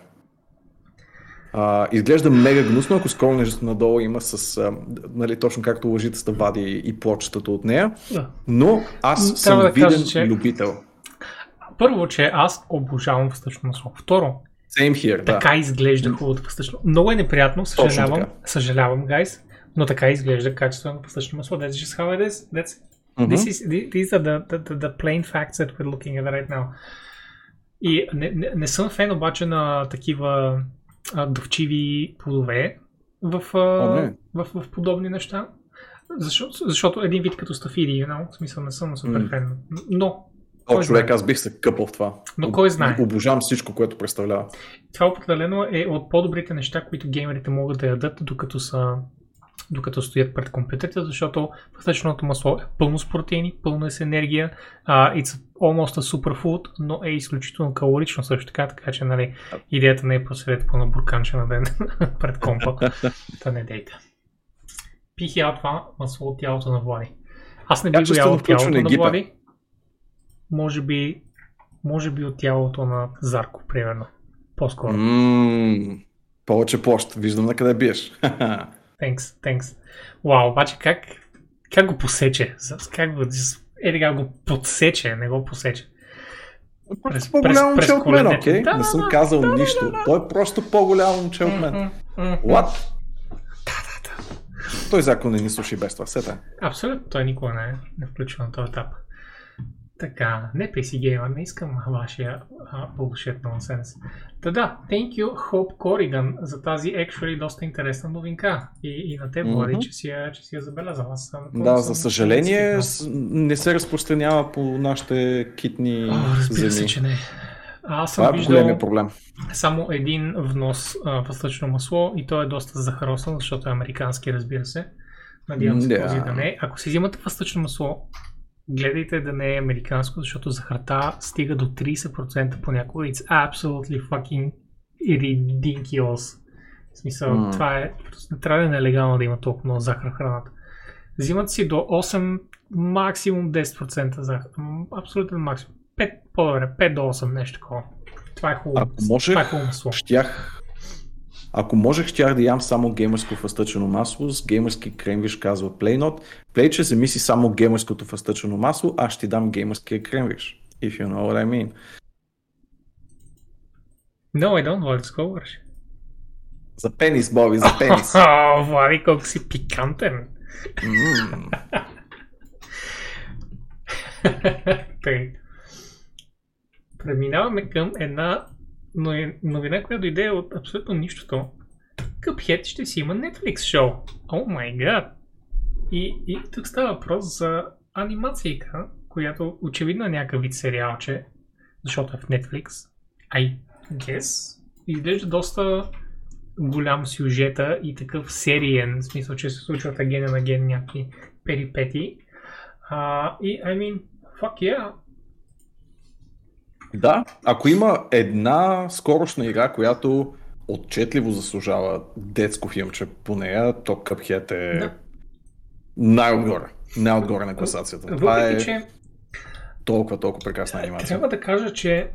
А, изглежда мега гнусно, ако скролнеш надолу има с, а, нали, точно както лъжицата вади и плочетата от нея. Yeah. Но аз Трябва съм да виден кажа, че... любител. Първо, че аз обожавам въстъчно масло. Второ, Same here, така да. изглежда хубавото въстъчно. Много е неприятно, съжалявам, съжалявам, гайс, но така изглежда качествено въстъчно масло. That's just how it is. That's... Mm-hmm. This is, these are the, the, the plain facts that we're looking at right now. И не, не, не съм фен обаче на такива дъвчиви плодове в, oh, в, в, в подобни неща, Защо, защото един вид като стафиди, you know, в смисъл не съм супер mm. фен, но... О, човек, знае? аз бих се къпал в това. Но кой знае? Обожавам всичко, което представлява. Това определено е от по-добрите неща, които геймерите могат да ядат, докато са, докато стоят пред компютърите, защото въстъчното масло е пълно с протеини, пълно е с енергия, uh, it's almost a superfood, но е изключително калорично също така, така че, нали, идеята не е посред по на бурканче на ден пред компа. Та не дейте. Пих я това масло от тялото на Влади. Аз не бих го ял от тялото на Влади. Може би, може би от тялото на Зарко, примерно. По-скоро. Mm, повече площ. Виждам на къде биеш. Thanks, thanks. Вау, обаче как, как го посече? Как го, е така го подсече, не го посече. През, по-голямо момче от мен, окей? Да, не съм да, казал да, нищо. Да, да, да. Той е просто по-голямо момче от мен. Mm-hmm, mm-hmm. What? Да, да, да. Той Зарко не ни слуши без това. Сета. Абсолютно, той никога не е не включва на този етап. Така, не пи си геймер, не искам вашия bullshit nonsense. Та да, thank you Hope Corrigan за тази actually доста интересна новинка. И, и на теб, Влади, mm-hmm. че си я, я забелязал. Аз съм, да, за съжаление не се разпространява по нашите китни oh, земи. Се, че не. Аз съм Това виждал е проблем. Само един внос въстъчно масло и то е доста захаросан, защото е американски, разбира се. Надявам се, yeah. този да не. Ако си взимате въстъчно масло, гледайте да не е американско, защото захарта стига до трийсет процента понякога. It's absolutely fucking ridiculous. В смисъл, mm. това е... Не трябва да е нелегално да има толкова много захар в храната. Взимат си до осем, максимум десет процента захар. Абсолютен максимум. пет, по-добре, пет до осем, нещо такова. Това е хубаво. Това е хубаво масло. Щях... Ако можех, щях да ям само геймърско въстъчено масло с геймърски кренвиш, казва PlayNote. Плейче, вземи си само геймърското въстъчено масло, аз ще дам геймърския кренвиш. If you know what I mean. No, I don't want to go. За пенис, Боби, за пенис. О, Влади, колко си пикантен. Mm. Преминаваме към една новина, която дойде от абсолютно нищото. Cuphead ще си има Netflix шоу. О май гад! И, и тук става въпрос за анимацийка, която очевидно е някакъв вид сериалче, защото е в Netflix. I guess. Изглежда доста голям сюжета и такъв сериен, в смисъл, че се случват агена на ген някакви перипети. Uh, и I mean, fuck yeah! Да, ако има една скорошна игра, която отчетливо заслужава детско филмче по нея, то Cuphead е да. най-отгоре. Най-отгоре на класацията. Това е че... толкова, толкова прекрасна анимация. Трябва да кажа, че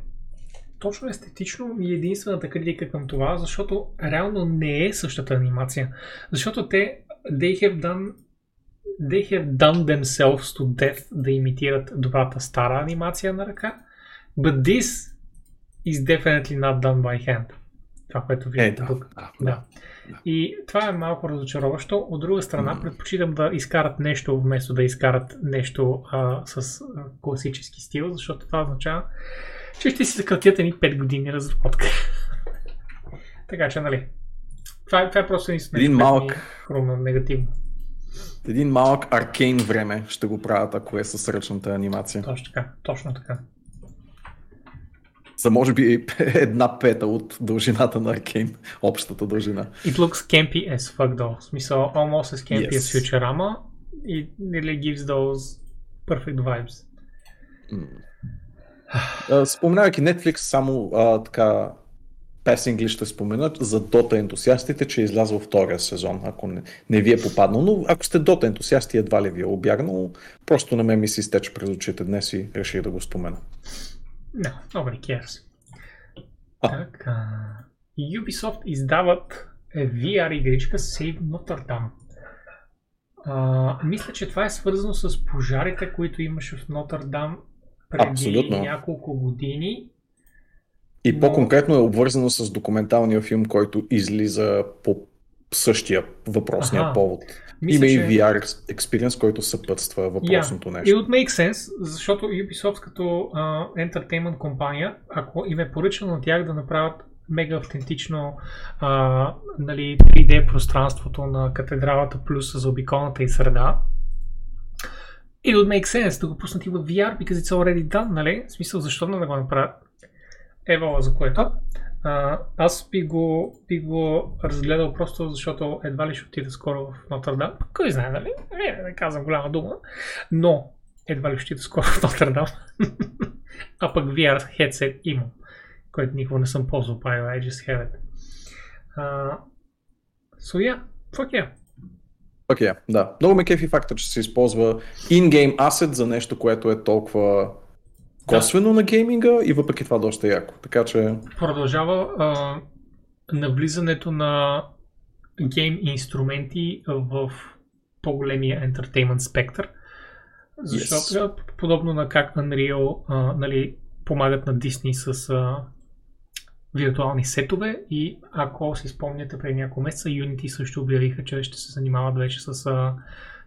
точно естетично ми е единствената критика към това, защото реално не е същата анимация. Защото те they have done They have done themselves to death да имитират добрата стара анимация на ръка. But this is definitely not done by hand. Това, което виждате hey, тук. Да, да. Да. И това е малко разочароващо. От друга страна, mm. предпочитам да изкарат нещо, вместо да изкарат нещо а, с а, класически стил, защото това означава, че ще си съкратят едни пет години разработка. Така че, нали? Това, това е просто един малък хрумно негативно. Един малък аркейн време ще го правят, ако е с ръчната анимация. Точно така, точно така. За може би една пета от дължината на аркейн, общата дължина. It looks campy as fuck though. В смисъл, almost as campy yes. as Futurama. It really gives those perfect vibes. Mm. Споменавайки Netflix, само а, така... Passingly ще споменат за Dota ентусиастите, че е излязъл втория сезон, ако не, не ви е попаднал. Но ако сте Dota ентусиасти, едва ли ви е обягнал. Просто на мен ми се изтече през очите днес и реших да го спомена. No, nobody cares. Ah. Така, Ubisoft издават ви ар игричка Save Notre Dame. А, мисля, че това е свързано с пожарите, които имаше в Notre Dame преди Абсолютно. няколко години. И по-конкретно е обвързано с документалния филм, който излиза по същия въпросния Аха. повод. Мисля, има и ви ар experience, който съпътства въпросното yeah. нещо. It would make sense, защото Ubisoft като uh, entertainment компания, ако им е поръчано от тях да направят мега автентично uh, нали, три Д пространството на катедралата плюс за обиколната и среда, it would make sense да го пуснат и в ви ар, because it's already done, нали? В смисъл, защо да го направят? Евала, за което. А, аз би го, би го разгледал просто, защото едва ли ще отида скоро в Нотърдам. Кой знае, нали? Не, не казвам голяма дума, но едва ли ще отида скоро в Нотърдам. А пък ви ар headset имам, който никога не съм ползвал, правил, I just have it. А, so yeah, fuck yeah. Fuck yeah, да. Много ме кефи факта, че се използва in-game asset за нещо, което е толкова... косвено да. на гейминга и въпреки това доста яко. Така че... Продължава а, навлизането на гейм инструменти в по-големия ентертеймент спектър. Защото yes. подобно на как Unreal а, нали, помагат на Disney с а, виртуални сетове и ако си спомняте преди няколко месеца, Unity също обявиха, че ще се занимават вече с, а,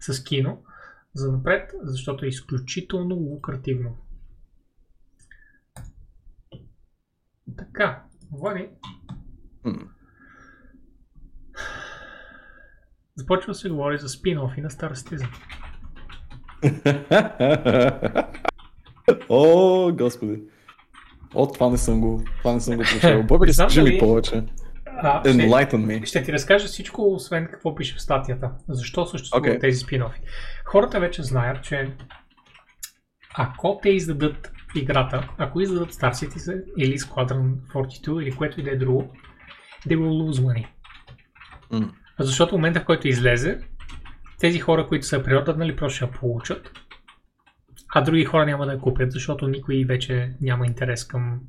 с кино за напред, защото е изключително лукративно. Така, Влади. Mm. Започва да се говори за спин-оффи на Star Citizen. О, господи. О, това не съм го, това не съм го прочел. Боби, разкажи ми повече. А, Enlighten ще, me. Ще ти разкажа всичко, освен какво пише в статията. Защо съществуват okay. тези спин-оффи. Хората вече знаят, че ако те издадат играта, ако издадат Star Citizen или Squadron четиридесет и две или което и да е друго, they will lose money. Mm. Защото в момента, в който излезе, тези хора, които са преордърнали, просто ще я получат, а други хора няма да я купят, защото никой вече няма интерес към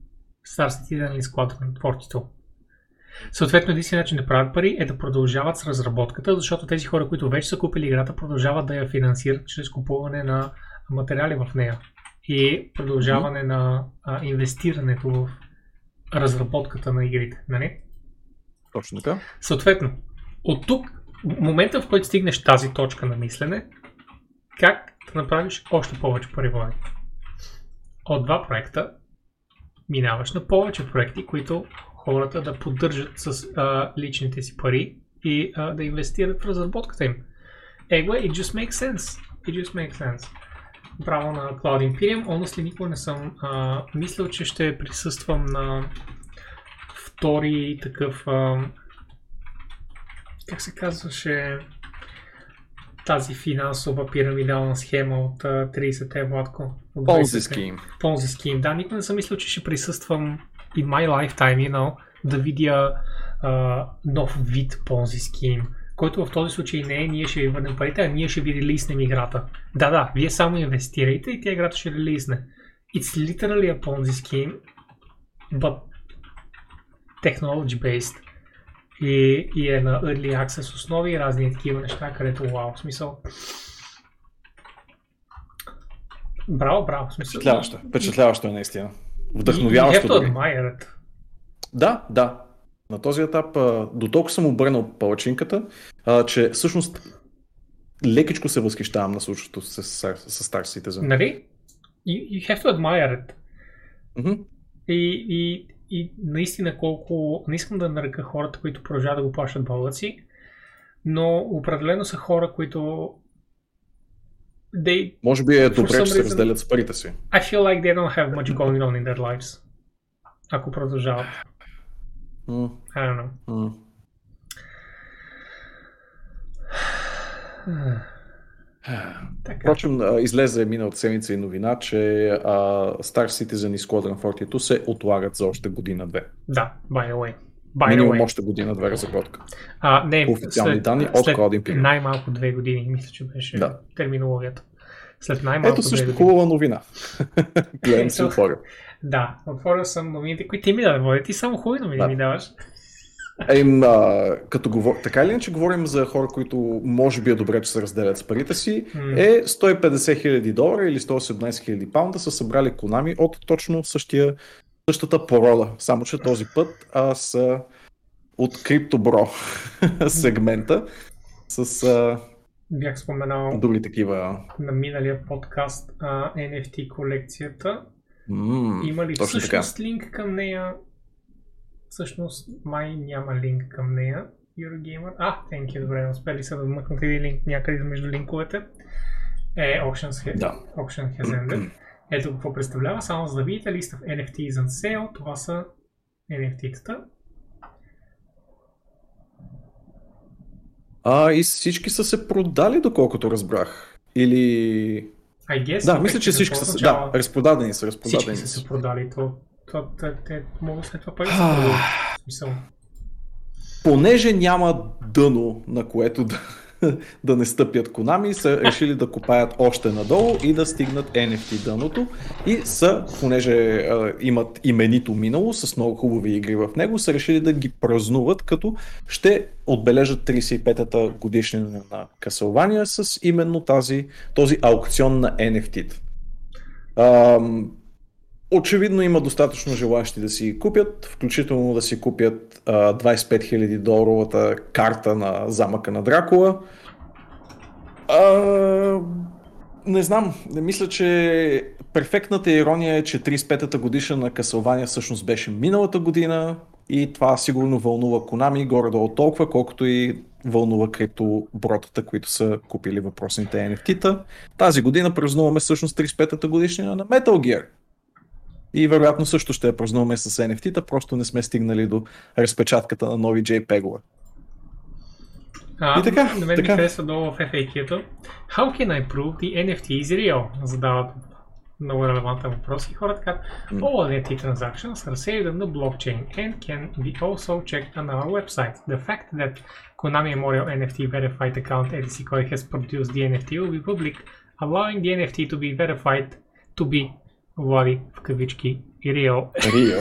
Star Citizen или Squadron четиридесет и две. Съответно, единствен начин да правят пари е да продължават с разработката, защото тези хора, които вече са купили играта, продължават да я финансират чрез купуване на материали в нея и продължаване mm-hmm. на а, инвестирането в разработката на игрите, нали? Точно така. Съответно, от тук, в момента в който стигнеш тази точка на мислене, как да направиш още повече пари? От два проекта минаваш на повече проекти, които хората да поддържат с а, личните си пари и а, да инвестират в разработката им. Его, it just makes sense. It just makes sense. Браво на Cloud Imperium. Honestly, никога не съм а, мислил, че ще присъствам на втори такъв... А, как се казваше тази финансова пирамидална схема от а, тридесет евро, Владко? Ponzi Scheme. Ponzi Scheme, да. Никога не съм мислил, че ще присъствам in my lifetime, you know, да видя а, нов вид Ponzi Scheme, който в този случай не е, ние ще ви върнем парите, а ние ще ви релиснем играта. Да, да, вие само инвестирайте и тя играта ще релизне. It's literally a Ponzi scheme, but technology based. И, и е на early access основи и разни такива неща, където вау, смисъл. Браво, браво, смисъл. Впечатляващо, впечатляващо е наистина. Вдъхновяващо дори. Да, да. На този етап до толкова съм обърнал палачинката, че всъщност лекичко се възхищавам на случващото с, с, с Star Citizen. Нали? You, you have to admire it. Mm-hmm. И, и, и наистина колко... Не искам да нарека хората, които продължават да го плащат бълъци, но определено са хора, които... They... Може би е добре, че се разделят с парите си. I feel like they don't have much going on in their lives. Ако продължават. Mm. I don't know. Mm. Впрочем, излезе миналата седмица и новина, че uh, Star Citizen и Squadron форти ту се отлагат за още година-две. Да, by the way. By минимум the way. Още година-две разработка. Uh, не, официални след, данни от Cloud Imperium. Най-малко две години, мисля, че беше да. Терминологията. След най-малко ето също хубава новина. Гледам си отворя. Да, отворил съм новините, които ти ми даде, Боди. Ти само хубави новини да. Ми даваш. Ем, а, като говор... Така или иначе говорим за хора, които може би е добре, че се разделят с парите си, mm. е сто и петдесет хиляди долара или сто и осемнадесет хиляди паунда са събрали Konami от точно същия, същата порола. Само, че този път а, са от криптобро сегмента с... А... Бях споменал добри такива на миналия подкаст а, Ен Еф Ти колекцията. Mm, има ли всъщност така. Линк към нея? Всъщност май няма линк към нея. Eurogamer. А, thank you, добре, успели са да вмъкнат един линк някъде между линковете. Е, Auction has, да. Auction has ended. Ето какво представлява, само за да видите листа в Ен Еф Ти is on sale. Това са Ен Еф Ти-тата. А, и всички са се продали, доколкото разбрах. Или... I guess, да, мисля, че всички са... Да, разпродадени са, разпродадени всички са. Всички са се продали. То, то, то, те могат след това пак да се продали. Смисъл. Понеже няма дъно, на което да, да не стъпят Konami, са решили да копаят още надолу и да стигнат Ен Еф Ти дъното. И са, понеже а, имат именито минало с много хубави игри в него, са решили да ги празнуват, като ще отбележат тридесет и пета годишнина на Castlevania с именно тази, този аукцион на Ен Еф Ти-та. Ам, очевидно има достатъчно желащи да си купят, включително да си купят а, двадесет и пет хиляди доларовата карта на замъка на Дракула. А, не знам, мисля, че перфектната ирония е, че тридесет и пета годишна на Castlevania всъщност беше миналата година. И това сигурно вълнува Konami горе-долу толкова, колкото и вълнува криптобротата, които са купили въпросните Ен Еф Ти-та. Тази година празнуваме всъщност тридесет и пета годишнина на Metal Gear. И вероятно също ще я празнуваме с Ен Еф Ти-та, просто не сме стигнали до разпечатката на нови JPEG-ове. А, и така, на мен така. Ми харесва долу в Еф Ей Кю-то. How can I prove the Ен Еф Ти is real? Задават много релевантен въпрос и хората казват All Ен Еф Ти transactions are saved on the blockchain and can be also checked on our website. The fact that Konami Memorial Ен Еф Ти verified account Ел Си Кей has produced the Ен Еф Ти will be public, allowing the Ен Еф Ti to be verified to be Влади в кавички и Рио. Рио.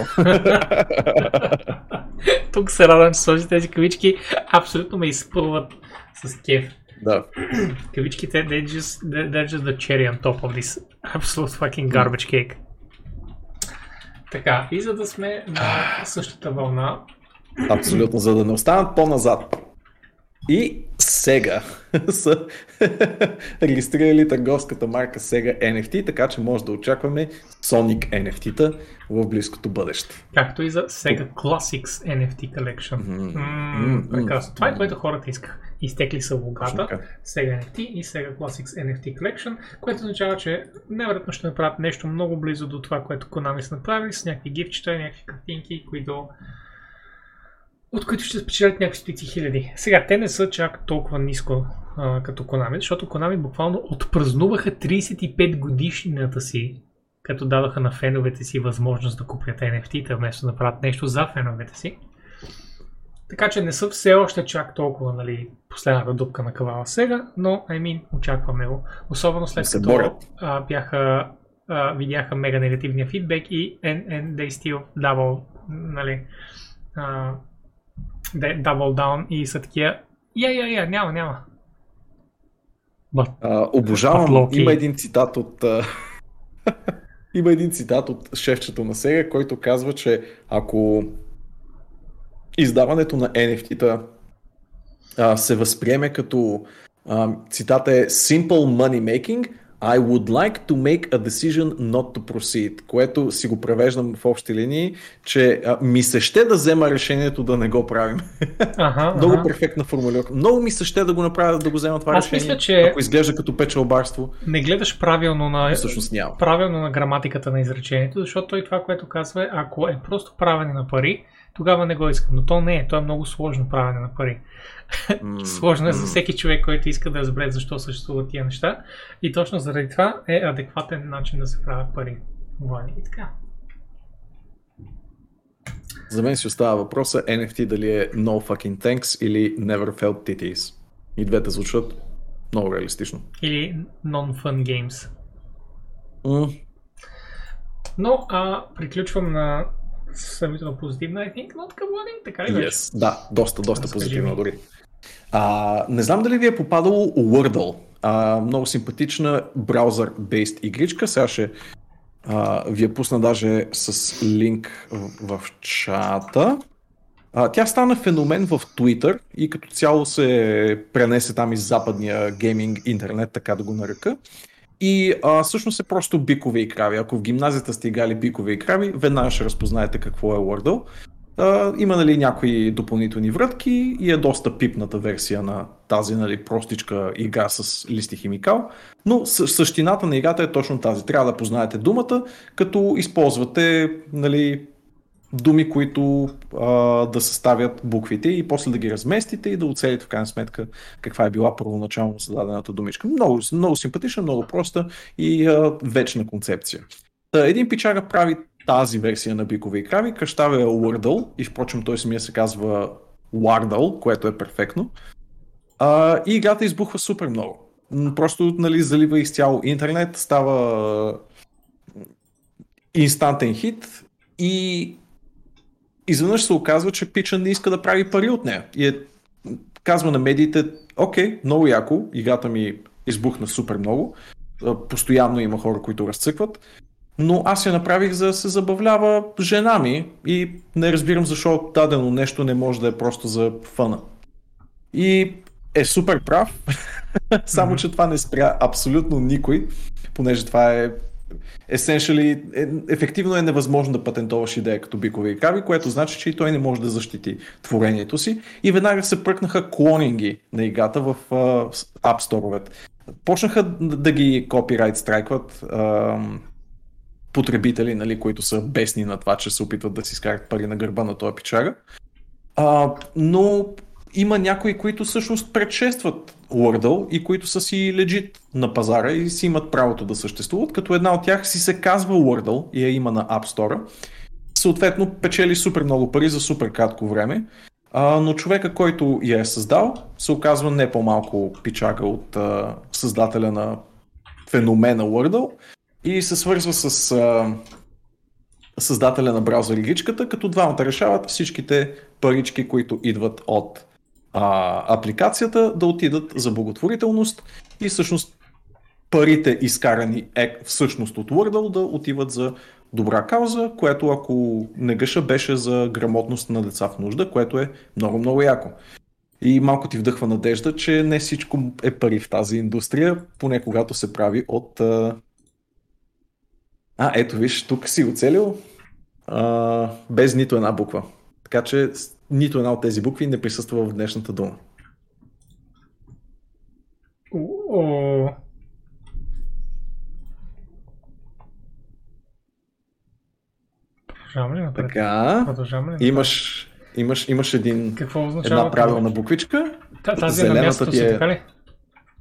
Тук се радвам, че сложи тези кавички, абсолютно ме изпълват с кеф. Да. Кавичките, they're just, they're just the cherry on top of this absolute fucking garbage cake. Така, и за да сме на същата вълна. Абсолютно, за да не останат по-назад. И Sega са регистрирали търговската марка Sega Ен Еф Ти, така че може да очакваме Sonic Ен Еф Ти-та в близкото бъдеще. Както и за Sega Classics Ен Еф Ти Collection. Mm-hmm. Mm-hmm. Прекрасно. Това е което хората искаха. Изтекли са логата Sega Ен Еф Ти и Sega Classics Ен Еф Ти Collection, което означава, че невероятно ще направят нещо много близо до това, което Konami са направили, с някакви гифчета, някакви картинки, които... от които ще спечелят някакви стотици хиляди. Сега, те не са чак толкова ниско а, като Konami, защото Konami буквално отпразнуваха тридесет и пет годишнината си, като даваха на феновете си възможност да купят Ен Еф Ти-та, вместо да правят нещо за феновете си. Така че не са все още чак толкова, нали, последната дупка на кавала сега, но I mean, очакваме го. Особено след като а, бяха, а, видяха мега негативния фидбек и and, and they still double, нали, а, they double down и са такива, я, я, я, няма, няма. But, а, обожавам, има един цитат от... Има един цитат от шефчето на Sega, който казва, че ако издаването на Ен Еф Ти-та а, се възприеме като, а, цитата е Simple money making, I would like to make a decision not to proceed, което си го превеждам в общи линии, че а, ми се ще да взема решението да не го правим. Ага, много ага. Перфектна формулировка. Много ми се ще да го направя, да го взема това Аз решение, мисля, че... ако изглежда като печалбарство. Не гледаш правилно на... правилно на граматиката на изречението, защото той това, което казва, ако е просто правене на пари, тогава не го искам. Но то не е, то е много сложно правене на пари. Mm. Сложно е за всеки човек, който иска да разбере защо съществуват тия неща. И точно заради това е адекватен начин да се правят пари. Вали и така. За мен си остава въпроса Ен Еф Ти дали е No Fucking Thanks или Never Felt Titties. И двете звучат много реалистично. Или Non-Fun Games. Mm. Но а, приключвам на съмително позитивна, I think, но така владим, така ли вече? Yes, да, доста, доста позитивна дори. А, не знам дали ви е попадало Wordle, а, много симпатична браузър-бейст игричка, сега ще а, ви я пусна даже с линк в, в чата. А, тя стана феномен в Twitter и като цяло се пренесе там из западния гейминг интернет, така да го нарека. И а, всъщност е просто бикове и крави. Ако в гимназията сте играли бикове и крави, веднага ще разпознаете какво е Wordle. А, има, нали, някои допълнителни врътки и е доста пипната версия на тази, нали, простичка игра с листи химикал. Но същината на играта е точно тази. Трябва да познаете думата, като използвате, нали, думи, които а, да съставят буквите и после да ги разместите и да оцелите в крайна сметка каква е била първоначално зададената думичка. Много, много симпатична, много проста и а, вечна концепция. Та, един пичага прави тази версия на бикове и крави, кръщава е Wordle и впрочем той самия се казва Wardle, което е перфектно. А, и играта избухва супер много. Просто, нали, залива изцяло интернет, става инстантен хит и изведнъж се оказва, че пича не иска да прави пари от нея и е, казва на медиите, окей, много яко, играта ми избухна супер много, постоянно има хора, които разцъкват, но аз я направих за да се забавлява жена ми и не разбирам защо дадено нещо не може да е просто за фъна. И е супер прав, само че това не спря абсолютно никой, понеже това е Essentially, ефективно е невъзможно да патентоваш идея като бикове и крави, което значи, че и той не може да защити творението си и веднага се пръкнаха клонинги на играта в App Store-овете. Почнаха да ги копирайт страйкват потребители, нали, които са бесни на това, че се опитват да си скарат пари на гърба на този пичага, а, но има някои, които всъщност предшестват Wordle и които са си legit на пазара и си имат правото да съществуват, като една от тях си се казва Wordle и я има на App Store. Съответно печели супер много пари за супер кратко време, а, но човека, който я е създал, се оказва не по-малко пичага от а, създателя на феномена Wordle и се свързва с а, създателя на браузър игричката, като двамата решават всичките парички, които идват от А, апликацията да отидат за благотворителност и всъщност парите изкарани е, всъщност от Wordle да отиват за добра кауза, което ако не греша беше за грамотност на деца в нужда, което е много-много яко. И малко ти вдъхва надежда, че не всичко е пари в тази индустрия, поне когато се прави от... А, а ето виж, тук си оцелил а, без нито една буква. Така че нито една от тези букви не присъства в днешната дума. О-о-о. Продължаваме ли напред? Така, Продължаваме ли напред? Имаш, имаш, имаш един, една правилна буквичка. Тази зелената на мястото си, така ли?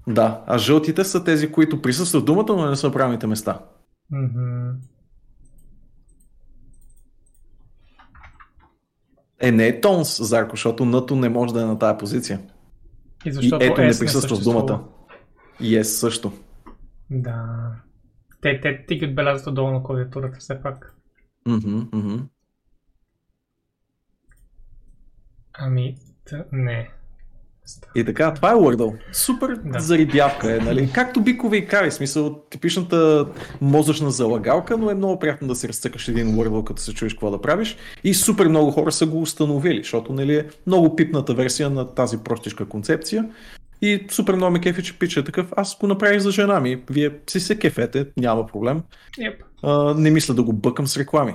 Да, а жълтите са тези, които присъстват в думата, но не са на правилните места. Мхм. Е, не е Тонс, Зарко, защото Нато не може да е на тази позиция. И, защото и ето S не присъства с думата. И Ес също. Да. Те, те, те ги отбелязват отдолу на клавиатурата все пак. Mm-hmm, mm-hmm. Ами, тъ... не. И така, това е Wordle. Супер да. Зарибявка е, нали? Както бикове и кари, смисъл, типичната мозъчна залагалка, но е много приятно да си разцъкаш един Wordle, като се чуеш какво да правиш. И супер много хора са го установили, защото нали, е много пипната версия на тази простичка концепция. И супер много ме кефи, че пича е такъв, аз го направих за жена ми, вие си се кефете, няма проблем. Yep. А, не мисля да го бъкам с реклами.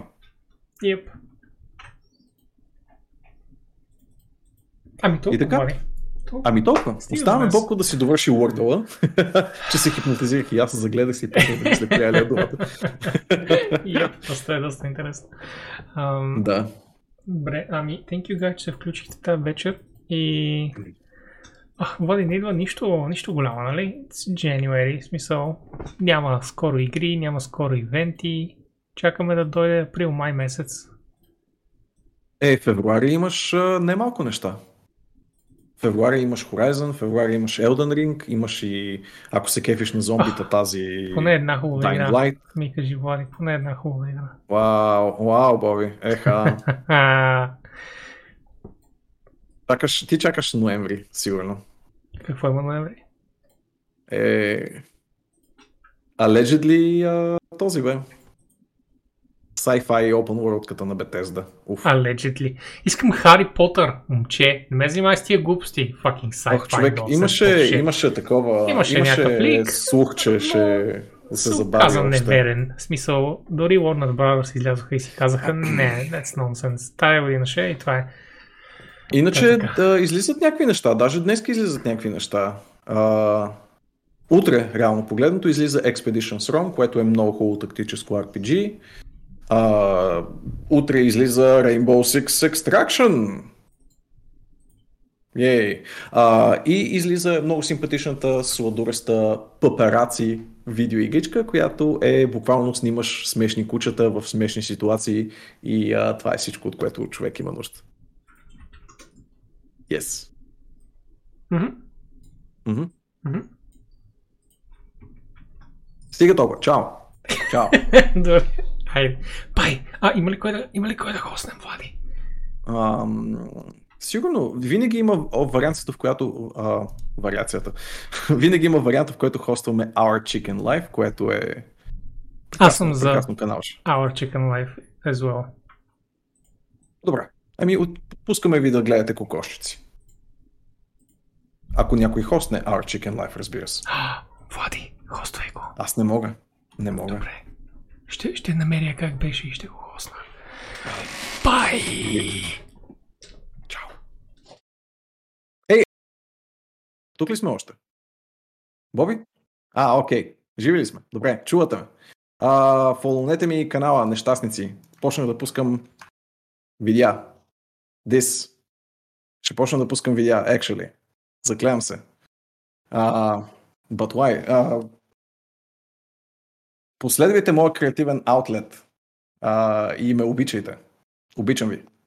Yep. Ами толкова, и така, Мари. Толкова. Ами толкова. Оставаме Бобко да си довърши Wordle-а, че се хипнотизирах и аз загледах си пак да мисля коя е думата. Йоп, това е доста интересно. Um, да. Добре, ами, thank you guys, че се включихте тази вечер и... Ах, Влади, не идва нищо, нищо голямо, нали? It's January, в смисъл, няма скоро игри, няма скоро ивенти, чакаме да дойде април-май месец. Е, февруари имаш немалко неща. Февруари имаш Horizon, февруари имаш Elden Ring, имаш и, ако се кефиш на зомбита, тази... Поне една хубава игра, ми кажи, Влади, поне една хубава игра. Вау, вау, Боби, еха. Чакаш, ти чакаш ноември, сигурно. Какво има ноември? Е... Allegedly а, този бе. Sci-fi Open World-ката на Bethesda. Уф. Allegedly. Искам Харипотър, момче. Не ме занимай с тия глупости. Fucking sci-fi. Ох, човек, имаше, имаше такова... Имаше, имаше някакъв лик. Слух, че но... ще се забави. Казвам неверен. В смисъл, дори Warner Brothers излязоха и си казаха не, that's nonsense. Тая година ще и това е. Иначе да, излизат някакви неща, даже днес излизат някакви неща. А, утре, реално погледнато, излиза Expeditions Rome, което е много хубаво тактическо Ар Пи Джи. А, утре излиза Rainbow Six Extraction. Ей. А, и излиза много симпатичната, сладуреста папараци видеоигличка, която е буквално снимаш смешни кучета в смешни ситуации и а, това е всичко, от което човек има нужда. Yes. Mm-hmm. Mm-hmm. Mm-hmm. Стига толкова. Чао. Чао. Добре. Хайде. Бай. А, има ли кой да, има ли кой да хоснем, Влади? Ам... Сигурно. Винаги има вариацията, в която... А, вариацията. Винаги има варианта, в който хостваме Our Chicken Life, което е... Аз съм за Our Chicken Life as well. Добре. Ами, отпускаме ви да гледате кокошчици. Ако някой хостне Our Chicken Life, разбира се. А, Влади, хоствай го. Аз не мога. Не мога. Добре. Ще, ще намеря как беше и ще го хостна. Бай! Чао. Ей! Тук ли сме още? Боби? А, окей. Живи ли сме? Добре, чувате ме. А, фолонете ми канала, нещастници. Почнах да пускам видеа. This. Ще почна да пускам видеа, actually. Заклевам се. Uh, but why? Uh, последвайте моя креативен аутлет uh, и ме обичайте. Обичам ви.